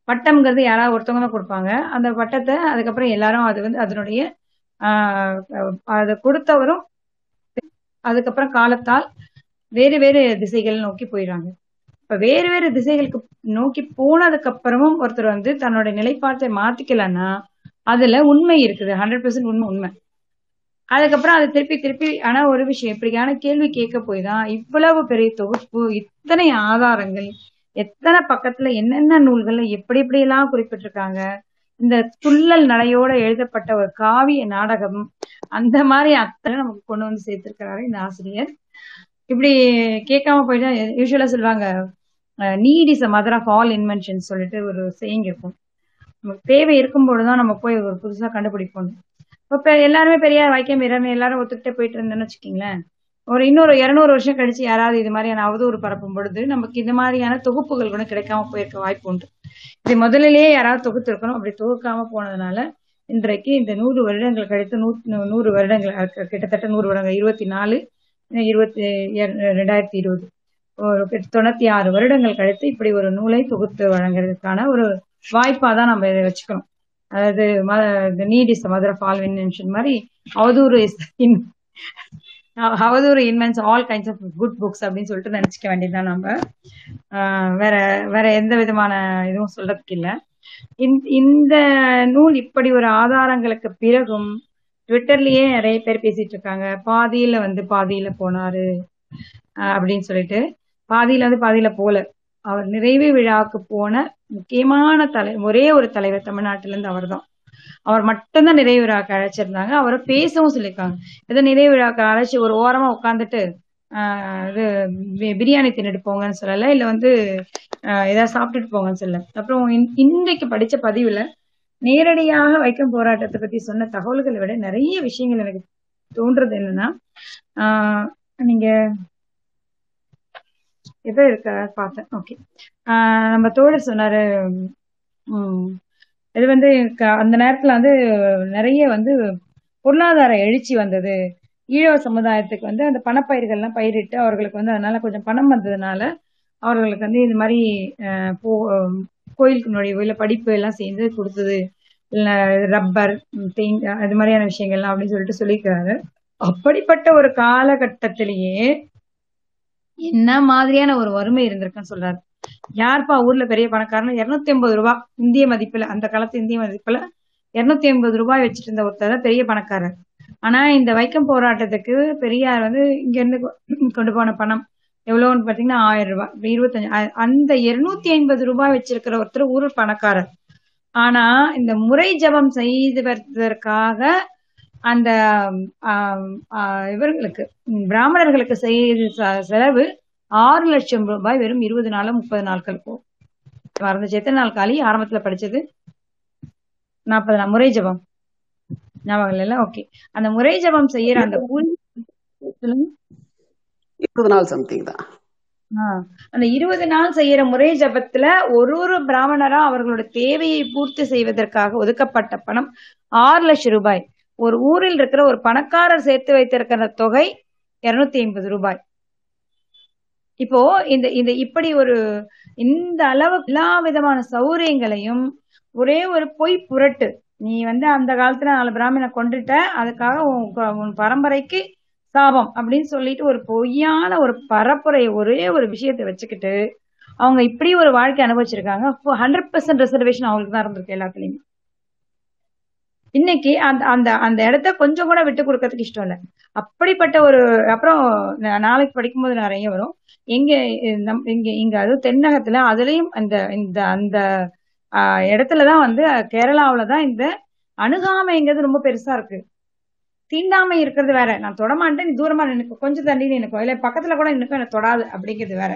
பட்டம்ங்கிறது யாராவது ஒருத்தவங்க தான் கொடுப்பாங்க அந்த பட்டத்தை. அதுக்கப்புறம் எல்லாரும் அது வந்து அதனுடைய அதை கொடுத்தவரும் அதுக்கப்புறம் காலத்தால் வேறு வேறு திசைகள் நோக்கி போயிடுறாங்க. இப்ப வேறு வேறு திசைகளுக்கு நோக்கி போனதுக்கு அப்புறமும் ஒருத்தர் வந்து தன்னோட நிலைப்பாட்டை மாத்திக்கலன்னா அதுல உண்மை இருக்குது, 100% உண்மை உண்மை. அதுக்கப்புறம் அதை திருப்பி திருப்பி ஆனா ஒரு விஷயம் இப்படியான கேள்வி கேட்க போய் தான் இவ்வளவு பெரிய தொகுப்பு, இத்தனை ஆதாரங்கள், எத்தனை பக்கத்துல என்னென்ன நூல்கள்ல எப்படி எப்படி எல்லாம் குறிப்பிட்டிருக்காங்க, இந்த துள்ளல் நடையோட எழுதப்பட்ட ஒரு காவிய நாடகம், அந்த மாதிரி அத்தனை நமக்கு கொண்டு வந்து சேர்த்திருக்கிறாரு இந்த ஆசிரியர். இப்படி கேட்காம போயிட்டா யூஸ்வலா சொல்லுவாங்க need is a mother of all invention சொல்லிட்டு ஒரு செய்யுங்க இருக்கும். நமக்கு தேவை இருக்கும்போதுதான் நம்ம போய் ஒரு புதுசா கண்டுபிடிப்போம். இப்போ எல்லாருமே பெரியார் வைக்கம் வீரர்னு எல்லாரும் ஒத்துக்கிட்டே போயிட்டு இருந்தேன்னு வச்சுக்கீங்களேன், ஒரு இன்னொரு 200 வருஷம் கழிச்சு யாராவது இது மாதிரியான அவதூறு பரப்பும் பொழுது நமக்கு இந்த மாதிரியான தொகுப்புகள் கூட கிடைக்காம போயிருக்க வாய்ப்பு உண்டு. இது முதலிலேயே யாராவது தொகுத்து இருக்கணும். அப்படி தொகுக்காம போனதுனால இன்றைக்கு இந்த 100 வருடங்கள் கழித்து 100 வருடங்கள் கிட்டத்தட்ட 100 வருடங்கள் 24 2020 ஒரு 96 வருடங்கள் கழித்து இப்படி ஒரு நூலை தொகுத்து வழங்குறதுக்கான ஒரு வாய்ப்பா தான் நம்ம இதை வச்சுக்கணும். அதாவது need is mother of all invention மாதிரி அவதூறு invents all kinds of good books அப்படின்னு சொல்லிட்டு நினைச்சுக்க வேண்டியதுதான். நம்ம வேற வேற எந்த விதமான இதுவும் சொல்றதுக்கு இல்லை. இந்த நூல் இப்படி ஒரு ஆதாரங்களுக்கு பிறகும் ட்விட்டர்லயே நிறைய பேர் பேசிட்டு இருக்காங்க பாதியில போனாரு அப்படின்னு சொல்லிட்டு. பாதியில போல அவர் நிறைவு விழாவுக்கு போன முக்கியமான ஒரே ஒரு தலைவர் தமிழ்நாட்டில இருந்து அவர் தான். அவர் மட்டும்தான் நிறைவு விழாவுக்கு அழைச்சிருந்தாங்க. அவரை பேசவும் சொல்லியிருக்காங்க. ஏதோ நிறைவு விழாவுக்கு அழைச்சி ஒரு ஓரமா உட்காந்துட்டு இது பிரியாணி தின்னுட்டு போங்கன்னு சொல்லல, இல்ல வந்து ஏதாவது சாப்பிட்டுட்டு போங்கன்னு சொல்லல. அப்புறம் இன்றைக்கு படிச்ச பதிவுல நேரடியாக வைக்கம் போராட்டத்தை பத்தி சொன்ன தகவல்களை விட நிறைய விஷயங்கள் எனக்கு தோன்றது என்னன்னா, நீங்க எதோ இருக்கிற பார்த்தேன். ஓகே, நம்ம தோழர் சொன்னாரு இது வந்து அந்த நேரத்துல வந்து நிறைய வந்து பொருளாதார எழுச்சி வந்தது, ஈழவ சமுதாயத்துக்கு வந்து அந்த பணப்பயிர்கள்லாம் பயிரிட்டு அவர்களுக்கு வந்து அதனால கொஞ்சம் பணம் வந்ததுனால அவர்களுக்கு வந்து இது மாதிரி கோயிலுக்கு நுழைவு இல்லை படிப்பு எல்லாம் சேர்ந்து கொடுத்தது, இல்லை ரப்பர் தேங்காய் அது மாதிரியான விஷயங்கள்லாம் அப்படின்னு சொல்லிட்டு சொல்லியிருக்காரு. அப்படிப்பட்ட ஒரு காலகட்டத்திலேயே என்ன மாதிரியான ஒரு வறுமை இருந்திருக்குன்னு சொல்றாரு. யார்ப்பா ஊர்ல பெரிய பணக்காரன் 250 ரூபாய் இந்திய மதிப்புல, அந்த காலத்து இந்திய மதிப்புல 250 ரூபாய் வச்சுட்டு இருந்த ஒருத்தர் தான் பெரிய பணக்காரர். ஆனா இந்த வைக்கம் போராட்டத்துக்கு பெரியார் வந்து இங்க இருந்து கொண்டு போன பணம் எவ்வளவுன்னு பாத்தீங்கன்னா 1000 ரூபாய் 25. அந்த 250 ரூபாய் வச்சிருக்கிற ஒருத்தர் ஊர் பணக்காரர். ஆனா இந்த முறை ஜபம் செய்து வருவதற்காக அந்த இவர்களுக்கு பிராமணர்களுக்கு செய்த செலவு 6 லட்சம் ரூபாய் வெறும் 20 நாள் 30 நாட்களுக்கும். மறந்துச்சு எத்தனை நாள் காலி ஆரம்பத்துல படிச்சது? 40 நாள் முறை ஜபம் ஞாபகம் இல்ல. ஓகே, அந்த முறை ஜபம் செய்யற அந்த கூலி 20 நாள் சம்திங் தான். அந்த 20 நாள் செய்யற முறை ஜபத்துல ஒரு பிராமணரா அவர்களோட தேவையை பூர்த்தி செய்வதற்காக ஒதுக்கப்பட்ட பணம் 6 லட்சம் ரூபாய். ஒரு ஊரில் இருக்கிற ஒரு பணக்காரர் சேர்த்து வைத்திருக்கிற தொகை 250 ரூபாய். இப்போ இந்த இப்படி ஒரு இந்த அளவு எல்லா விதமான சௌரியங்களையும் ஒரே ஒரு பொய் புரட்டு, நீ வந்து அந்த காலத்துல 4 பிராமணனை கொண்டுட்ட, அதுக்காக உன் பரம்பரைக்கு சாபம் அப்படின்னு சொல்லிட்டு ஒரு பொய்யான ஒரு பரப்புரை, ஒரே ஒரு விஷயத்தை வச்சுக்கிட்டு அவங்க இப்படி ஒரு வாழ்க்கை அனுபவிச்சிருக்காங்க. 100% ரிசர்வேஷன் அவங்களுக்கு தான் இருந்திருக்கு எல்லாத்துலயுமே. இன்னைக்கு அந்த அந்த அந்த இடத்த கொஞ்சம் கூட விட்டு கொடுக்கறதுக்கு இஷ்டம் இல்லை. அப்படிப்பட்ட ஒரு அப்புறம் நாளைக்கு படிக்கும்போது நிறைய வரும். இங்க அதுவும் தென்னகத்துல அதுலயும் அந்த இடத்துலதான் வந்து கேரளாவில்தான் இந்த அணுகாமைங்கிறது ரொம்ப பெருசா இருக்கு. தீண்டாமை இருக்கிறது வேற, நான் தொடமாட்டேன், நீ தூரமா நினைக்கும், கொஞ்சம் தண்டி நினைக்கும், இல்லை பக்கத்துல கூட நினைக்கும், எனக்கு தொடாது அப்படிங்கிறது வேற.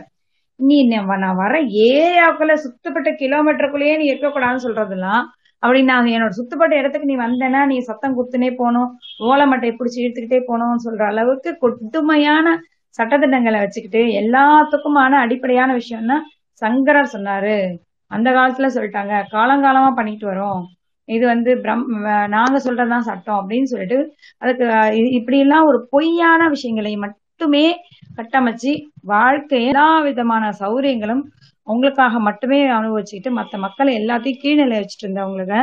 நீ நான் வர ஏரியாவுக்குள்ள சுத்தப்பட்ட கிலோமீட்டருக்குள்ளேயே நீ இருக்கக்கூடாதுன்னு சொல்றதுலாம் அப்படின்னா என்னோட சுத்தப்பட்ட இடத்துக்கு நீ வந்தேன்னா நீ சத்தம் குத்துனே போகணும், ஓலமட்டையை பிடிச்சி இழுத்துக்கிட்டே போகணும்னு சொல்ற அளவுக்கு கொடுமையான சட்டத்திட்டங்களை வச்சுக்கிட்டு எல்லாத்துக்குமான அடிப்படையான விஷயம்னா சங்கரர் சொன்னாரு, அந்த காலத்துல சொல்லிட்டாங்க, காலங்காலமா பண்ணிட்டு வரோம், இது வந்து நாங்க சொல்றதுதான் சட்டம் அப்படின்னு சொல்லிட்டு அதுக்கு இப்படி எல்லாம் ஒரு பொய்யான விஷயங்களை மட்டுமே கட்டமைச்சு வாழ்க்கைய எல்லா விதமான சௌரியங்களும் அவங்களுக்காக மட்டுமே அனுபவிச்சுக்கிட்டு மற்ற மக்களை எல்லாத்தையும் கீழ்நிலை வச்சுட்டு இருந்தவங்களுக்கு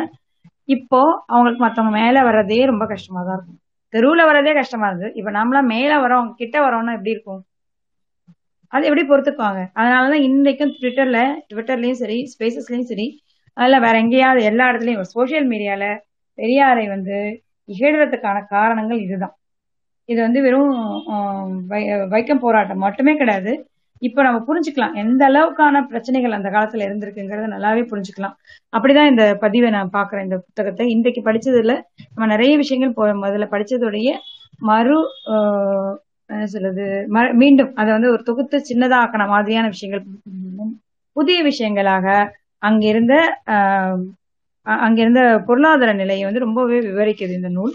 இப்போ அவங்களுக்கு மற்றவங்க மேல வர்றதே ரொம்ப கஷ்டமா தான் இருக்கும். தெருவுல வர்றதே கஷ்டமா இருந்தது, இப்ப நம்மளா மேல வரோம், கிட்ட வரோம்னா எப்படி இருக்கும், அது எப்படி பொறுத்துக்குவாங்க? அதனாலதான் இன்றைக்கும் ட்விட்டர்லயும் சரி ஸ்பேசஸ்லயும் சரி அதுல வேற எங்கேயாவது எல்லா இடத்துலயும் சோசியல் மீடியால பெரியாரை வந்து இகழ்றதுக்கான காரணங்கள் இதுதான். இது வந்து வெறும் வைக்கம் போராட்டம் மட்டுமே கிடையாது. இப்ப நம்ம புரிஞ்சுக்கலாம் எந்த அளவுக்கான பிரச்சனைகள் அந்த காலத்துல இருந்திருக்குங்கிறத நல்லாவே புரிஞ்சுக்கலாம். அப்படிதான் இந்த பதிவை நான் பாக்குறேன். இந்த புத்தகத்தை இன்றைக்கு படிச்சதுல நம்ம நிறைய விஷயங்கள் முதல்ல படிச்சதுடைய மீண்டும் அதை வந்து ஒரு தொகுத்து சின்னதாக்கின மாதிரியான விஷயங்கள், புதிய விஷயங்களாக அங்கிருந்த பொருளாதார நிலையை வந்து ரொம்பவே விவரிக்குது இந்த நூல்.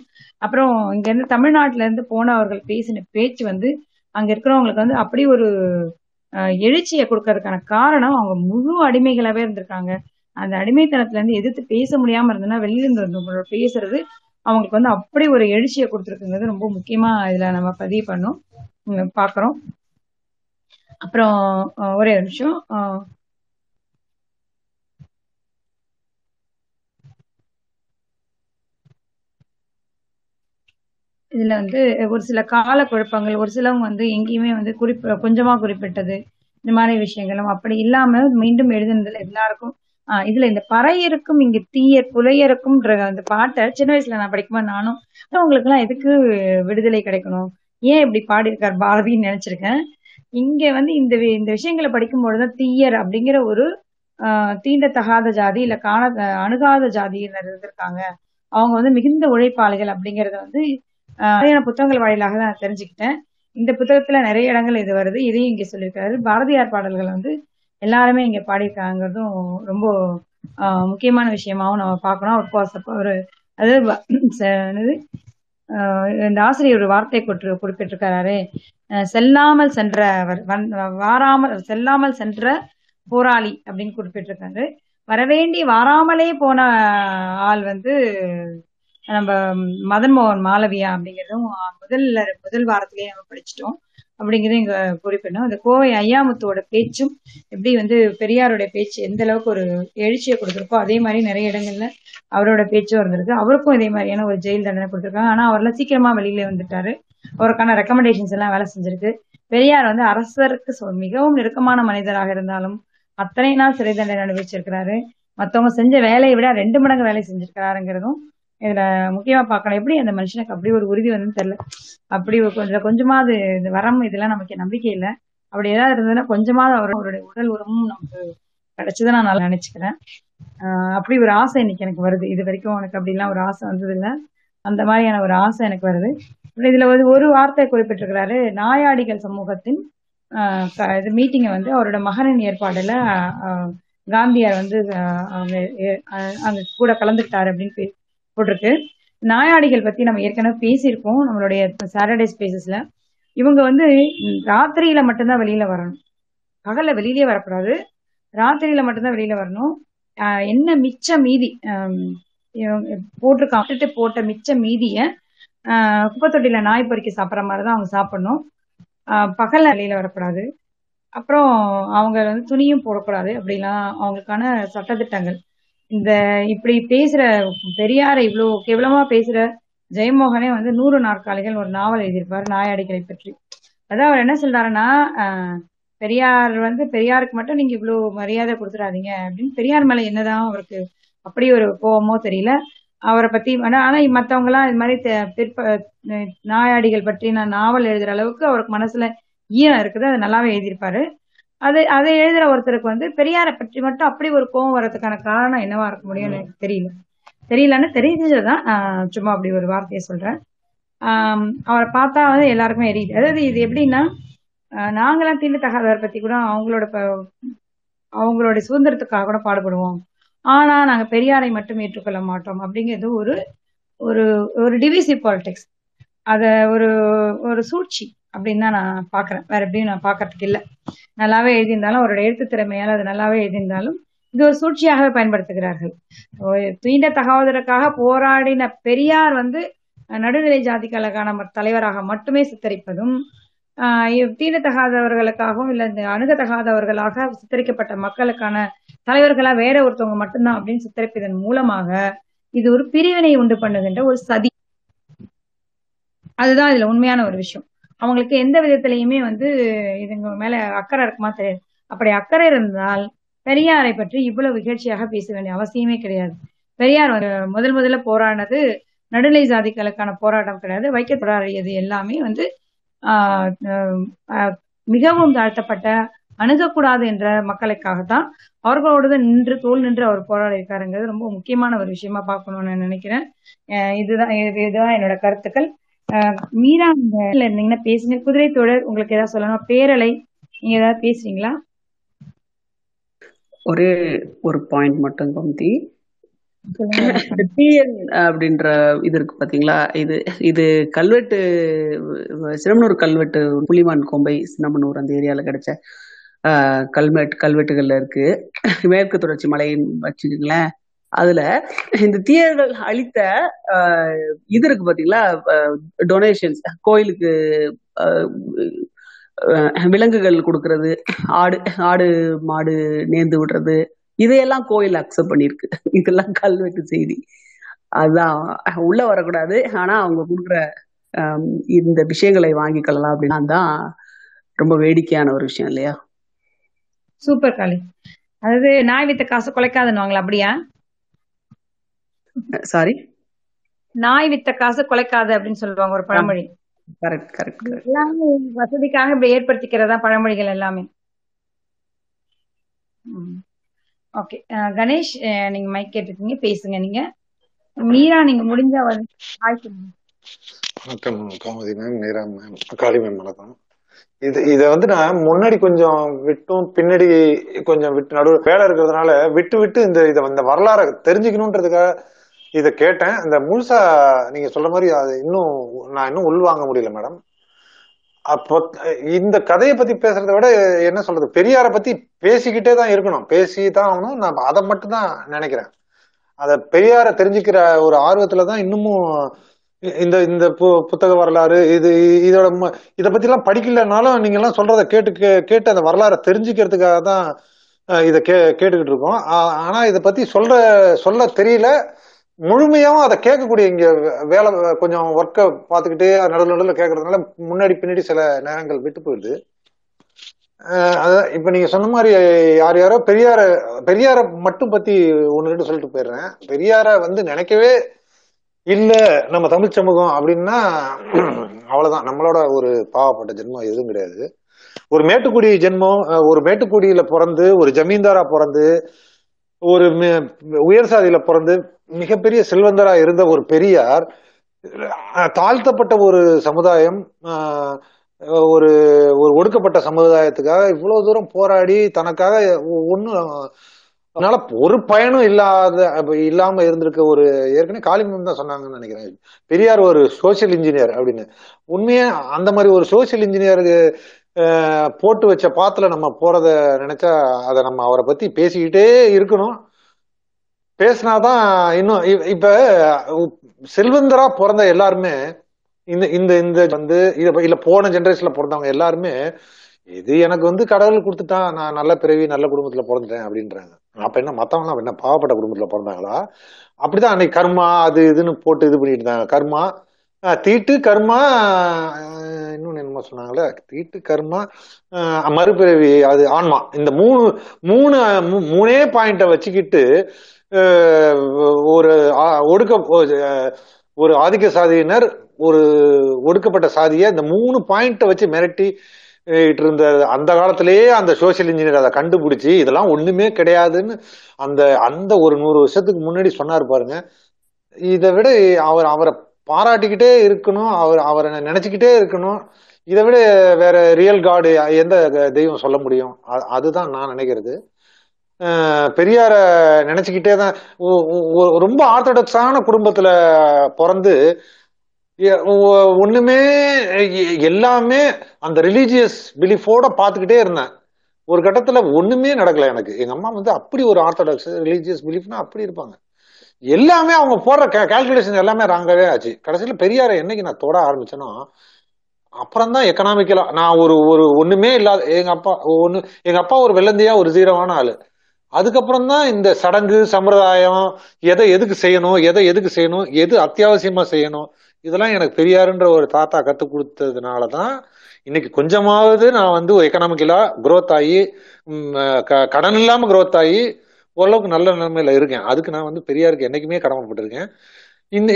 அப்புறம் இங்க இருந்து தமிழ்நாட்டுல இருந்து போனவர்கள் பேசின பேச்சு வந்து அங்க இருக்கிறவங்களுக்கு வந்து அப்படி ஒரு எழுச்சியை கொடுக்கறதுக்கான காரணம் அவங்க முழு அடிமைகளாவே இருந்திருக்காங்க. அந்த அடிமைத்தனத்துல இருந்து எதிர்த்து பேச முடியாம இருந்ததுன்னா வெளியிலிருந்து இருந்தவங்களோட பேசுறது அவங்களுக்கு வந்து அப்படி ஒரு எழுச்சியை கொடுத்துருக்குங்கிறது ரொம்ப முக்கியமா இதுல நம்ம பதிவு பண்ணோம் பாக்குறோம். அப்புறம் ஒரே நிமிஷம், இதுல வந்து ஒரு சில கால குழப்பங்கள், ஒரு சிலவங்க வந்து எங்கேயுமே வந்து கொஞ்சமா குறிப்பிட்டது இந்த மாதிரி விஷயங்களும் அப்படி இல்லாம மீண்டும் எழுதுனதுல எல்லாருக்கும் இதுல இந்த பறையருக்கும் இங்க தீயர் புலையருக்கும் அந்த பாட்டை சின்ன வயசுல நான் படிக்கும்போது நானும் உங்களுக்கு எல்லாம் எதுக்கு விடுதலை கிடைக்கணும், ஏன் இப்படி பாடியிருக்கார் பாரதின்னு நினைச்சிருக்கேன். இங்க வந்து இந்த விஷயங்களை படிக்கும்போதுதான் தீயர் அப்படிங்கிற ஒரு தீண்டத்தகாத ஜாதி இல்ல அணுகாத ஜாதியினர் இருந்திருக்காங்க, அவங்க வந்து மிகுந்த உழைப்பாளிகள் அப்படிங்கறத வந்து புத்தகங்கள் வாயிலாக தான் நான் தெரிஞ்சுக்கிட்டேன். இந்த புத்தகத்துல நிறைய இடங்கள் இது வருது, இதையும் இங்க சொல்லியிருக்காரு. பாரதியார் பாடல்கள் வந்து எல்லாருமே இங்க பாடியிருக்காங்கிறதும் ரொம்ப முக்கியமான விஷயமாவும் நம்ம பார்க்கணும். அதாவது இந்த ஆசிரியர் ஒரு வார்த்தை குறிப்பிட்டிருக்காரு, செல்லாமல் சென்ற போராளி அப்படின்னு குறிப்பிட்டிருக்காரு. வரவேண்டி வாராமலே போன ஆள் வந்து நம்ம மதன் மோகன் மாளவியா அப்படிங்கிறதும் முதல் வாரத்திலேயே நம்ம படிச்சுட்டோம் அப்படிங்கிறதும் இங்க குறிப்பிடணும். இந்த கோவை ஐயாமுத்தோட பேச்சும் எப்படி வந்து பெரியாருடைய பேச்சு எந்த அளவுக்கு ஒரு எழுச்சியை கொடுத்துருக்கோ அதே மாதிரி நிறைய இடங்கள்ல அவரோட பேச்சும் இருந்திருக்கு. அவருக்கும் இதே மாதிரியான ஒரு ஜெயில் தண்டனை கொடுத்துருக்காங்க, ஆனா அவரெல்லாம் சீக்கிரமா வெளியில வந்துட்டாரு. அவருக்கான ரெக்கமெண்டேஷன்ஸ் எல்லாம் வேலை செஞ்சிருக்கு. பெரியார் வந்து அரசருக்கு மிகவும் நெருக்கமான மனிதராக இருந்தாலும் அத்தனை நாள் சிறை தண்டனை அனுபவிச்சிருக்கிறாரு, மத்தவங்க செஞ்ச வேலையை விட 2 மடங்கு வேலை செஞ்சிருக்கிறாருங்கிறதும் இதுல முக்கியமா பாக்கணும். எப்படி அந்த மனுஷனுக்கு அப்படி ஒரு உறுதி வந்து தெரியல, அப்படி கொஞ்சம் கொஞ்சமா அது வரம் இதெல்லாம் நமக்கு நம்பிக்கை இல்லை, அப்படி ஏதாவது இருந்ததுன்னா கொஞ்சமாவது அவருடைய உடல் உரமும் நமக்கு கிடைச்சதை நான் நல்லா நினைச்சுக்கிறேன். அப்படி ஒரு ஆசை இன்னைக்கு எனக்கு வருது, இது வரைக்கும் உனக்கு அப்படிலாம் ஒரு ஆசை வந்தது இல்லை, அந்த மாதிரியான ஒரு ஆசை எனக்கு வருது. இதுல ஒரு வார்த்தை குறிப்பிட்டிருக்கிறாரு, நாயாடிகள் சமூகத்தின் இது மீட்டிங்கை வந்து அவரோட மகனின் ஏற்பாடுல காந்தியார் வந்து அங்க கூட கலந்துட்டாரு அப்படின்னு போட்டிருக்கு. நாயாடிகள் பத்தி நம்ம ஏற்கனவே பேசியிருக்கோம் நம்மளுடைய சாட்டர்டே ஸ்பேசஸ்ல. இவங்க வந்து ராத்திரியில மட்டும்தான் வெளியில வரணும், பகல்ல வெளியிலேயே வரக்கூடாது, ராத்திரியில மட்டும்தான் வெளியில வரணும். என்ன மிச்ச மீதி போட்டுட்டு போட்ட மிச்ச மீதிய குப்பைத்தொட்டியில நாய் பொறுக்கி சாப்பிட்ற மாதிரிதான் அவங்க சாப்பிடணும், பகல்ல வெளியில வரக்கூடாது. அப்புறம் அவங்க வந்து துணியும் போடக்கூடாது, அப்படிலாம் அவங்களுக்கான சட்டத்திட்டங்கள். இந்த இப்படி பேசுற பெரியாரை இவ்வளவு கேவலமா பேசுற ஜெயமோகனே வந்து 100 நாற்காலிகள் ஒரு நாவல் எழுதியிருப்பாரு நாயாடிகளை பற்றி. அதான் அவர் என்ன சொல்றாருன்னா, பெரியார் வந்து பெரியாருக்கு மட்டும் நீங்க இவ்வளவு மரியாதை கொடுத்துடாதீங்க அப்படின்னு. பெரியார் மேல என்னதான் அவருக்கு அப்படி ஒரு கோபமோ தெரியல அவரை பத்தி, ஆனா மத்தவங்க எல்லாம் இது மாதிரி நாயாடிகள் பற்றி நான் நாவல் எழுதுற அளவுக்கு அவருக்கு மனசுல ஈரம் இருக்குது, அது நல்லாவே எழுதியிருப்பாரு. அதை எழுதுற ஒருத்தருக்கு வந்து பெரியாரை பற்றி மட்டும் அப்படி ஒரு கோபம் வர்றதுக்கான காரணம் என்னவா இருக்க முடியும்னு எனக்கு தெரியலன்னு தெரிஞ்சதுதான் சும்மா அப்படி ஒரு வார்த்தையை சொல்றேன். அவரை பார்த்தா வந்து எல்லாருக்குமே எரியுது. அதாவது இது எப்படின்னா, நாங்களாம் தீண்டத்தகாதவரை பத்தி கூட அவங்களோட சுதந்திரத்துக்காக கூட பாடுபடுவோம், ஆனா நாங்க பெரியாரை மட்டும் ஏற்றுக்கொள்ள மாட்டோம் அப்படிங்கிறது ஒரு ஒரு டிவிசிவ் பாலிடிக்ஸ், அத ஒரு சூழ்ச்சி அப்படின்னு தான் நான் பாக்குறேன். வேற எப்படியும் நான் பாக்குறதுக்கு இல்லை, நல்லாவே எழுதியிருந்தாலும் அவரோட எழுத்து திறமையால அது நல்லாவே எழுதியிருந்தாலும் இது ஒரு சூழ்ச்சியாகவே பயன்படுத்துகிறார்கள். தீண்ட தகாவதற்காக போராடின பெரியார் வந்து நடுநிலை ஜாதிகளுக்கான தலைவராக மட்டுமே சித்தரிப்பதும், தீண்ட தகாதவர்களுக்காகவும் இல்ல இந்த அணுகத்தகாதவர்களாக சித்தரிக்கப்பட்ட மக்களுக்கான தலைவர்களா வேற ஒருத்தவங்க மட்டும்தான் அப்படின்னு சித்தரிப்பதன் மூலமாக இது ஒரு பிரிவினை உண்டு பண்ணுகின்ற ஒரு சதி. அதுதான் இதுல உண்மையான ஒரு விஷயம். அவங்களுக்கு எந்த விதத்திலையுமே வந்து இதுங்க மேல அக்கறை இருக்குமா தெரியாது. அப்படி அக்கறை இருந்தால் பெரியாரை பற்றி இவ்வளவு இகழ்ச்சியாக பேச வேண்டிய அவசியமே கிடையாது. பெரியார் முதல்ல போராடினது நடுநிலை ஜாதிகளுக்கான போராட்டம் கிடையாது. வைக்க போராடியது எல்லாமே வந்து மிகவும் தாழ்த்தப்பட்ட அணுகக்கூடாது என்ற மக்களுக்காகத்தான். அவர்களோடு நின்று தோல் நின்று அவர் போராடி இருக்காருங்கிறது ரொம்ப முக்கியமான ஒரு விஷயமா பார்க்கணும்னு நான் நினைக்கிறேன். இதுதான் என்னோட கருத்துக்கள். மீரா இருந்தீங்கன்னா பேசுங்க. குதிரை தோழர் உங்களுக்கு ஏதாவது சொல்லணும்? பேரலை நீங்க ஏதாவது பேசுறீங்களா? ஒரே ஒரு பாயிண்ட் மட்டும் கம்தி. டிஎன் அப்படின்ற இது இருக்கு பாத்தீங்களா? இது கல்வெட்டு, சிரமனூர் கல்வெட்டு, புலிமான் கோம்பை சிரமனூர் அந்த ஏரியால கிடைச்ச கல்வெட்டுகள்ல இருக்கு. மேற்கு தொடர்ச்சி மலைன்னு வச்சுக்கீங்களேன், அதுல இந்த தீயர்கள் அளித்த இது இருக்கு பாத்தீங்களா, டொனேஷன்ஸ், கோயிலுக்கு விலங்குகள் கொடுக்கறது, ஆடு மாடு நேர்ந்து விடுறது, இதையெல்லாம் கோயில் அக்செப்ட் பண்ணிருக்கு. இதெல்லாம் கல்வெட்டு செய்தி. அதுதான் உள்ள வரக்கூடாது, ஆனா அவங்க கொடுக்குற இந்த விஷயங்களை வாங்கிக்கலாம் அப்படின்னா தான் ரொம்ப வேடிக்கையான ஒரு விஷயம் இல்லையா? சூப்பர் காளி. அதாவது நாய் வித்த காசு குலைக்காதுன்னு அப்படியா? சாரி, நாய் வித்த காசு குலைக்காது அப்படின்னு சொல்லுவாங்க ஒரு பழமொழி. Correct correct. எல்லாமே வசதிக்காக இப்படி ஏற்படுத்திக்கிறதா பழமொழிகள் எல்லாமே. ஓகே கணேஷ், நீங்க மைக் கேட்டிருக்கீங்க, பேசுங்க. நீங்க மீரா, நீங்க முடிஞ்ச வணக்கம் Gomathi ma'am, Meera ma'am, Kali ma'am வணக்கம். இத வந்து நான் முன்னாடி கொஞ்சம் விட்டும் பின்னாடி கொஞ்சம் விட்டு நடுவு வேலை இருக்கிறதுனால விட்டு இந்த இதை அந்த வரலாறு தெரிஞ்சுக்கணும்ன்றதுக்காக இதை கேட்டேன். இந்த முழுசா நீங்க சொல்ற மாதிரி அது இன்னும் உள்வாங்க முடியல மேடம். அப்போ இந்த கதையை பத்தி பேசுறத விட என்ன சொல்றது, பெரியாரை பத்தி பேசிக்கிட்டே தான் இருக்கணும், பேசிதான் ஆகணும். நான் அதை மட்டும் தான் நினைக்கிறேன். அதை பெரியாரை தெரிஞ்சுக்கிற ஒரு ஆர்வத்துலதான் இன்னமும் இந்த இந்த புத்தக வரலாறு இதோட இதை பத்தி எல்லாம் படிக்கலனாலும் நீங்க எல்லாம் சொல்றத கேட்டு அந்த வரலாறை தெரிஞ்சுக்கிறதுக்காக தான் இதை கேட்டுக்கிட்டு இருக்கோம். ஆனா இதை பத்தி சொல்ல தெரியல, முழுமையாவும் அதை கேட்கக்கூடிய இங்க வேலை கொஞ்சம் ஒர்க்கை பார்த்துக்கிட்டே நடுவில் கேட்கறதுனால முன்னாடி பின்னாடி சில நேரங்கள் விட்டு போயிடுது. அதான் இப்ப நீங்க சொன்ன மாதிரி யாரோ பெரியாரை மட்டும் பத்தி ஒன்று ரெண்டு சொல்லிட்டு போயிடுறேன். பெரியாரை வந்து நினைக்கவே இல்லை நம்ம தமிழ் சமூகம் அப்படின்னா அவ்வளவுதான். நம்மளோட ஒரு பாவப்பட்ட ஜென்மம் எதுவும் கிடையாது. ஒரு மேட்டுக்குடி ஜென்மம், ஒரு மேட்டுக்குடியில பிறந்து, ஒரு ஜமீன்தாரா பிறந்து, ஒரு உயர் சாதியில பிறந்து மிகப்பெரிய செல்வந்தரா இருந்த ஒரு பெரியார் தாழ்த்தப்பட்ட ஒரு சமுதாயம், ஒரு ஒரு ஒடுக்கப்பட்ட சமுதாயத்துக்காக இவ்வளவு தூரம் போராடி தனக்காக ஒன்னும் அதனால ஒரு பயனும் இல்லாம இருந்திருக்க ஒரு, ஏற்கனவே காளிமம் தான் சொன்னாங்கன்னு நினைக்கிறேன், பெரியார் ஒரு சோசியல் இன்ஜினியர் அப்படின்னு. உண்மையா அந்த மாதிரி ஒரு சோசியல் இன்ஜினியர் போட்டு வச்ச பாத்துல நம்ம போறத நினைச்சா அதை நம்ம அவரை பத்தி பேசிக்கிட்டே இருக்கணும். பேசினாதான் இன்னும் இப்ப செல்வந்தரா பிறந்த எல்லாருமே இந்த இந்த வந்து இல்ல போன ஜென்ரேஷன்ல பிறந்தவங்க எல்லாருமே இது எனக்கு வந்து கடவுள் கொடுத்துட்டான், நான் நல்ல பிறவி நல்ல குடும்பத்துல பிறந்துட்டேன் அப்படின்றாங்க. அப்ப என்ன மத்தவங்களாம் என்ன பாவப்பட்ட குடும்பத்துல பிறந்தாங்களா? அப்படிதான் அன்னைக்கு கர்மா அது இதுன்னு போட்டு இது பண்ணிட்டு இருந்தாங்க. கர்மா தீட்டு, கர்மா இன்னொன்னு என்னமா சொன்னாங்களே, தீட்டு கர்மா மறுபிறவி, அது ஆன்மா, இந்த மூணே பாயிண்ட வச்சுக்கிட்டு ஒரு ஆதிக்க சாதியினர் ஒரு ஒடுக்கப்பட்ட சாதிய இந்த மூணு பாயிண்ட வச்சு மிரட்டிட்டு இருந்த அந்த காலத்திலேயே அந்த சோசியல் இன்ஜினியர் அதை கண்டுபிடிச்சி இதெல்லாம் ஒண்ணுமே கிடையாதுன்னு அந்த அந்த ஒரு 100 வருஷத்துக்கு முன்னாடி சொன்னார் பாருங்க. இதை விட அவரை பாராட்டிக்கிட்டே இருக்கணும், அவரை நினைச்சுக்கிட்டே இருக்கணும். இதை விட வேற ரியல் காடு எந்த தெய்வம் சொல்ல முடியும்? அதுதான் நான் நினைக்கிறது. பெரியார நினைச்சுக்கிட்டே தான் ரொம்ப ஆர்த்தடாக்ஸான குடும்பத்துல பிறந்து ஒண்ணுமே எல்லாமே அந்த ரிலீஜியஸ் பிலீஃபோட பார்த்துக்கிட்டே இருந்தேன். ஒரு கட்டத்துல ஒண்ணுமே நடக்கல எனக்கு. எங்க அம்மா வந்து அப்படி ஒரு ஆர்த்தடாக்ஸ் ரிலீஜியஸ் பிலீஃப்னா அப்படி இருப்பாங்க. எல்லாமே அவங்க போடுற கால்குலேஷன் எல்லாமே ராங்காவே ஆச்சு. கடைசியில பெரியாரை என்னைக்கு நான் தொட ஆரம்பிச்சேன்னா அப்புறம்தான் எக்கனாமிக்கலா நான் ஒரு ஒரு ஒண்ணுமே இல்லாத எங்க அப்பா ஒரு வெள்ளந்தியா ஒரு ஜீரோவான ஆளு. அதுக்கப்புறம் தான் இந்த சடங்கு சம்பிரதாயம் எதை எதுக்கு செய்யணும் எது அத்தியாவசியமா செய்யணும் இதெல்லாம் எனக்கு பெரியாருன்ற ஒரு தாத்தா கற்றுக் கொடுத்ததுனாலதான் இன்னைக்கு கொஞ்சமாவது நான் வந்து எக்கனாமிக்கலா குரோத் ஆகி கடன் இல்லாம குரோத் ஆகி ஓரளவுக்கு நல்ல நிலைமையில இருக்கேன். அதுக்கு நான் வந்து பெரியாருக்கு என்னைக்குமே கடமைப்பட்டிருக்கேன். இந்த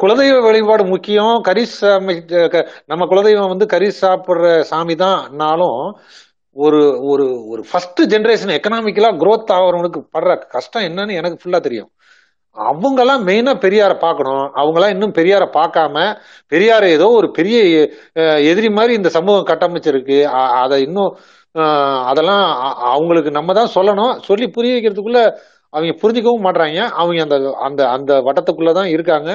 குலதெய்வ வழிபாடு முக்கியம். நம்ம குலதெய்வம் வந்து கறி சாப்பிட்ற சாமி தான்னாலும் ஒரு ஒரு ஒரு ஃபர்ஸ்ட் ஜென்ரேஷன் எக்கனாமிக்கலா குரோத் ஆகிறவங்களுக்கு படுற கஷ்டம் என்னன்னு எனக்கு ஃபுல்லா தெரியும். அவங்க எல்லாம் மெயினா பெரியாரை பார்க்கணும். அவங்களாம் இன்னும் பெரியாரை பார்க்காம பெரியாரை ஏதோ ஒரு பெரிய எதிரி மாதிரி இந்த சமூகம் கட்டமைச்சிருக்கு. அதை இன்னும் அதெல்லாம் அவங்களுக்கு நம்ம தான் சொல்லணும். சொல்லி புரிய வைக்கிறதுக்குள்ள அவங்க புரிஞ்சிக்கவும் மாட்றாங்க. அவங்க அந்த அந்த அந்த வட்டத்துக்குள்ளதான் இருக்காங்க.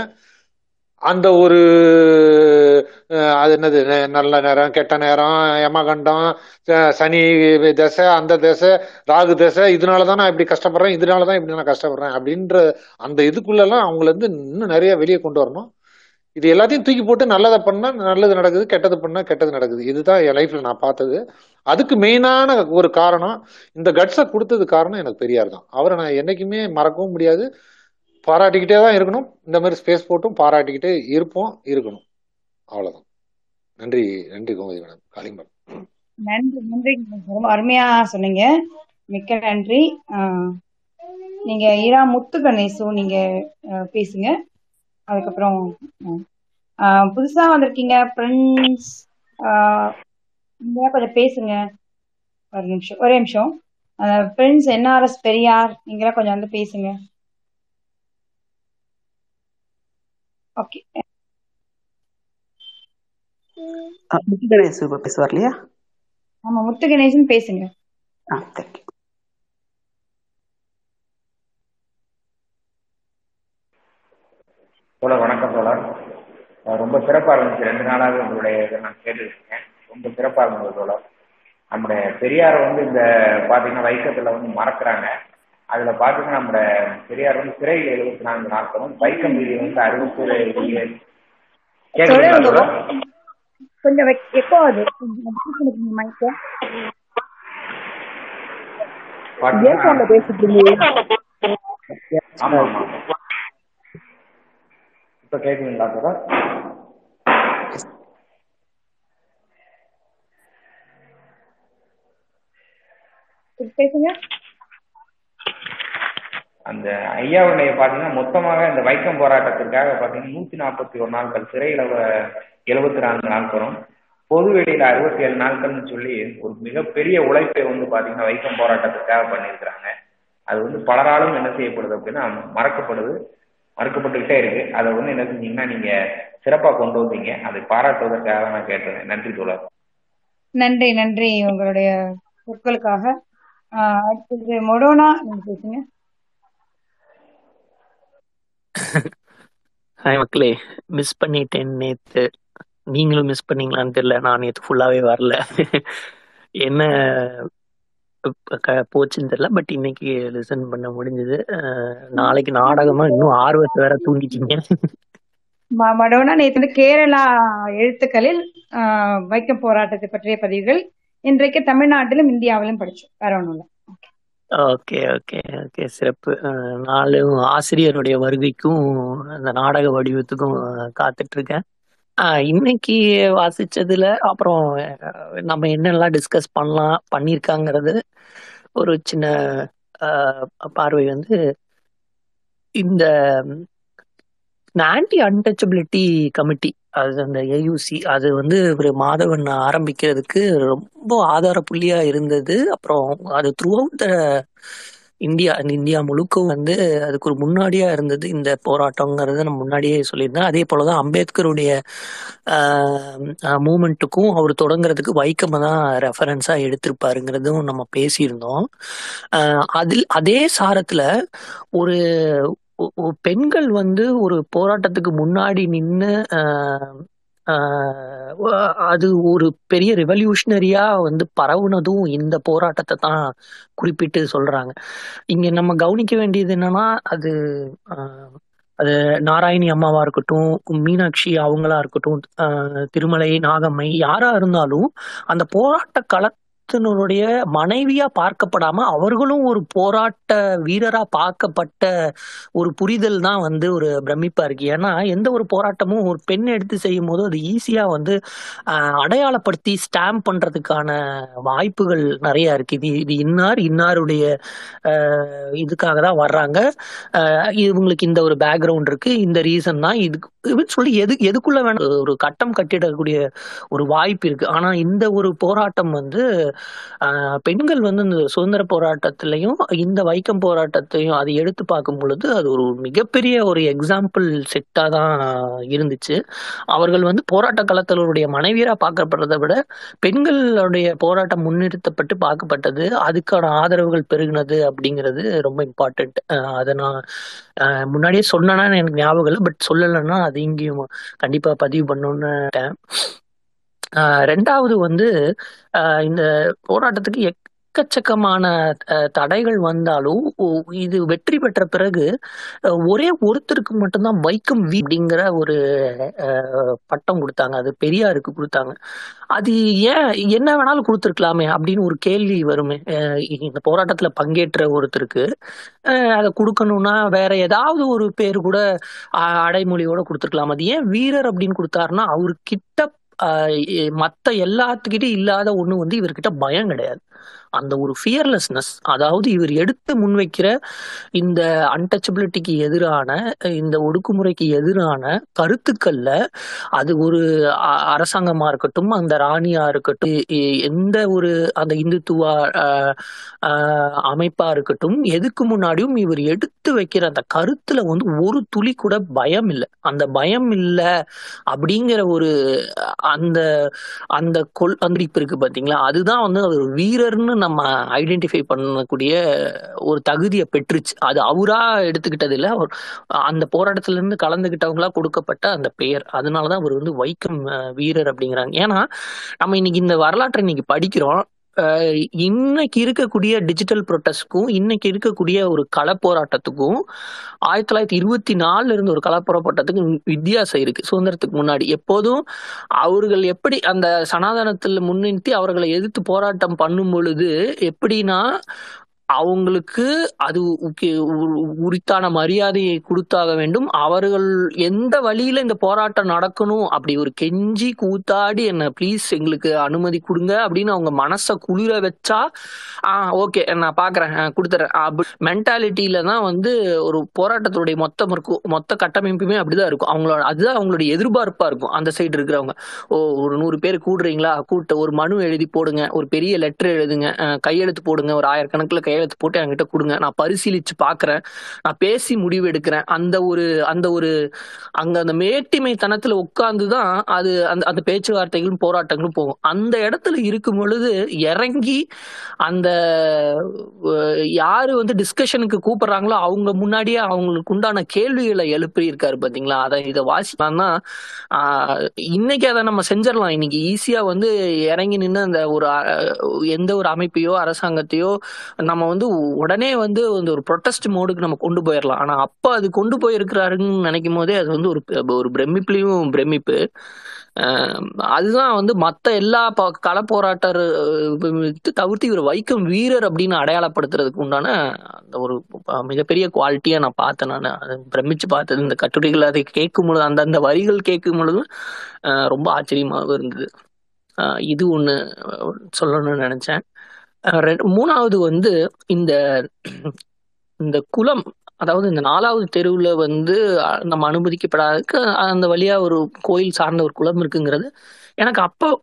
அந்த ஒரு அது என்னது நல்ல நேரம் கெட்ட நேரம் யமகண்டம் சனி திசை அந்த திசை ராகு திசை இதனாலதான் நான் இப்படி கஷ்டப்படுறேன் அப்படின்ற அந்த இதுக்குள்ளெல்லாம் அவங்கள இருந்து இன்னும் நிறைய வெளியே கொண்டு வரணும். இது எல்லாத்தையும் தூக்கி போட்டு நல்லதை பண்ணா நல்லது நடக்குது, கெட்டது பண்ணா கெட்டது நடக்குது. இதுதான் என் லைஃப்ல நான் பார்த்தது. அதுக்கு மெயினான ஒரு காரணம் இந்த கட்ஸை கொடுத்தது காரணம் எனக்கு பெரியார் தான். அவரை நான் என்னைக்குமே மறக்கவும் முடியாது. பாராட்டிக்கிட்டே தான் இருக்கணும். இந்த மாதிரி ஸ்பேஸ் போட்டும் பாராட்டிக்கிட்டே இருக்கணும். அவ்வளவுதான். நன்றி நன்றி கோமதி மேடம். காளிம்பரம் நன்றி. ரொம்ப அருமையா சொன்னீங்க. மிக்க நன்றி. நீங்க இரா முத்துகணேசு நீங்க பேசுங்க. அதுக்கப்புறம் புதுசா வந்திருக்கீங்க பிரின்ஸ் கொஞ்சம் பேசுங்க. ஒரே நிமிஷம் பிரின்ஸ் என்ஆர்எஸ் பெரியார் நீங்களா கொஞ்சம் வந்து பேசுங்க. முத்துகணேசன் பேசுங்க. வணக்கம் தோழர். ரொம்ப சிறப்பா இருந்துச்சு. 2 நாளாக உங்களுடைய நான் கேட்டுருக்கேன். ரொம்ப சிறப்பா இருந்தது தோழர். நம்முடைய பெரியார் வந்து இந்த பாத்தீங்கன்னா வைக்கத்துல வந்து மறக்கிறாங்க. அதுல பாத்தீங்கன்னா நம்ம பெரியார் வந்து சிறையில் 74 நாட்களும் வைக்கம் வீதி வந்து 67 கேக்குங்களா சார்? அந்த ஐயாவுடைய பாத்தீங்கன்னா மொத்தமாக இந்த வைக்கம் போராட்டத்திற்காக பாத்தீங்கன்னா 141 நாட்கள் சிறையில 74 நாட்களும் பொது வெளியில 67 நாட்கள்னு சொல்லி ஒரு மிகப்பெரிய உழைப்பை வந்து பாத்தீங்கன்னா வைக்கம் போராட்டத்திற்காக பண்ணியிருக்கிறாங்க. அது வந்து பலராலும் என்ன செய்யப்படுது அப்படின்னா மறுக்கப்பட்டுக்கிட்டே இருக்கு. அதை வந்து என்ன செஞ்சீங்கன்னா நீங்க சிறப்பா கொண்டு வந்தீங்க. அதை பாராட்டுவதற்காக நான் கேட்டேன். நன்றி தோழர். நன்றி உங்களுடைய சொற்களுக்காக. மொடோனா பேசுங்க. ஹாய் மக்களே, மிஸ் பண்ணிட்டேன். நேத்து நீங்களும் மிஸ் பண்ணீங்களான்னு தெரியல. நான் நேத்து ஃபுல்லாவே வரல. என்ன போச்சுன்னு தெரியல. பட் இன்னைக்கு லிசன் பண்ண முடிஞ்சது. நாளைக்கு நாடகமா இன்னும் ஆர்வத்தை வேற தூண்டிச்சிங்க. மடோனா நேற்று வந்து கேரளா எழுத்துக்களில் வைக்கம் போராட்டத்தை பற்றிய பதிவுகள் இன்றைக்கு தமிழ்நாட்டிலும் இந்தியாவிலும் படிச்சோம். வேற ஒன்றும் இல்லை. ஓகே ஓகே ஓகே சிறப்பு. நானும் ஆசிரியருடைய வருகைக்கும் அந்த நாடக வடிவத்துக்கும் காத்துட்டு இருக்கேன். இன்னைக்கு வாசிச்சதுல அப்புறம் நம்ம என்னெல்லாம் டிஸ்கஸ் பண்ணியிருக்காங்கிறது ஒரு சின்ன பார்வை வந்து இந்த ஆன்டி அன்டச்சபிலிட்டி கமிட்டி அது அந்த ஏயூசி அது வந்து ஒரு மாதவன் ஆரம்பிக்கிறதுக்கு ரொம்ப ஆதாரப்புள்ளியா இருந்தது. அப்புறம் அது த்ரூ அவுட் இந்தியா முழுக்கும் வந்து அதுக்கு ஒரு முன்னாடியா இருந்தது இந்த போராட்டங்கிறத நம்ம முன்னாடியே சொல்லியிருந்தேன். அதே போலதான் அம்பேத்கருடைய மூமெண்ட்டுக்கும் அவர் தொடங்குறதுக்கு வைக்கம் தான் ரெஃபரன்ஸா எடுத்திருப்பாருங்கிறதும் நம்ம பேசியிருந்தோம். அதில் அதே சாரத்துல ஒரு பெண்கள் வந்து ஒரு போராட்டத்துக்கு முன்னாடி நின்று அது ஒரு பெரிய ரெவல்யூஷனரியா வந்து பரவுனதும் இந்த போராட்டத்தை தான் குறிப்பிட்டு சொல்றாங்க. இங்க நம்ம கவனிக்க வேண்டியது என்னன்னா, அது அது நாராயணி அம்மாவா இருக்கட்டும், மீனாட்சி அவங்களா இருக்கட்டும், திருமலை, நாகம்மை, யாரா இருந்தாலும் அந்த போராட்ட களத்தினுடைய மனைவியா பார்க்கப்படாம அவர்களும் ஒரு போராட்ட வீரரா பார்க்கப்பட்ட ஒரு புரிதல் தான் வந்து ஒரு பிரமிப்பா இருக்கு. ஏன்னா எந்த ஒரு போராட்டமும் ஒரு பெண் எடுத்து செய்யும் போது அது ஈஸியா வந்து அடையாளப்படுத்தி ஸ்டாம்ப் பண்றதுக்கான வாய்ப்புகள் நிறைய இருக்கு. இது இன்னாருடைய இதுக்காக தான் வர்றாங்க, இவங்களுக்கு இந்த ஒரு பேக்ரவுண்ட் இருக்கு, இந்த ரீசன் தான் இதுக்கு சொல்லி எதுக்குள்ள வேணா ஒரு கட்டம் கட்டிடக்கூடிய ஒரு வாய்ப்பு இருக்கு. ஆனா இந்த ஒரு போராட்டம் வந்து பெண்கள் வந்து இந்த சுதந்திர போராட்டத்திலையும் இந்த வைக்கம் போராட்டத்தையும் அது எடுத்து பார்க்கும் பொழுது அது ஒரு மிகப்பெரிய ஒரு எக்ஸாம்பிள் செட்டா தான் இருந்துச்சு. அவர்கள் வந்து போராட்ட களத்தினுடைய மனைவியரா பார்க்கப்படுறதை விட பெண்களுடைய போராட்டம் முன்னிறுத்தப்பட்டு பார்க்கப்பட்டது, அதுக்கான ஆதரவுகள் பெருகினது அப்படிங்கிறது ரொம்ப இம்பார்ட்டன்ட். அதை நான் முன்னாடியே சொன்னா எனக்கு ஞாபகம் இல்லை, பட் சொல்லலைன்னா அது இங்கேயும் கண்டிப்பா பதிவு பண்ணணும்னுட்டேன். ரெண்டாவது வந்து இந்த போராட்டத்துக்கு எக்கச்சக்கமான தடைகள் வந்தாலும் இது வெற்றி பெற்ற பிறகு ஒரே ஒருத்தருக்கு மட்டும்தான் வைக்கம் வி அப்படிங்கிற ஒரு பட்டம் கொடுத்தாங்க, அது பெரியாருக்கு கொடுத்தாங்க. அது ஏன், என்ன வேணாலும் கொடுத்துருக்கலாமே அப்படின்னு ஒரு கேள்வி வருமே. இந்த போராட்டத்துல பங்கேற்ற ஒருத்தருக்கு அதை கொடுக்கணும்னா வேற ஏதாவது ஒரு பேர் கூட அடைமொழியோட கொடுத்துருக்கலாம். அது ஏன் வீரர் அப்படின்னு கொடுத்தாருன்னா, அவர்கிட்ட மற்ற எல்லாத்துக்கிட்டையும் இல்லாத ஒண்ணு வந்து இவர்கிட்ட பயம் கிடையாது, அந்த ஒரு ஃபியர்லெஸ்னஸ். அதாவது இவர் எடுத்து முன்வைக்கிற இந்த அன்டச்சபிலிட்டிக்கு எதிரான, இந்த ஒடுக்குமுறைக்கு எதிரான கருத்துக்கள்ல அது ஒரு அரசாங்கமா இருக்கட்டும், அந்த ராணியா இருக்கட்டும், எந்த ஒரு அந்த இந்துத்துவ அமைப்பா இருக்கட்டும், எதுக்கு முன்னாடியும் இவர் எடுத்து வைக்கிற அந்த கருத்துல வந்து ஒரு துளி கூட பயம் இல்லை. அந்த பயம் இல்லை அப்படிங்கிற ஒரு அந்த அந்த கொள் அந்திரிப்பு இருக்கு பாத்தீங்களா, அதுதான் வந்து ஒரு வீரர்னு நம்ம ஐடென்டிஃபை பண்ணக்கூடிய ஒரு தகுதியை பெற்றுச்சு. அது அவரா எடுத்துக்கிட்டது இல்லை, அந்த போராட்டத்துல இருந்து கலந்துகிட்டவங்களா கொடுக்கப்பட்ட அந்த பெயர். அதனாலதான் அவர் வந்து வைக்கம் வீரர் அப்படிங்கிறாங்க. ஏன்னா நம்ம இன்னைக்கு இந்த வரலாற்றை இன்னைக்கு படிக்கிறோம். இன்னைக்கு இருக்கக்கூடிய டிஜிட்டல் ப்ரொட்டஸ்ட்க்கும் இன்னைக்கு இருக்கக்கூடிய ஒரு களப்போராட்டத்துக்கும் 1924 இருந்த ஒரு களப்போராட்டத்துக்கும் வித்தியாசம் இருக்கு. சுதந்திரத்துக்கு முன்னாடி எப்போதும் அவர்கள் எப்படி அந்த சனாதனத்தில் முன்னிறுத்தி அவர்களை எதிர்த்து போராட்டம் பண்ணும் பொழுது எப்படின்னா, அவங்களுக்கு அது உரித்தான மரியாதையை கொடுத்தாக வேண்டும், அவர்கள் எந்த வழியில இந்த போராட்டம் நடக்கணும் அப்படி ஒரு கெஞ்சி கூத்தாடி என்ன ப்ளீஸ் எங்களுக்கு அனுமதி கொடுங்க அப்படின்னு அவங்க மனசை குளிர வச்சா ஓகே நான் பாக்குறேன் கொடுத்துறேன் மென்டாலிட்டியில தான் வந்து ஒரு போராட்டத்துடைய மொத்தம் இருக்கும், மொத்த கட்டமைப்புமே அப்படிதான் இருக்கும். அவங்களோட அதுதான் அவங்களுடைய எதிர்பார்ப்பா இருக்கும். அந்த சைடு இருக்கிறவங்க ஒரு 100 பேர் கூடுறீங்களா, கூட்ட ஒரு மனு எழுதி போடுங்க, ஒரு பெரிய லெட்டர் எழுதுங்க, கையெழுத்து போடுங்க, ஒரு 1000 கணக்கில் கையெழுத்து போட்டு என்கிட்ட கொடுங்க, நான் பரிசீலிச்சு பாக்குறேன், நான் பேசி முடிவு எடுக்கிறேன். அந்த ஒரு அங்க அந்த மேட்டிமை தனத்துல உட்கார்ந்துதான் அது அந்த பேச்சுவார்த்தைகளும் போராட்டங்களும் போகும். அந்த இடத்துல இருக்கும் பொழுது இறங்கி அந்த யாரு வந்து டிஸ்கஷனுக்கு கூப்பிடுறாங்களோ அவங்க முன்னாடியே அவங்களுக்கு உண்டான கேள்விகளை எழுப்பி இருக்காரு பாத்தீங்களா. அதை இதை வாசிக்கலாம்னா இன்னைக்கு அதை நம்ம செஞ்சிடலாம். இன்னைக்கு ஈஸியா வந்து இறங்கி நின்று அந்த ஒரு எந்த ஒரு அமைப்பையோ அரசாங்கத்தையோ நம்ம வந்து உடனே வந்து ஒரு ப்ரொட்டஸ்ட் மோடுக்கு நம்ம கொண்டு போயிடலாம். ஆனா அப்ப அது கொண்டு போயிருக்கிறாருன்னு நினைக்கும் போதே அது வந்து ஒரு பிரமிப்புலயும் பிரமிப்பு. அதுதான் வந்து மற்ற எல்லா களப்போராட்டர் தவிர்த்து இவர் வைக்கம் வீரர் அப்படின்னு அடையாளப்படுத்துறதுக்கு உண்டான அந்த ஒரு மிகப்பெரிய குவாலிட்டியா நான் பார்த்தேன். நான் பிரமிச்சு பார்த்தது இந்த கட்டுரைகள், அதை கேட்கும் பொழுது அந்த வரிகள் கேட்கும் பொழுதும் ரொம்ப ஆச்சரியமாக இருந்தது. இது ஒண்ணு சொல்லணும்னு நினைச்சேன். மூணாவது வந்து இந்த குலம், அதாவது இந்த 4வது தெருவுல வந்து நம்ம அனுமதிக்கப்படாததுக்கு அந்த வழியா ஒரு கோயில் சார்ந்த ஒரு குலம் இருக்குங்கிறது எனக்கு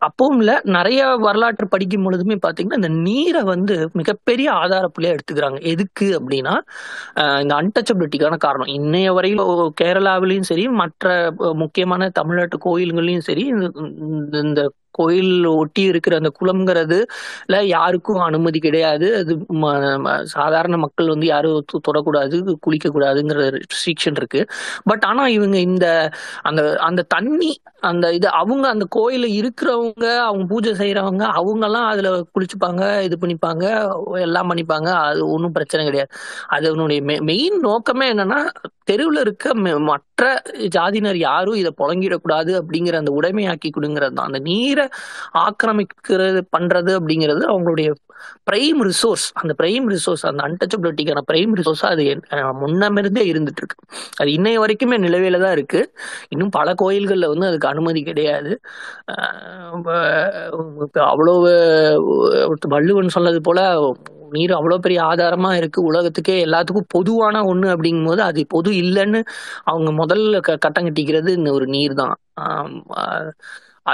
அப்பவும் இல்லை. நிறைய வரலாற்று படிக்கும் பொழுதுமே பார்த்தீங்கன்னா இந்த நீரை வந்து மிகப்பெரிய ஆதாரப்புள்ளையா எடுத்துக்கிறாங்க. எதுக்கு அப்படின்னா இந்த அன்டச்சபிலிட்டிக்கான காரணம். இன்னைய வரையில் கேரளாவிலையும் சரி, மற்ற முக்கியமான தமிழ்நாட்டு கோயில்கள்லையும் சரி, இந்த கோயில் ஒட்டி இருக்கிற அந்த குளம்ங்கிறதுல யாருக்கும் அனுமதி கிடையாது. அது சாதாரண மக்கள் வந்து யாரும் தொடக்கூடாது, குளிக்க கூடாதுங்கிற ரெஸ்ட்ரிக்ஷன் இருக்கு. பட் ஆனா இவங்க இந்த அந்த அந்த தண்ணி அந்த இது அவங்க அந்த கோயில இருக்கிறவங்க அவங்க பூஜை செய்யறவங்க அவங்க எல்லாம் அதுல குளிச்சுப்பாங்க, இது பண்ணிப்பாங்க, எல்லாம் பண்ணிப்பாங்க. அது ஒன்றும் பிரச்சனை கிடையாது. அதனுடைய மெயின் நோக்கமே என்னன்னா தெருவில் இருக்க மற்ற ஜாதியினர் யாரும் இதை புழங்கிடக்கூடாது அப்படிங்கிற அந்த உடைமையாக்கி கொடுங்கிறது தான். அந்த நீரை ஆக்கிரமிக்கிறது பண்றது அப்படிங்கிறது அவங்களுடைய பிரைம் ரிசோர்ஸ். அந்த பிரைம் ரிசோர்ஸ், அந்த அன்டச்சபிலிட்டிக்கான பிரைம் ரிசோர்ஸ் அது முன்னமிருந்தே இருந்துட்டு இருக்கு. அது இன்னைய வரைக்குமே நிலவையில தான் இருக்கு. இன்னும் பல கோயில்களில் வந்து அதுக்கு அனுமதி கிடையாது. அவ்வளவு வள்ளுவன் சொன்னது போல நீர் அவ்வளோ பெரிய ஆதாரமா இருக்கு, உலகத்துக்கே எல்லாத்துக்கும் பொதுவான ஒண்ணு அப்படிங்கும் போது அது பொது இல்லைன்னு அவங்க முதல்ல கட்டம் கட்டிக்கிறது இந்த ஒரு நீர் தான்.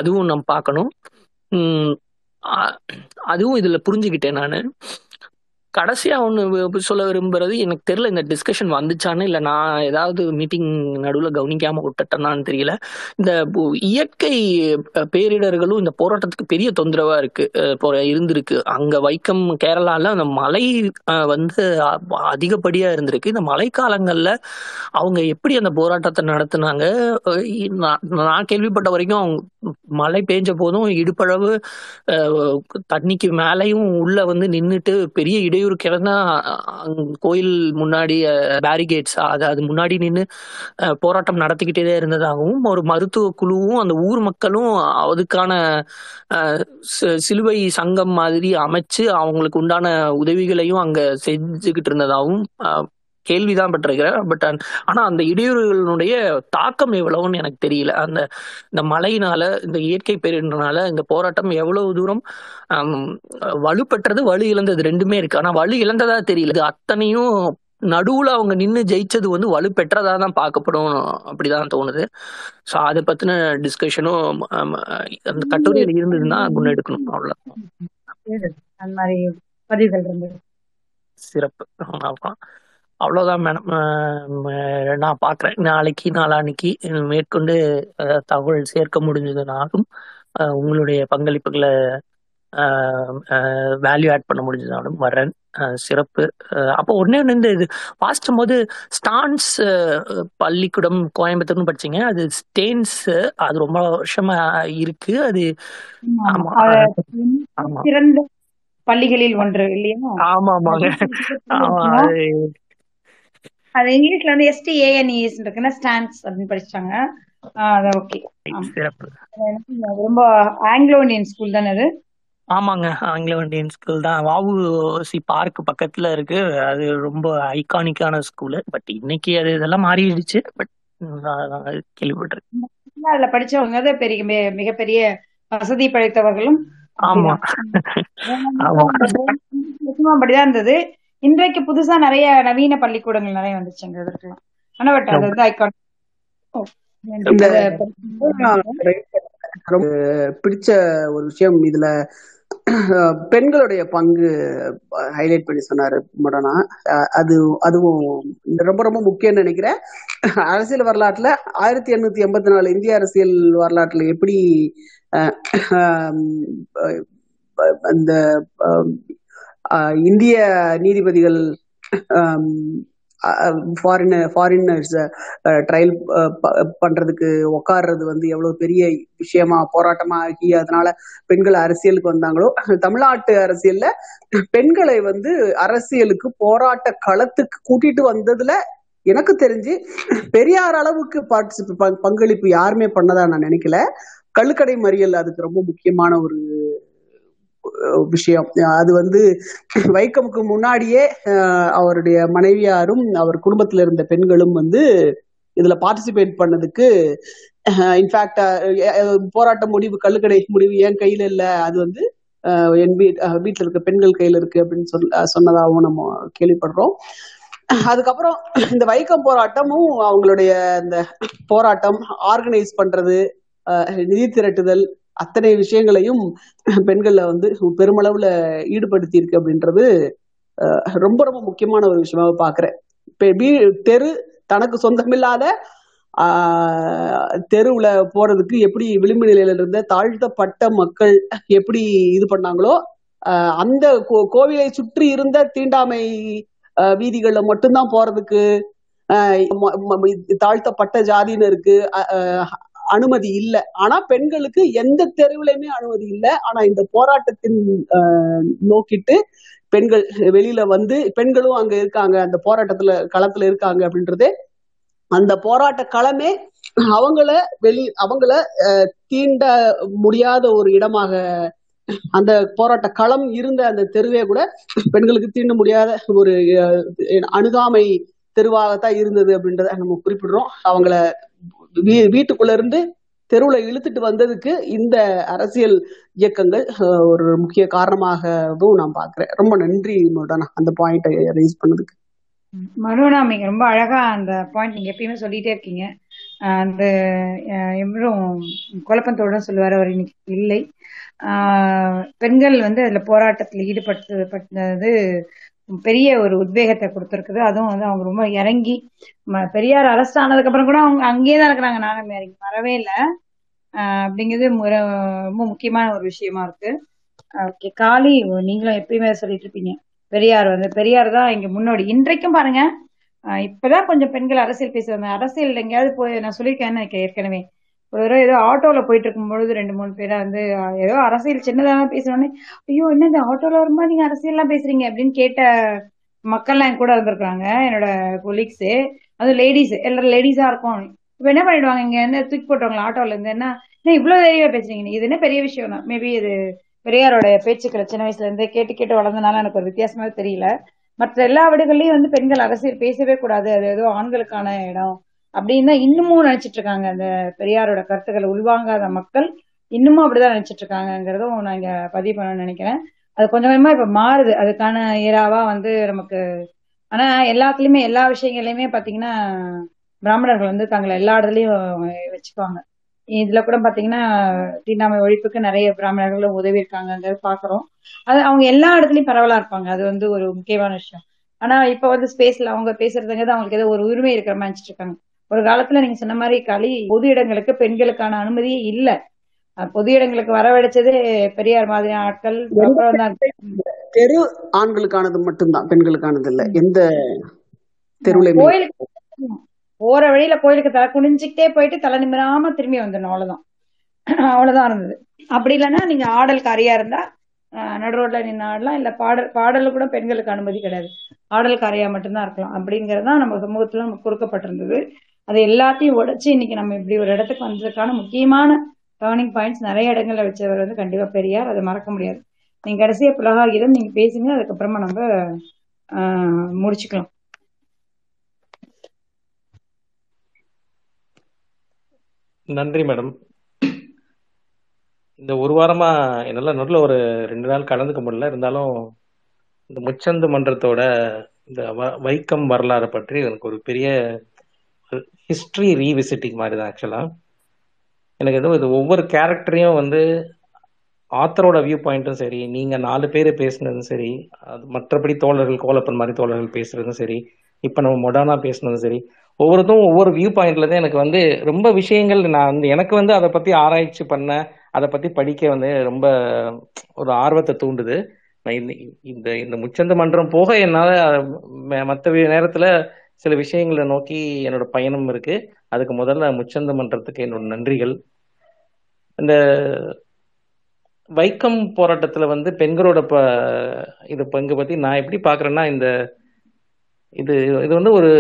அதுவும் நம்ம பார்க்கணும். அதுவும் இதுல புரிஞ்சுக்கிட்டேன் நான். கடைசியா ஒண்ணு சொல்ல விரும்புறது, எனக்கு தெரியல இந்த டிஸ்கஷன் வந்துச்சான்னு, இல்லை நான் ஏதாவது மீட்டிங் நடுவில் கவனிக்காம விட்டுட்டேன்னான்னு தெரியல. இந்த இயற்கை பேரிடர்களும் இந்த போராட்டத்துக்கு பெரிய தொந்தரவா இருக்கு இருந்திருக்கு. அங்க வைக்கம் கேரளால அந்த மழை வந்து அதிகப்படியா இருந்திருக்கு. இந்த மழை காலங்கள்ல அவங்க எப்படி அந்த போராட்டத்தை நடத்தினாங்க? நான் கேள்விப்பட்ட வரைக்கும் அவங்க மழை பெய்ஞ்ச போதும் இடுப்பளவு தண்ணிக்கு மேலையும் உள்ள வந்து நின்றுட்டு பெரிய இடையூறு கிடந்தா கோயில் முன்னாடி பேரிகேட்ஸ் அதாவது முன்னாடி நின்று போராட்டம் நடத்திக்கிட்டே இருந்ததாகவும், ஒரு மருத்துவ குழுவும் அந்த ஊர் மக்களும் அதுக்கான சிலுவை சங்கம் மாதிரி அமைச்சு அவங்களுக்கு உண்டான உதவிகளையும் அங்க செஞ்சுக்கிட்டு இருந்ததாகவும் கேள்விதான் பட்டிருக்கிறேன். பட் ஆனா அந்த இடையூறுகளுடைய தாக்கம் எவ்வளவுன்னு எனக்கு தெரியல. அந்த இந்த மழையினால இந்த இயற்கை பேரிடர்னால இந்த போராட்டம் எவ்வளவு தூரம் வலு பெற்றது, வலு இழந்தது ரெண்டுமே இருக்கு. ஆனா வலு இழந்ததா தெரியல. அத்தனையும் நடுவுல அவங்க நின்று ஜெயிச்சது வந்து வலு பெற்றதா தான் பார்க்கப்படும் அப்படிதான் தோணுது. ஸோ அதை பத்தின டிஸ்கஷனும் அந்த கட்டுரையில இருந்ததுன்னா முன்னெடுக்கணும். அவ்வளவுதான். சிறப்பு. அவ்வளோதான் மேடம். நான் பார்க்குறேன் நாளைக்கு நாளான்னைக்கு மேற்கொண்டு தகவல் சேர்க்க முடிஞ்சதுனாலும் உங்களுடைய பங்களிப்புகளை வேல்யூ ஆட் பண்ண முடிஞ்சதுனாலும் வரேன். சிறப்பு. அப்போ ஒன்னே ஒன்று, இந்த இது வாசிச்சும் போது ஸ்டான்ஸ் பள்ளிக்கூடம் கோயம்புத்தூர்னு படிச்சிங்க, அது ஸ்டேன்ஸ், அது ரொம்ப வருஷமா இருக்கு. அது பள்ளிகளில் ஒன்று இல்லையா? ஆமா ஆமாங்க. அது இங்கிலீஷ்ல வந்து STANES இருக்குன்னா ஸ்டான்ஸ் அப்படின்னு படிச்சாங்க. ரொம்ப ஆங்கிலோ இண்டியன் ஸ்கூல் தானே அது? ஆமாங்க, ஆங்கிலோ இண்டியன் ஸ்கூல் தான். வஉசி பார்க் பக்கத்துல இருக்கு. அது ரொம்ப ஐகானிக்கான ஸ்கூலு. பட் இன்னைக்கு அது இதெல்லாம் மாறிடுச்சு. பட் கேள்விப்பட்டிருக்கேன் அதுல படிச்சவங்க பெரிய மிகப்பெரிய வசதி படைத்தவர்களும். ஆமா ஆமா, அப்படிதான் இருந்தது. இன்றைக்கு புதுசா நிறைய நவீன பள்ளிக்கூடங்கள் நிறைய வந்துச்சுங்க. இருக்கலாம். ஆனா பட் அது வந்து ஐகான் பிடிச்ச ஒரு விஷயம். இதுல பெண்களுடைய பங்கு ஹைலைட் பண்ணி சொன்னாரு மடனா. அதுவும் ரொம்ப ரொம்ப முக்கியம் நினைக்கிறேன். அரசியல் வரலாற்றுல 1884 இந்திய அரசியல் வரலாற்றுல எப்படி அந்த இந்திய நீதிபதிகள் ஃபாரினர்ஸ் ட்ரையல் பண்றதுக்கு உட்கார்றது வந்து எவ்வளவு பெரிய விஷயமா போராட்டமா ஆகி அதனால பெண்கள் அரசியலுக்கு வந்தாங்களோ, தமிழ்நாட்டு அரசியல்ல பெண்களை வந்து அரசியலுக்கு போராட்ட களத்துக்கு கூட்டிட்டு வந்ததுல எனக்கு தெரிஞ்சு பெரியார் அளவுக்கு பங்களிப்பு யாருமே பண்ணதா நான் நினைக்கல. கள்ளுக்கடை மறியல் அதுக்கு ரொம்ப முக்கியமான ஒரு விஷயம். அது வந்து வைக்கமுக்கு முன்னாடியே அவருடைய மனைவியாரும் அவர் குடும்பத்துல இருந்த பெண்களும் வந்து இதுல பார்ட்டிசிபேட் பண்ணதுக்கு, இன்ஃபேக்ட் போராட்ட முடிவு கள்ளுக்கடை முடிவு என் கையில இல்ல, அது வந்து என் வீட்டுல இருக்க பெண்கள் கையில இருக்கு அப்படின்னு சொன்னதாகவும் நம்ம கேள்விப்படுறோம். அதுக்கப்புறம் இந்த வைக்கம் போராட்டமும் அவங்களுடைய இந்த போராட்டம் ஆர்கனைஸ் பண்றது, நிதி திரட்டுதல், அத்தனை விஷயங்களையும் பெண்கள்ல வந்து பெருமளவுல ஈடுபடுத்தி இருக்கு அப்படின்றது ரொம்ப ரொம்ப முக்கியமான ஒரு விஷயமா பாக்குறேன். தெரு தனக்கு சொந்தமில்லாத தெருவுல போறதுக்கு எப்படி விளிம்பு நிலையில இருந்த தாழ்த்தப்பட்ட மக்கள் எப்படி இது பண்ணாங்களோ அந்த கோவிலை சுற்றி இருந்த தீண்டாமை வீதிகள்ல மட்டும்தான் போறதுக்கு தாழ்த்தப்பட்ட ஜாதியினருக்கு அனுமதி இல்லை. ஆனா பெண்களுக்கு எந்த தெருவிலையுமே அனுமதி இல்லை. ஆனா இந்த போராட்டத்தின் நோக்கிட்டு பெண்கள் வெளியில வந்து பெண்களும் அங்க இருக்காங்க, அந்த போராட்டத்துல களத்துல இருக்காங்க அப்படின்றது அந்த போராட்ட களமே அவங்கள தீண்ட முடியாத ஒரு இடமாக அந்த போராட்ட களம் இருந்த அந்த தெருவே கூட பெண்களுக்கு தீண்ட முடியாத ஒரு அணுகாமை தெருவாகத்தான் இருந்தது அப்படின்றத நம்ம குறிப்பிடுறோம். அவங்கள வீட்டுக்குள்ள இருந்து தெருவுல இழுத்துட்டு வந்ததுக்கு இந்த அரசியல் இயக்கங்கள் ஒரு முக்கிய காரணமாகவும் நான் பாக்குறேன். ரொம்ப நன்றி மருடனா அந்த பாயிண்ட் ரைஸ் பண்ணதுக்கு. மருடனா நீங்க ரொம்ப அழகா அந்த பாயிண்ட் நீங்க எப்பயுமே சொல்லிட்டே இருக்கீங்க. அந்த இவரும் குழப்பத்தோட சொல்லுவார் அவர் இன்னைக்கு இல்லை. பெண்கள் அதுல போராட்டத்தில் ஈடுபடுத்தப்பட்டது பெரிய ஒரு உத்வேகத்தை கொடுத்துருக்குது. அதுவும் அவங்க ரொம்ப இறங்கி பெரியார் அரசு ஆனதுக்கு அப்புறம் கூட அவங்க அங்கேயேதான் இருக்கிறாங்க, நானும் இறங்கி வரவே இல்லை அப்படிங்கிறது ரொம்ப முக்கியமான ஒரு விஷயமா இருக்கு. ஓகே காளி, நீங்களும் எப்பயுமே சொல்லிட்டு இருப்பீங்க பெரியார் பெரியார் தான் இங்க முன்னோடி. இன்றைக்கும் பாருங்க இப்பதான் கொஞ்சம் பெண்கள் அரசியல் பேசி வந்தாங்க. அரசியல் எங்கேயாவது போய் நான் சொல்லியிருக்கேன்னு நினைக்கிறேன் ஏற்கனவே. ஒரு ஏதோ ஆட்டோல போயிட்டு இருக்கும் பொழுது 2-3 பேரா ஏதோ அரசியல் சின்னதாக பேசணும்னு, ஐயோ என்ன இந்த ஆட்டோல வரும்போது நீங்க அரசியல் எல்லாம் பேசுறீங்க அப்படின்னு கேட்ட மக்கள்லாம் என் கூட இருந்திருக்காங்க, என்னோட கொலீக்ஸு. அதுவும் லேடிஸ், எல்லாரும் லேடிஸா இருக்கும். இப்ப என்ன பண்ணிடுவாங்க, இங்க தூக்கி போட்டவங்களா ஆட்டோல இருந்து, என்ன இவ்வளவு தைரியமா பேசுறீங்க, இது என்ன பெரிய விஷயம் தான். மேபி இது பெரியாரோட பேச்சுக்களை சின்ன வயசுல இருந்து கேட்டு கேட்டு வளர்ந்தனால எனக்கு ஒரு வித்தியாசமாவே தெரியல. மற்ற எல்லா வீடுகள்லயும் பெண்கள் அரசியல் பேசவே கூடாது, அது ஏதோ ஆண்களுக்கான இடம் அப்படின்னு தான் இன்னமும் நினைச்சிட்டு இருக்காங்க. அந்த பெரியாரோட கருத்துக்களை உள்வாங்காத மக்கள் இன்னமும் அப்படிதான் நினைச்சிட்டு இருக்காங்கிறதும் நான் இங்க பதிவு பண்ணணும்னு நினைக்கிறேன். அது கொஞ்சம் கொஞ்சமா இப்ப மாறுது, அதுக்கான ஏராவா நமக்கு. ஆனா எல்லாத்துலயுமே எல்லா விஷயங்கள்லயுமே பாத்தீங்கன்னா பிராமணர்கள் தங்களை எல்லா இடத்துலயும் வச்சுக்குவாங்க. இதுல கூட பாத்தீங்கன்னா தீண்டாமை ஒழிப்புக்கு நிறைய பிராமணர்களும் உதவி இருக்காங்கிறது பாக்குறோம். அது அவங்க எல்லா இடத்துலயும் பரவலா இருப்பாங்க, அது ஒரு முக்கியமான விஷயம். ஆனா இப்ப ஸ்பேஸ்ல அவங்க பேசுறதுங்கிறது அவங்களுக்கு ஏதோ ஒரு உரிமை இருக்கிற மாதிரி நினைச்சிட்டு இருக்காங்க. ஒரு காலத்துல நீங்க சொன்ன மாதிரி காளி, பொது இடங்களுக்கு பெண்களுக்கான அனுமதியே இல்ல. பொது இடங்களுக்கு வரவழைச்சது பெரியார் மாதிரியான ஆட்கள், தெரு ஆண்களுக்கானது மட்டும்தான், பெண்களுக்கானது இல்ல. எந்த தெருவுலயும் கோயிலுக்கு போற வழியில கோயிலுக்கு தலை குனிஞ்சுக்கிட்டே போயிட்டு தலை நிமிராம திரும்பி வந்துடணும், அவ்வளவுதான் அவ்வளவுதான் இருந்தது. அப்படி இல்லைன்னா நீங்க ஆடல் காரியா இருந்தா நடு ரோட்ல நின்று ஆடலாம், இல்ல பாடல கூட பெண்களுக்கு அனுமதி கிடையாது, ஆடல் காரியா மட்டும்தான் இருக்கலாம். அப்படிங்கறதுதான் நம்ம சமூகத்துல நமக்கு கொடுக்கப்பட்டிருந்தது. அது எல்லாத்தையும் உடைச்சு இன்னைக்கு நம்ம இப்படி ஒரு இடத்துக்கு வந்ததுக்கான முக்கியமான டர்னிங் பாயிண்ட்ஸ் நிறைய இடங்கள்ல வச்சவர் கண்டிப்பா பெரியார், அதை மறக்க முடியாது. நீங்க கடைசியா புலகாகிதம் நீங்க பேசுங்க, அதுக்கப்புறமா நம்ம முடிச்சுக்கலாம். நன்றி மேடம். இந்த ஒரு வாரமா என்னால நல்ல ஒரு 2 நாள் கலந்துக்க முடியல, இருந்தாலும் இந்த முச்சந்து மன்றத்தோட இந்த வைக்கம் வரலாறு பற்றி எனக்கு ஒரு பெரிய ஹிஸ்டரி ரீவிசிட்டிங் மாதிரி தான். ஆக்சுவலாக எனக்கு இது ஒவ்வொரு கேரக்டரையும் ஆத்தரோட வியூ பாயிண்ட்டும் சரி, நீங்கள் 4 பேர் பேசுனதும் சரி, அது மற்றபடி தோழர்கள் கோலப்பன் மாதிரி தோழர்கள் பேசுகிறதும் சரி, இப்போ நம்ம மொடானா பேசுனதும் சரி, ஒவ்வொருத்தும் ஒவ்வொரு வியூ பாயிண்ட்லேருந்து எனக்கு ரொம்ப விஷயங்கள் நான் எனக்கு அதை பற்றி ஆராய்ச்சி பண்ண, அதை பற்றி படிக்க ரொம்ப ஒரு ஆர்வத்தை தூண்டுது. இந்த இந்த முச்சந்த மன்றம் போக என்னால் மற்ற நேரத்தில் சில விஷயங்களை நோக்கி என்னோட பயணம் இருக்கு. அதுக்கு முதல்ல முச்சந்த மன்றத்துக்கு என்னோட நன்றிகள். இந்த வைக்கம் போராட்டத்துல பெண்களோட இது பங்கு பத்தி நான் எப்படி பாக்குறேன்னா, இந்த இது இது ஒரு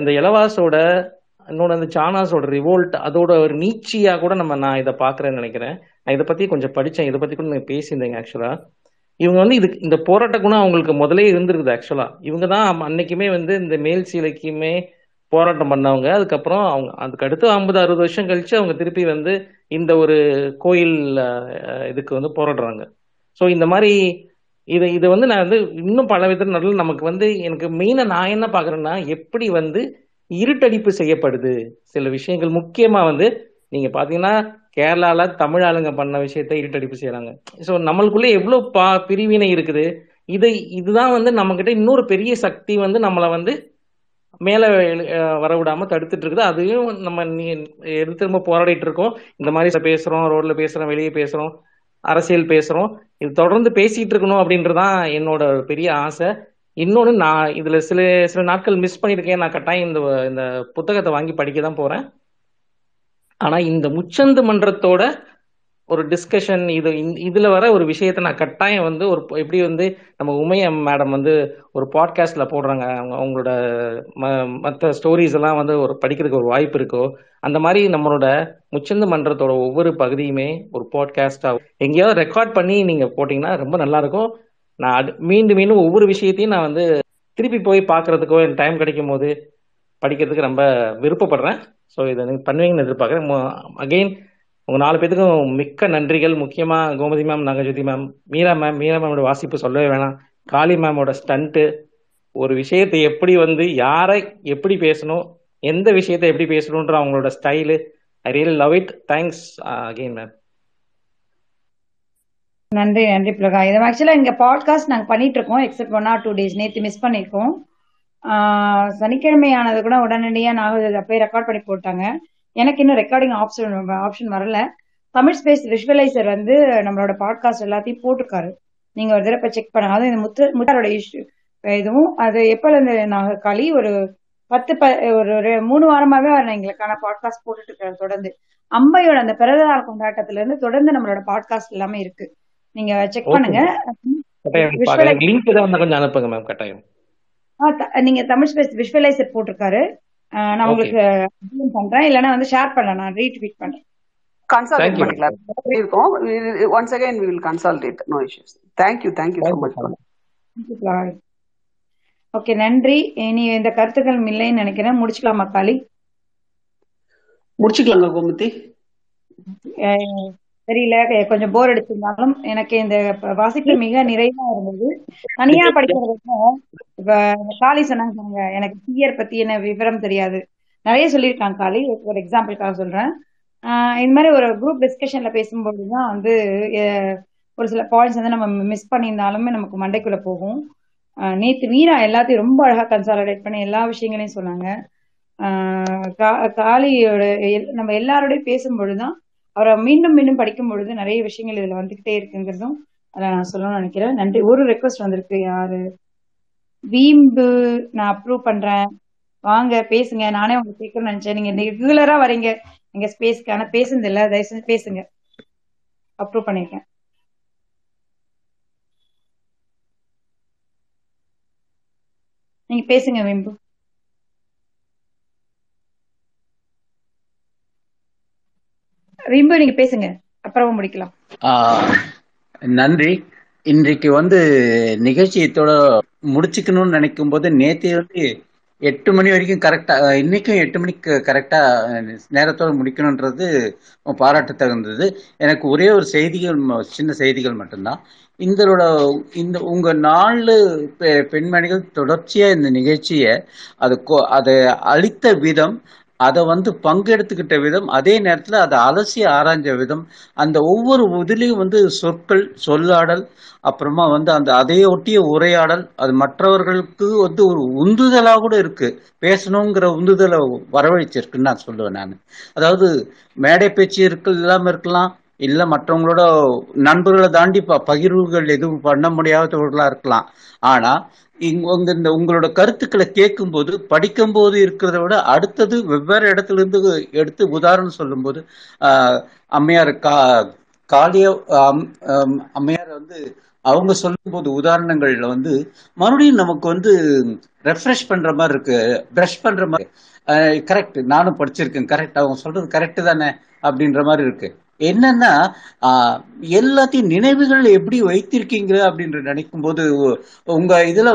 இந்த இலவாசோட இன்னொன்று அந்த சாணாஸோட ரிவோல்ட் அதோட ஒரு நீட்சியா கூட நான் இதை பாக்குறேன்னு நினைக்கிறேன். நான் இதை பத்தி கொஞ்சம் படிச்சேன், இதை பத்தி கூட நீங்க பேசியிருந்தீங்க. ஆக்சுவலா இவங்க இது இந்த போராட்ட குணம் அவங்களுக்கு முதலே இருந்திருக்குது. ஆக்சுவலா இவங்க தான் அன்னைக்குமே இந்த மேல் சீலைக்குமே போராட்டம் பண்ணவங்க. அதுக்கப்புறம் அவங்க அதுக்கு அடுத்து 50-60 வருஷம் கழிச்சு அவங்க திருப்பி இந்த ஒரு கோயில் இதுக்கு போராடுறாங்க. ஸோ இந்த மாதிரி இதை இதை நான் இன்னும் பல விதத்துல நல்ல நமக்கு எனக்கு மெயினா நான் என்ன பாக்குறேன்னா, எப்படி இருட்டடிப்பு செய்யப்படுது சில விஷயங்கள். முக்கியமா நீங்க பாத்தீங்கன்னா கேரளால தமிழ் ஆளுங்க பண்ண விஷயத்த இருட்டடிப்பு செய்யறாங்க. ஸோ நம்மளுக்குள்ளே எவ்வளோ பிரிவினை இருக்குது. இதுதான் நம்மகிட்ட இன்னொரு பெரிய சக்தி நம்மளை மேலே வரவிடாம தடுத்துட்டு இருக்குது. அதையும் நம்ம எடுத்து ரொம்ப போராடிட்டு இருக்கோம். இந்த மாதிரி பேசுறோம், ரோட்ல பேசுறோம், வெளியே பேசுறோம், அரசியல் பேசுறோம். இது தொடர்ந்து பேசிட்டு இருக்கணும் அப்படின்றதான் என்னோட பெரிய ஆசை. இன்னொன்று, நான் இதுல சில நாட்கள் மிஸ் பண்ணியிருக்கேன். நான் கட்டாயம் இந்த புத்தகத்தை வாங்கி படிக்க தான் போறேன். ஆனா இந்த முச்சந்து மன்றத்தோட ஒரு டிஸ்கஷன், இதுல வர ஒரு விஷயத்த நான் கட்டாயம் ஒரு எப்படி நம்ம உமைய மேடம் ஒரு பாட்காஸ்ட்ல போடுறாங்க, அவங்களோட மற்ற ஸ்டோரிஸ் எல்லாம் ஒரு படிக்கிறதுக்கு ஒரு வாய்ப்பு இருக்கோ, அந்த மாதிரி நம்மளோட முச்சந்து மன்றத்தோட ஒவ்வொரு பகுதியுமே ஒரு பாட்காஸ்டா எங்கேயாவது ரெக்கார்ட் பண்ணி நீங்க போட்டீங்கன்னா ரொம்ப நல்லா இருக்கும். நான் மீண்டும் மீண்டும் ஒவ்வொரு விஷயத்தையும் நான் திருப்பி போய் பார்க்கறதுக்கோ எனக்கு டைம் கிடைக்கும் போது படிக்கிறதுக்கு ரொம்ப விருப்பப்படுறேன். ஸோ இதை நீங்கள் பண்ணுவீங்கன்னு எதிர்பார்க்குறேன். அகெயின் உங்கள் 4 பேத்துக்கும் மிக்க நன்றிகள். முக்கியமாக கோமதி மேம், நாகஜோதி மேம், மீரா மேமோட வாசிப்பு சொல்லவே வேணாம். காளி மேமோட ஸ்டண்ட்டு, ஒரு விஷயத்தை எப்படி யாரை எப்படி பேசணும், எந்த விஷயத்தை எப்படி பேசணுன்ற அவங்களோட style, I really love it. Thanks again ma'am. நன்றி நன்றி பிரகா. இது ஆக்சுவலாக இங்கே பாட்காஸ்ட் நாங்கள் பண்ணிட்டு இருக்கோம். எக்ஸப்ட் 1 or 2 days நேற்று மிஸ் பண்ணியிருக்கோம். சனிக்கிழமையானது கூட உடனடியாக நாங்கள் அப்பயே ரெக்கார்ட் பண்ணி போட்டாங்க. எனக்கு இன்னும் ரெக்கார்டிங் ஆப்ஷன் வரல. தமிழ் ஸ்பேஸ் விஷுவலைசர் நம்மளோட பாட்காஸ்ட் எல்லாத்தையும் போட்டிருக்காரு. நீங்கள் ஒரு தடவை செக் பண்ணுங்க. அதுவும் இந்த முத்தாரோட இஷ்யூ இதுவும் அது எப்போலேருந்து நாங்கள் களி ஒரு 3 வாரமாகவே நான் எங்களுக்கான பாட்காஸ்ட் போட்டுட்டு இருக்காரு. தொடர்ந்து அம்பையோட அந்த பிறந்த நாள் கொண்டாட்டத்திலேருந்து தொடர்ந்து நம்மளோட பாட்காஸ்ட் எல்லாமே இருக்கு. நீங்க செக் பண்ணுங்க. நீங்க தமிழ் ஸ்பேஸ் விஷுவலைசர் போட்டிருக்காரு. நான் உங்களுக்கு பண்றேன், இல்லனா ஷேர் பண்ணலாம், நான் ரீட்வீட் பண்றேன். கன்சால்டேட் பண்ணிக்கலாம் இருக்கும். Once again we will consolidate, no issues. Thank you so much. Okay, நன்றி. இனி இந்த கருத்துக்கள் இல்லைன்னு நினைக்கிறேன். முடிச்சுக்கலாமா காளி? முடிச்சுக்கலாங்க கோமதி. தெரியல, கொஞ்சம் போர் அடிச்சிருந்தாலும் எனக்கு இந்த வாசிக்க மிக நிறைவா இருந்தது. தனியா படிக்கிறதுக்கும் இப்ப காளி சொன்னாங்க, எனக்கு தீயர் பத்தி என்ன விவரம் தெரியாது, நிறைய சொல்லியிருக்காங்க காளி. ஒரு எக்ஸாம்பிளுக்காக சொல்றேன். இந்த மாதிரி ஒரு குரூப் டிஸ்கஷன்ல பேசும்போதுதான் ஒரு சில பாயிண்ட்ஸ் நம்ம மிஸ் பண்ணியிருந்தாலுமே நமக்கு மண்டைக்குள்ள போகும். நேத்து மீரா எல்லாத்தையும் ரொம்ப அழகா கன்சாலிடேட் பண்ணி எல்லா விஷயங்களையும் சொன்னாங்க. காளியோட நம்ம எல்லாரோடையும் பேசும்பொழுதுதான் அவரை மீண்டும் மீண்டும் படிக்கும் பொழுது நிறைய விஷயங்கள் இதுல வந்துகிட்டே இருக்குங்கிறதும் அதை நான் சொல்லணும்னு நினைக்கிறேன். நன்றி. ஒரு ரெக்வஸ்ட் வந்திருக்கு, யாரு வீம்பு, நான் அப்ரூவ் பண்றேன், வாங்க பேசுங்க. நானே உங்களுக்கு கேட்கணும்னு நினைச்சேன். நீங்க ரெகுலரா வரீங்க எங்க ஸ்பேஸ்க்கு, ஆனா பேசுனது இல்லை. தயவு செஞ்சு பேசுங்க. அப்ரூவ் பண்ணிருக்கேன். நீங்க பேசுங்க வீம்பு. வீம்பு நீங்க பேசுங்க, அப்புறம் முடிக்கலாம். நன்றி. இன்றைக்கு நிகழ்ச்சியத்தோட முடிச்சுக்கணும்னு நினைக்கும் போது நேற்று 8 மணி வரைக்கும் கரெக்டா, இன்னைக்கும் 8 மணிக்கு கரெக்டா நேரத்தோட முடிக்கணும்ன்றது பாராட்ட தகுந்தது. எனக்கு ஒரே ஒரு சின்ன செய்திகள் மட்டும்தான். இந்த உங்க 4 பெண்மணிகள் தொடர்ச்சியா இந்த நிகழ்ச்சியை அதை அளித்த விதம், அதை பங்கெடுத்துக்கிட்ட விதம், அதே நேரத்தில் அதை அலசி ஆராய்ஞ்ச விதம், அந்த ஒவ்வொரு இதுலேயும் சொற்கள், சொல்லாடல், அப்புறமா அந்த அதைய ஒட்டிய உரையாடல், அது மற்றவர்களுக்கு ஒரு உந்துதலாக கூட இருக்கு. பேசணுங்கிற உந்துதலை வரவழைச்சிருக்குன்னு நான் சொல்லுவேன். நான் அதாவது மேடை பேச்சு இல்லாமல் இருக்கலாம், இல்லை மற்றவங்களோட நண்பர்களை தாண்டி பகிர்வுகள் எதுவும் பண்ண முடியாதவர்களாக இருக்கலாம். ஆனால் உங்களோட கருத்துக்களை கேட்கும் போது, படிக்கும் போது இருக்கிறத விட அடுத்தது வெவ்வேறு இடத்துல இருந்து எடுத்து உதாரணம் சொல்லும் போது அம்மையார் அம்மையார் அவங்க சொல்லும் போது உதாரணங்கள்ல மறுபடியும் நமக்கு ரெஃப்ரெஷ் பண்ற மாதிரி இருக்கு, பிரஷ் பண்ற மாதிரி. கரெக்ட், நானும் படிச்சிருக்கேன், கரெக்ட், அவங்க சொல்றது கரெக்டு தானே அப்படின்ற மாதிரி இருக்கு. என்னன்னா எல்லாத்தையும் நினைவுகள் எப்படி வைத்திருக்கீங்க அப்படின்ற நினைக்கும் போது உங்க இதுல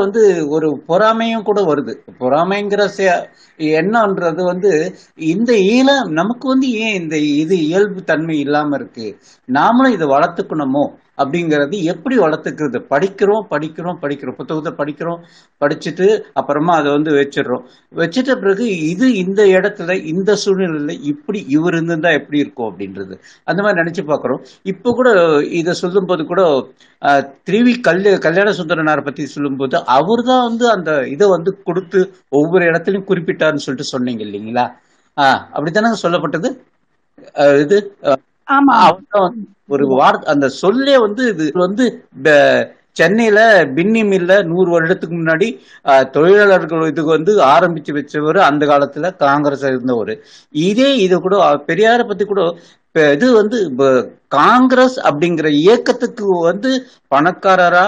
ஒரு பொறாமையும் கூட வருது. பொறாமைங்கிற என்னன்றது இந்த ஈழம் நமக்கு ஏன் இந்த இயல்பு தன்மை இல்லாம இருக்கு, நாமளும் இதை வளர்த்துக்கணுமோ அப்படிங்கிறது எப்படி வளர்த்துக்கிறது? படிக்கிறோம் புத்தகத்தை படிக்கிறோம், படிச்சுட்டு அப்புறமா அதை வந்து வச்சிடறோம். வச்சிட்ட பிறகு இது இந்த இடத்துல இந்த சூழ்நிலையில இப்படி இவர் இருந்தா எப்படி இருக்கும் அப்படின்றது அந்த மாதிரி நினைச்சு பார்க்குறோம். இப்போ கூட இதை சொல்லும் போது கூட திருவி கல்யாண சுந்தரனாரை பத்தி சொல்லும் போது அவர் தான் வந்து அந்த இதை வந்து கொடுத்து ஒவ்வொரு இடத்துலையும் குறிப்பிட்டாருன்னு சொல்லிட்டு சொன்னீங்க இல்லைங்களா? அப்படித்தானே சொல்லப்பட்டது. இது ஒரு வார்த்தை, அந்த சொல்லே வந்து இது வந்து சென்னையில பின்னி மில்ல 100 வருடத்துக்கு முன்னாடி தொழிலாளர்கள் இதுக்கு வந்து ஆரம்பிச்சு வச்சவர் அந்த காலத்துல காங்கிரஸ் இருந்தவர். இதே இது கூட பெரியாரை பத்தி கூட இது வந்து காங்கிரஸ் அப்படிங்கிற இயக்கத்துக்கு வந்து பணக்காரரா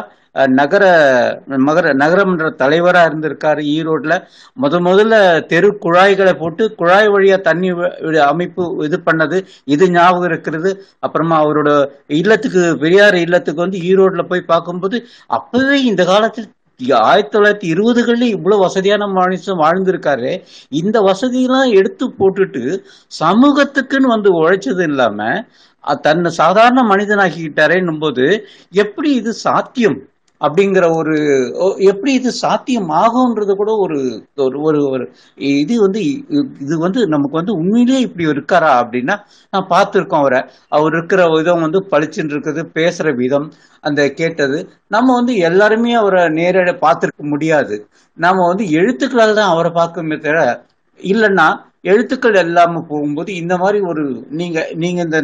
நகரமன்ற தலைவரா இருந்திருக்காரு. ஈரோட்ல முதல்ல தெரு குழாய்களை போட்டு குழாய் வழியா தண்ணி அமைப்பு இது பண்ணது இது ஞாபகம் இருக்கிறது. அப்புறமா அவரோட இல்லத்துக்கு, பெரியார் இல்லத்துக்கு வந்து ஈரோட்ல போய் பார்க்கும்போது அப்பவே இந்த காலத்தில் 1920களில் இவ்வளவு வசதியான மனுஷன் வாழ்ந்திருக்காரு. இந்த வசதியெல்லாம் எடுத்து போட்டுட்டு சமூகத்துக்குன்னு வந்து உழைச்சது இல்லாம தன்னை சாதாரண மனிதனாகிக்கிட்டாரேன்னும் போது எப்படி இது சாத்தியம் அப்படிங்கிற ஒரு எப்படி இது சாத்தியம் ஆகும்ன்றது கூட ஒரு ஒரு இது வந்து இது வந்து நமக்கு வந்து உண்மையிலேயே இப்படி இருக்காரா அப்படின்னா நான் பார்த்துருக்கோம். அவர் இருக்கிற விதம் வந்து பளிச்சுன்னு இருக்குது, பேசுற விதம் அந்த கேட்டது. நம்ம வந்து எல்லாருமே அவரை நேரடியாக பார்த்துருக்க முடியாது. நாம வந்து எழுத்துக்களால் தான் அவரை பார்க்கணுமே தவிர, இல்லைன்னா எழுத்துக்கள் எல்லாமே போகும்போது இந்த மாதிரி ஒரு நீங்க இந்த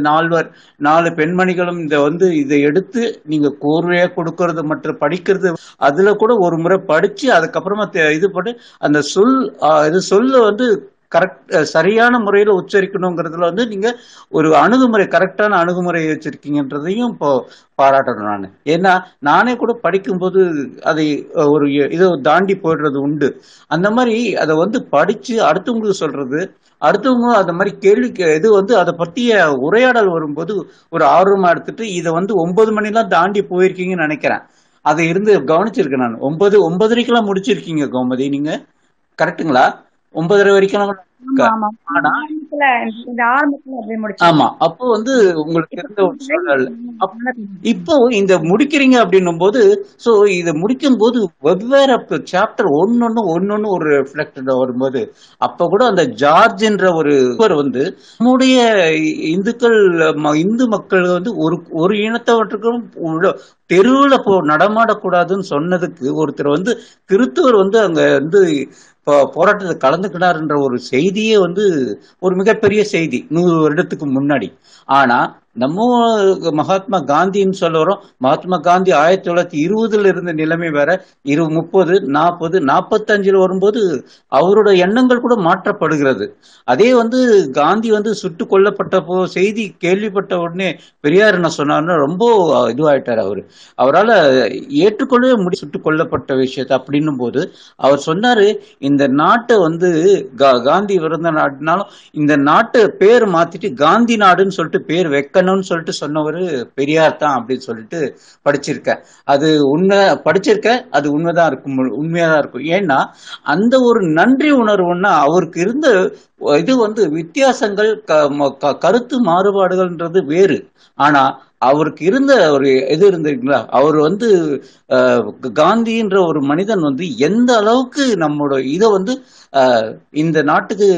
4 பெண்மணிகளும் இந்த வந்து இதை எடுத்து நீங்க கோர்வையா கொடுக்கறது மற்றும் படிக்கிறது, அதுல கூட ஒரு முறை படிச்சு அதுக்கப்புறமா இது பண்ணி அந்த சொல்ல வந்து கரெக்ட் சரியான முறையில உச்சரிக்கணுங்கிறதுல வந்து நீங்க ஒரு கரெக்டான அணுகுமுறையை வச்சிருக்கீங்கன்றதையும் இப்போ பாராட்டணும் நான். ஏன்னா நானே கூட படிக்கும்போது அதை ஒரு இதை தாண்டி போயிடுறது உண்டு. அந்த மாதிரி அதை வந்து படிச்சு அடுத்தவங்களுக்கு சொல்றது, அடுத்தவங்க அந்த மாதிரி கேள்வி இது வந்து அதை பத்திய உரையாடல் வரும்போது ஒரு ஆர்வமா எடுத்துட்டு இதை வந்து 9 மணிலாம் தாண்டி போயிருக்கீங்கன்னு நினைக்கிறேன். அதை இருந்து கவனிச்சிருக்கேன் நான். 9:30க்கெல்லாம் முடிச்சிருக்கீங்க கோமதி, நீங்க கரெக்டுங்களா? 9:30 வரைக்கும். ஆமா, அப்போ வந்து உங்களுக்கு இருந்த ஒரு சூழல். இப்போ இந்த முடிக்கிறீங்க அப்படின்னும் போது, சோ இதை முடிக்கும் போது வெவ்வேறு சாப்டர் ஒன்னொன்னு ஒரு ரிஃப்ளெக்டட் வரும்போது, அப்ப கூட அந்த ஜார்ஜ் என்ற ஒருவர் வந்து நம்முடைய இந்து மக்கள் வந்து ஒரு இனத்தவற்றுக்கும் தெருவுல நடமாடக்கூடாதுன்னு சொன்னதுக்கு ஒருத்தர் வந்து கிறித்துவர் வந்து அங்க வந்து போராட்டத்தை கலந்துக்கினார்ன்ற ஒரு செய்தியே வந்து ஒரு மிகப்பெரிய செய்தி 100 வருடத்துக்கு முன்னாடி. ஆனா நம்ம மகாத்மா காந்தின்னு சொல்லுறோம். மகாத்மா காந்தி 1920 இருந்த நிலைமை வேற, 20, 30, 40, 45 வரும்போது அவரோட எண்ணங்கள் கூட மாற்றப்படுகிறது. அதே வந்து காந்தி வந்து சுட்டு கொல்லப்பட்டப்போ செய்தி கேள்விப்பட்ட உடனே பெரியார் என்ன சொன்னார்னா ரொம்ப இதுவாயிட்டார். அவரால் ஏற்றுக்கொள்ளவே முடியும் சுட்டு கொல்லப்பட்ட விஷயத்தை. அப்படின்னும் போது அவர் சொன்னாரு, இந்த நாட்டை வந்து காந்தி விருந்த நாடுனாலும் இந்த நாட்டு பேர் மாத்திட்டு காந்தி நாடுன்னு சொல்லிட்டு பேர் வைக்கணும் சொல்லிட்டு சொன்னவரு பெரியார் தான் அப்படின்னு சொல்லிட்டு படிச்சிருக்க. அது உண்மை, படிச்சிருக்க அது உண்மைதான் இருக்கும், உண்மையாதான் இருக்கும். ஏன்னா அந்த ஒரு நன்றி உணர்வுன்னா அவருக்கு இருந்த இது வந்து வித்தியாசங்கள் கருத்து மாறுபாடுகள்ன்றது வேறு. ஆனா அவருக்கு இருந்த ஒரு இது இருந்தீங்களா, அவர் வந்து காந்தின்ற ஒரு மனிதன் வந்து எந்த அளவுக்கு நம்மளோட இதை வந்து இந்த நாட்டுக்கு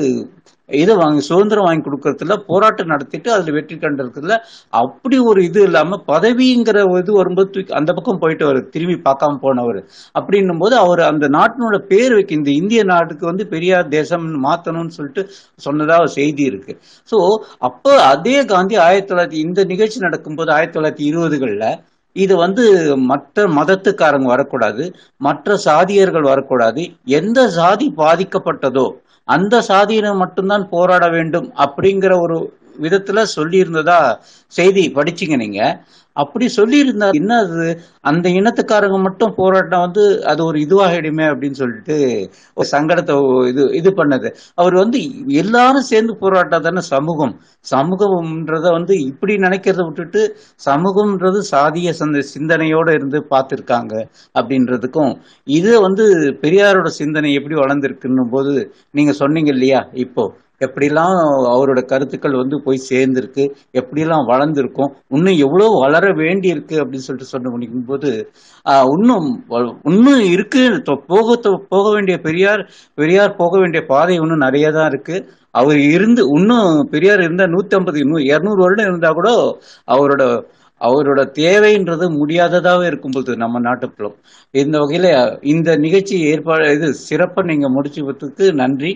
இதை வாங்கி சுதந்திரம் வாங்கி கொடுக்கறதுல போராட்டம் நடத்திட்டு அதுல வெற்றி கண்டிருக்கிறதுல அப்படி ஒரு இது இல்லாம பதவிங்கிற இது வரும்போது அந்த பக்கம் போயிட்டு வரு திரும்பி பார்க்காம போனவர். அப்படின்னும் போது அவர் அந்த நாட்டினோட பேர் வைக்க இந்த இந்திய நாட்டுக்கு வந்து பெரியார் தேசம் மாத்தணும்னு சொல்லிட்டு சொன்னதா ஒரு செய்தி இருக்கு. ஸோ அப்போ அதே காந்தி 1900 இந்த நிகழ்ச்சி நடக்கும்போது 1920களில் இது வந்து மற்ற மதத்துக்காரங்க வரக்கூடாது, மற்ற சாதியர்கள் வரக்கூடாது, எந்த சாதி பாதிக்கப்பட்டதோ அந்த சாதியினர் மட்டும்தான் போராட வேண்டும் அப்படிங்கிற ஒரு விதத்துல சொல்லி இருந்ததா செய்தி படிச்சீங்க நீங்க. அப்படி சொல்லி இருந்தா என்ன அது அந்த இனத்துக்காரங்க மட்டும் போராட்டம் வந்து அது ஒரு இதுவாகிடுமே அப்படின்னு சொல்லிட்டு ஒரு சங்கடத்தை இது பண்ணது. அவர் வந்து எல்லாரும் சேர்ந்து போராட்டம் தானே சமூகம். சமூகம்ன்றத வந்து இப்படி நினைக்கிறத விட்டுட்டு சமூகம்ன்றது சாதிய சிந்தனையோட இருந்து பார்த்துருக்காங்க. அப்படின்றதுக்கும் இது வந்து பெரியாரோட சிந்தனை எப்படி வளர்ந்துருக்குன்னும் போது நீங்க சொன்னீங்க இல்லையா, இப்போ எப்படிலாம் அவரோட கருத்துக்கள் வந்து போய் சேர்ந்துருக்கு, எப்படிலாம் வளர்ந்துருக்கும், இன்னும் எவ்வளோ வளர வேண்டி இருக்கு அப்படின்னு சொல்லிட்டு சொன்ன முடிக்கும்போது இன்னும் இருக்கு, போக வேண்டிய பெரியார் போக வேண்டிய பாதை இன்னும் நிறைய தான் இருக்கு. அவர் இருந்து இன்னும் பெரியார் இருந்தால் 150 200 வருடம் இருந்தால் கூட அவரோட தேவைன்றது முடியாததாகவே இருக்கும்போது நம்ம நாட்டுக்குள்ளும் இந்த வகையில் இந்த நிகழ்ச்சி ஏற்பாடு இது சிறப்பாக நீங்கள் முடிச்சு விட்டதுக்கு நன்றி.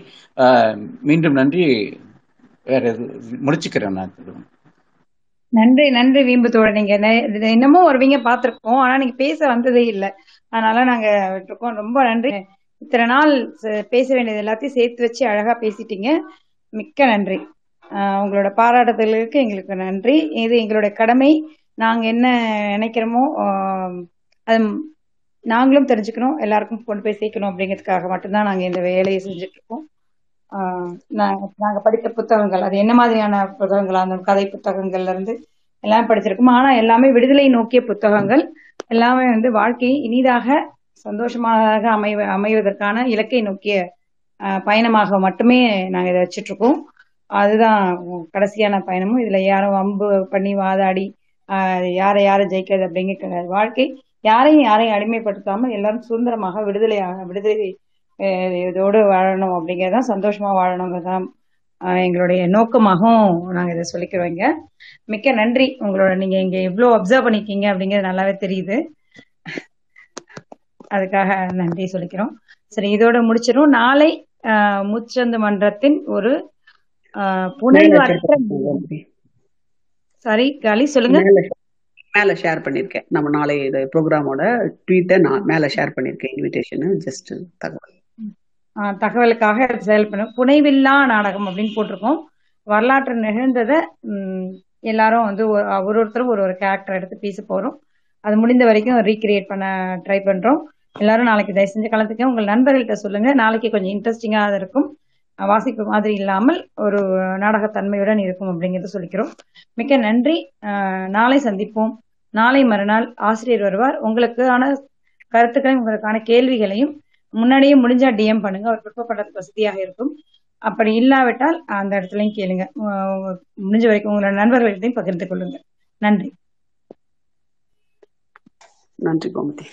மீண்டும் நன்றி. வேற எது முடிச்சுக்கிறேன் நான். நன்றி நன்றி வீம்பு தோழர். நீங்க இன்னமும் வருவீங்க பார்த்துருக்கோம், ஆனால் நீங்க பேச வந்ததே இல்லை, அதனால நாங்க விட்டுருக்கோம். ரொம்ப நன்றி. இத்தனை நாள் பேச வேண்டியது எல்லாத்தையும் சேர்த்து வச்சு அழகா பேசிட்டீங்க. மிக்க நன்றி. உங்களோட பாராட்டுதலுக்கு எங்களுக்கு நன்றி. இது எங்களுடைய கடமை. நாங்க என்ன நினைக்கிறோமோ அது நாங்களும் தெரிஞ்சுக்கணும், எல்லாருக்கும் கொண்டு போய் சேர்க்கணும். அப்படிங்கிறதுக்காக மட்டும்தான் நாங்க இந்த வேலையை செஞ்சுட்டு இருக்கோம். நாங்க படித்த புத்தகங்கள் அது என்ன மாதிரியான புத்தகங்களா இருந்தாலும் கதை புத்தகங்கள்ல இருந்து எல்லாம் படிச்சிருக்கோம். ஆனா எல்லாமே விடுதலை நோக்கிய புத்தகங்கள், எல்லாமே வந்து வாழ்க்கையை இனிதாக சந்தோஷமாக அமைவதற்கான இலக்கை நோக்கிய பயணமாக மட்டுமே நாங்க இதை வச்சிட்டு இருக்கோம். அதுதான் கடைசியான பயணமும். இதுல யாரும் அம்பு பண்ணி வாதாடி யாரை ஜெயிக்கிறது அப்படிங்கிற வாழ்க்கை, யாரையும் அடிமைப்படுத்தாமல் எல்லாரும் சுதந்திரமாக விடுதலை இதோடு வாழணும் அப்படிங்கறதான், சந்தோஷமா வாழணுங்கிறதான் எங்களுடைய நோக்கமாகவும் நாங்க இதை சொல்லிக்கிறோங்க. மிக்க நன்றி. உங்களோட நீங்க இங்க எவ்வளவு அப்சர்வ் பண்ணிருக்கீங்க அப்படிங்கிறது நல்லாவே தெரியுது, அதுக்காக நன்றி சொல்லிக்கிறோம். சரி, இதோட முடிச்சிடும். நாளை முச்சந்து மன்றத்தின் ஒரு தகவலுக்காக செயல் பண்ண புனைவில்லா நாடகம் அப்படின்னு போட்டிருக்கோம். வரலாற்று நிகழ்ந்தத எல்லாரும் வந்து ஒருத்தரும் ஒரு கேரக்டர் எடுத்து பேச போறோம். அது முடிந்த வரைக்கும் ரீக்ரியேட் பண்ண ட்ரை பண்றோம். எல்லாரும் நாளைக்கு தயவு செஞ்சு கலந்துக்க, உங்க நண்பர்கள்ட்ட சொல்லுங்க. நாளைக்கு கொஞ்சம் இன்ட்ரெஸ்டிங்கா இருக்கும், வாசிப்பு மாதிரி இல்லாமல் ஒரு நாடகத்தன்மையுடன் இருக்கும் அப்படிங்கிறத சொல்லிக்கிறோம். மிக்க நன்றி. நாளை சந்திப்போம். நாளை மறுநாள் ஆசிரியர் வருவார். உங்களுக்கான கருத்துக்களையும் உங்களுக்கான கேள்விகளையும் முன்னாடியே முடிஞ்சா டிஎம் பண்ணுங்க, அவர் பிற்ப பண்றதுக்கு வசதியாக இருக்கும். அப்படி இல்லாவிட்டால் அந்த இடத்துலையும் கேளுங்க. முடிஞ்ச வரைக்கும் உங்களோட நண்பர்களிடையும் பகிர்ந்து கொள்ளுங்க. நன்றி. நன்றி கோமதி.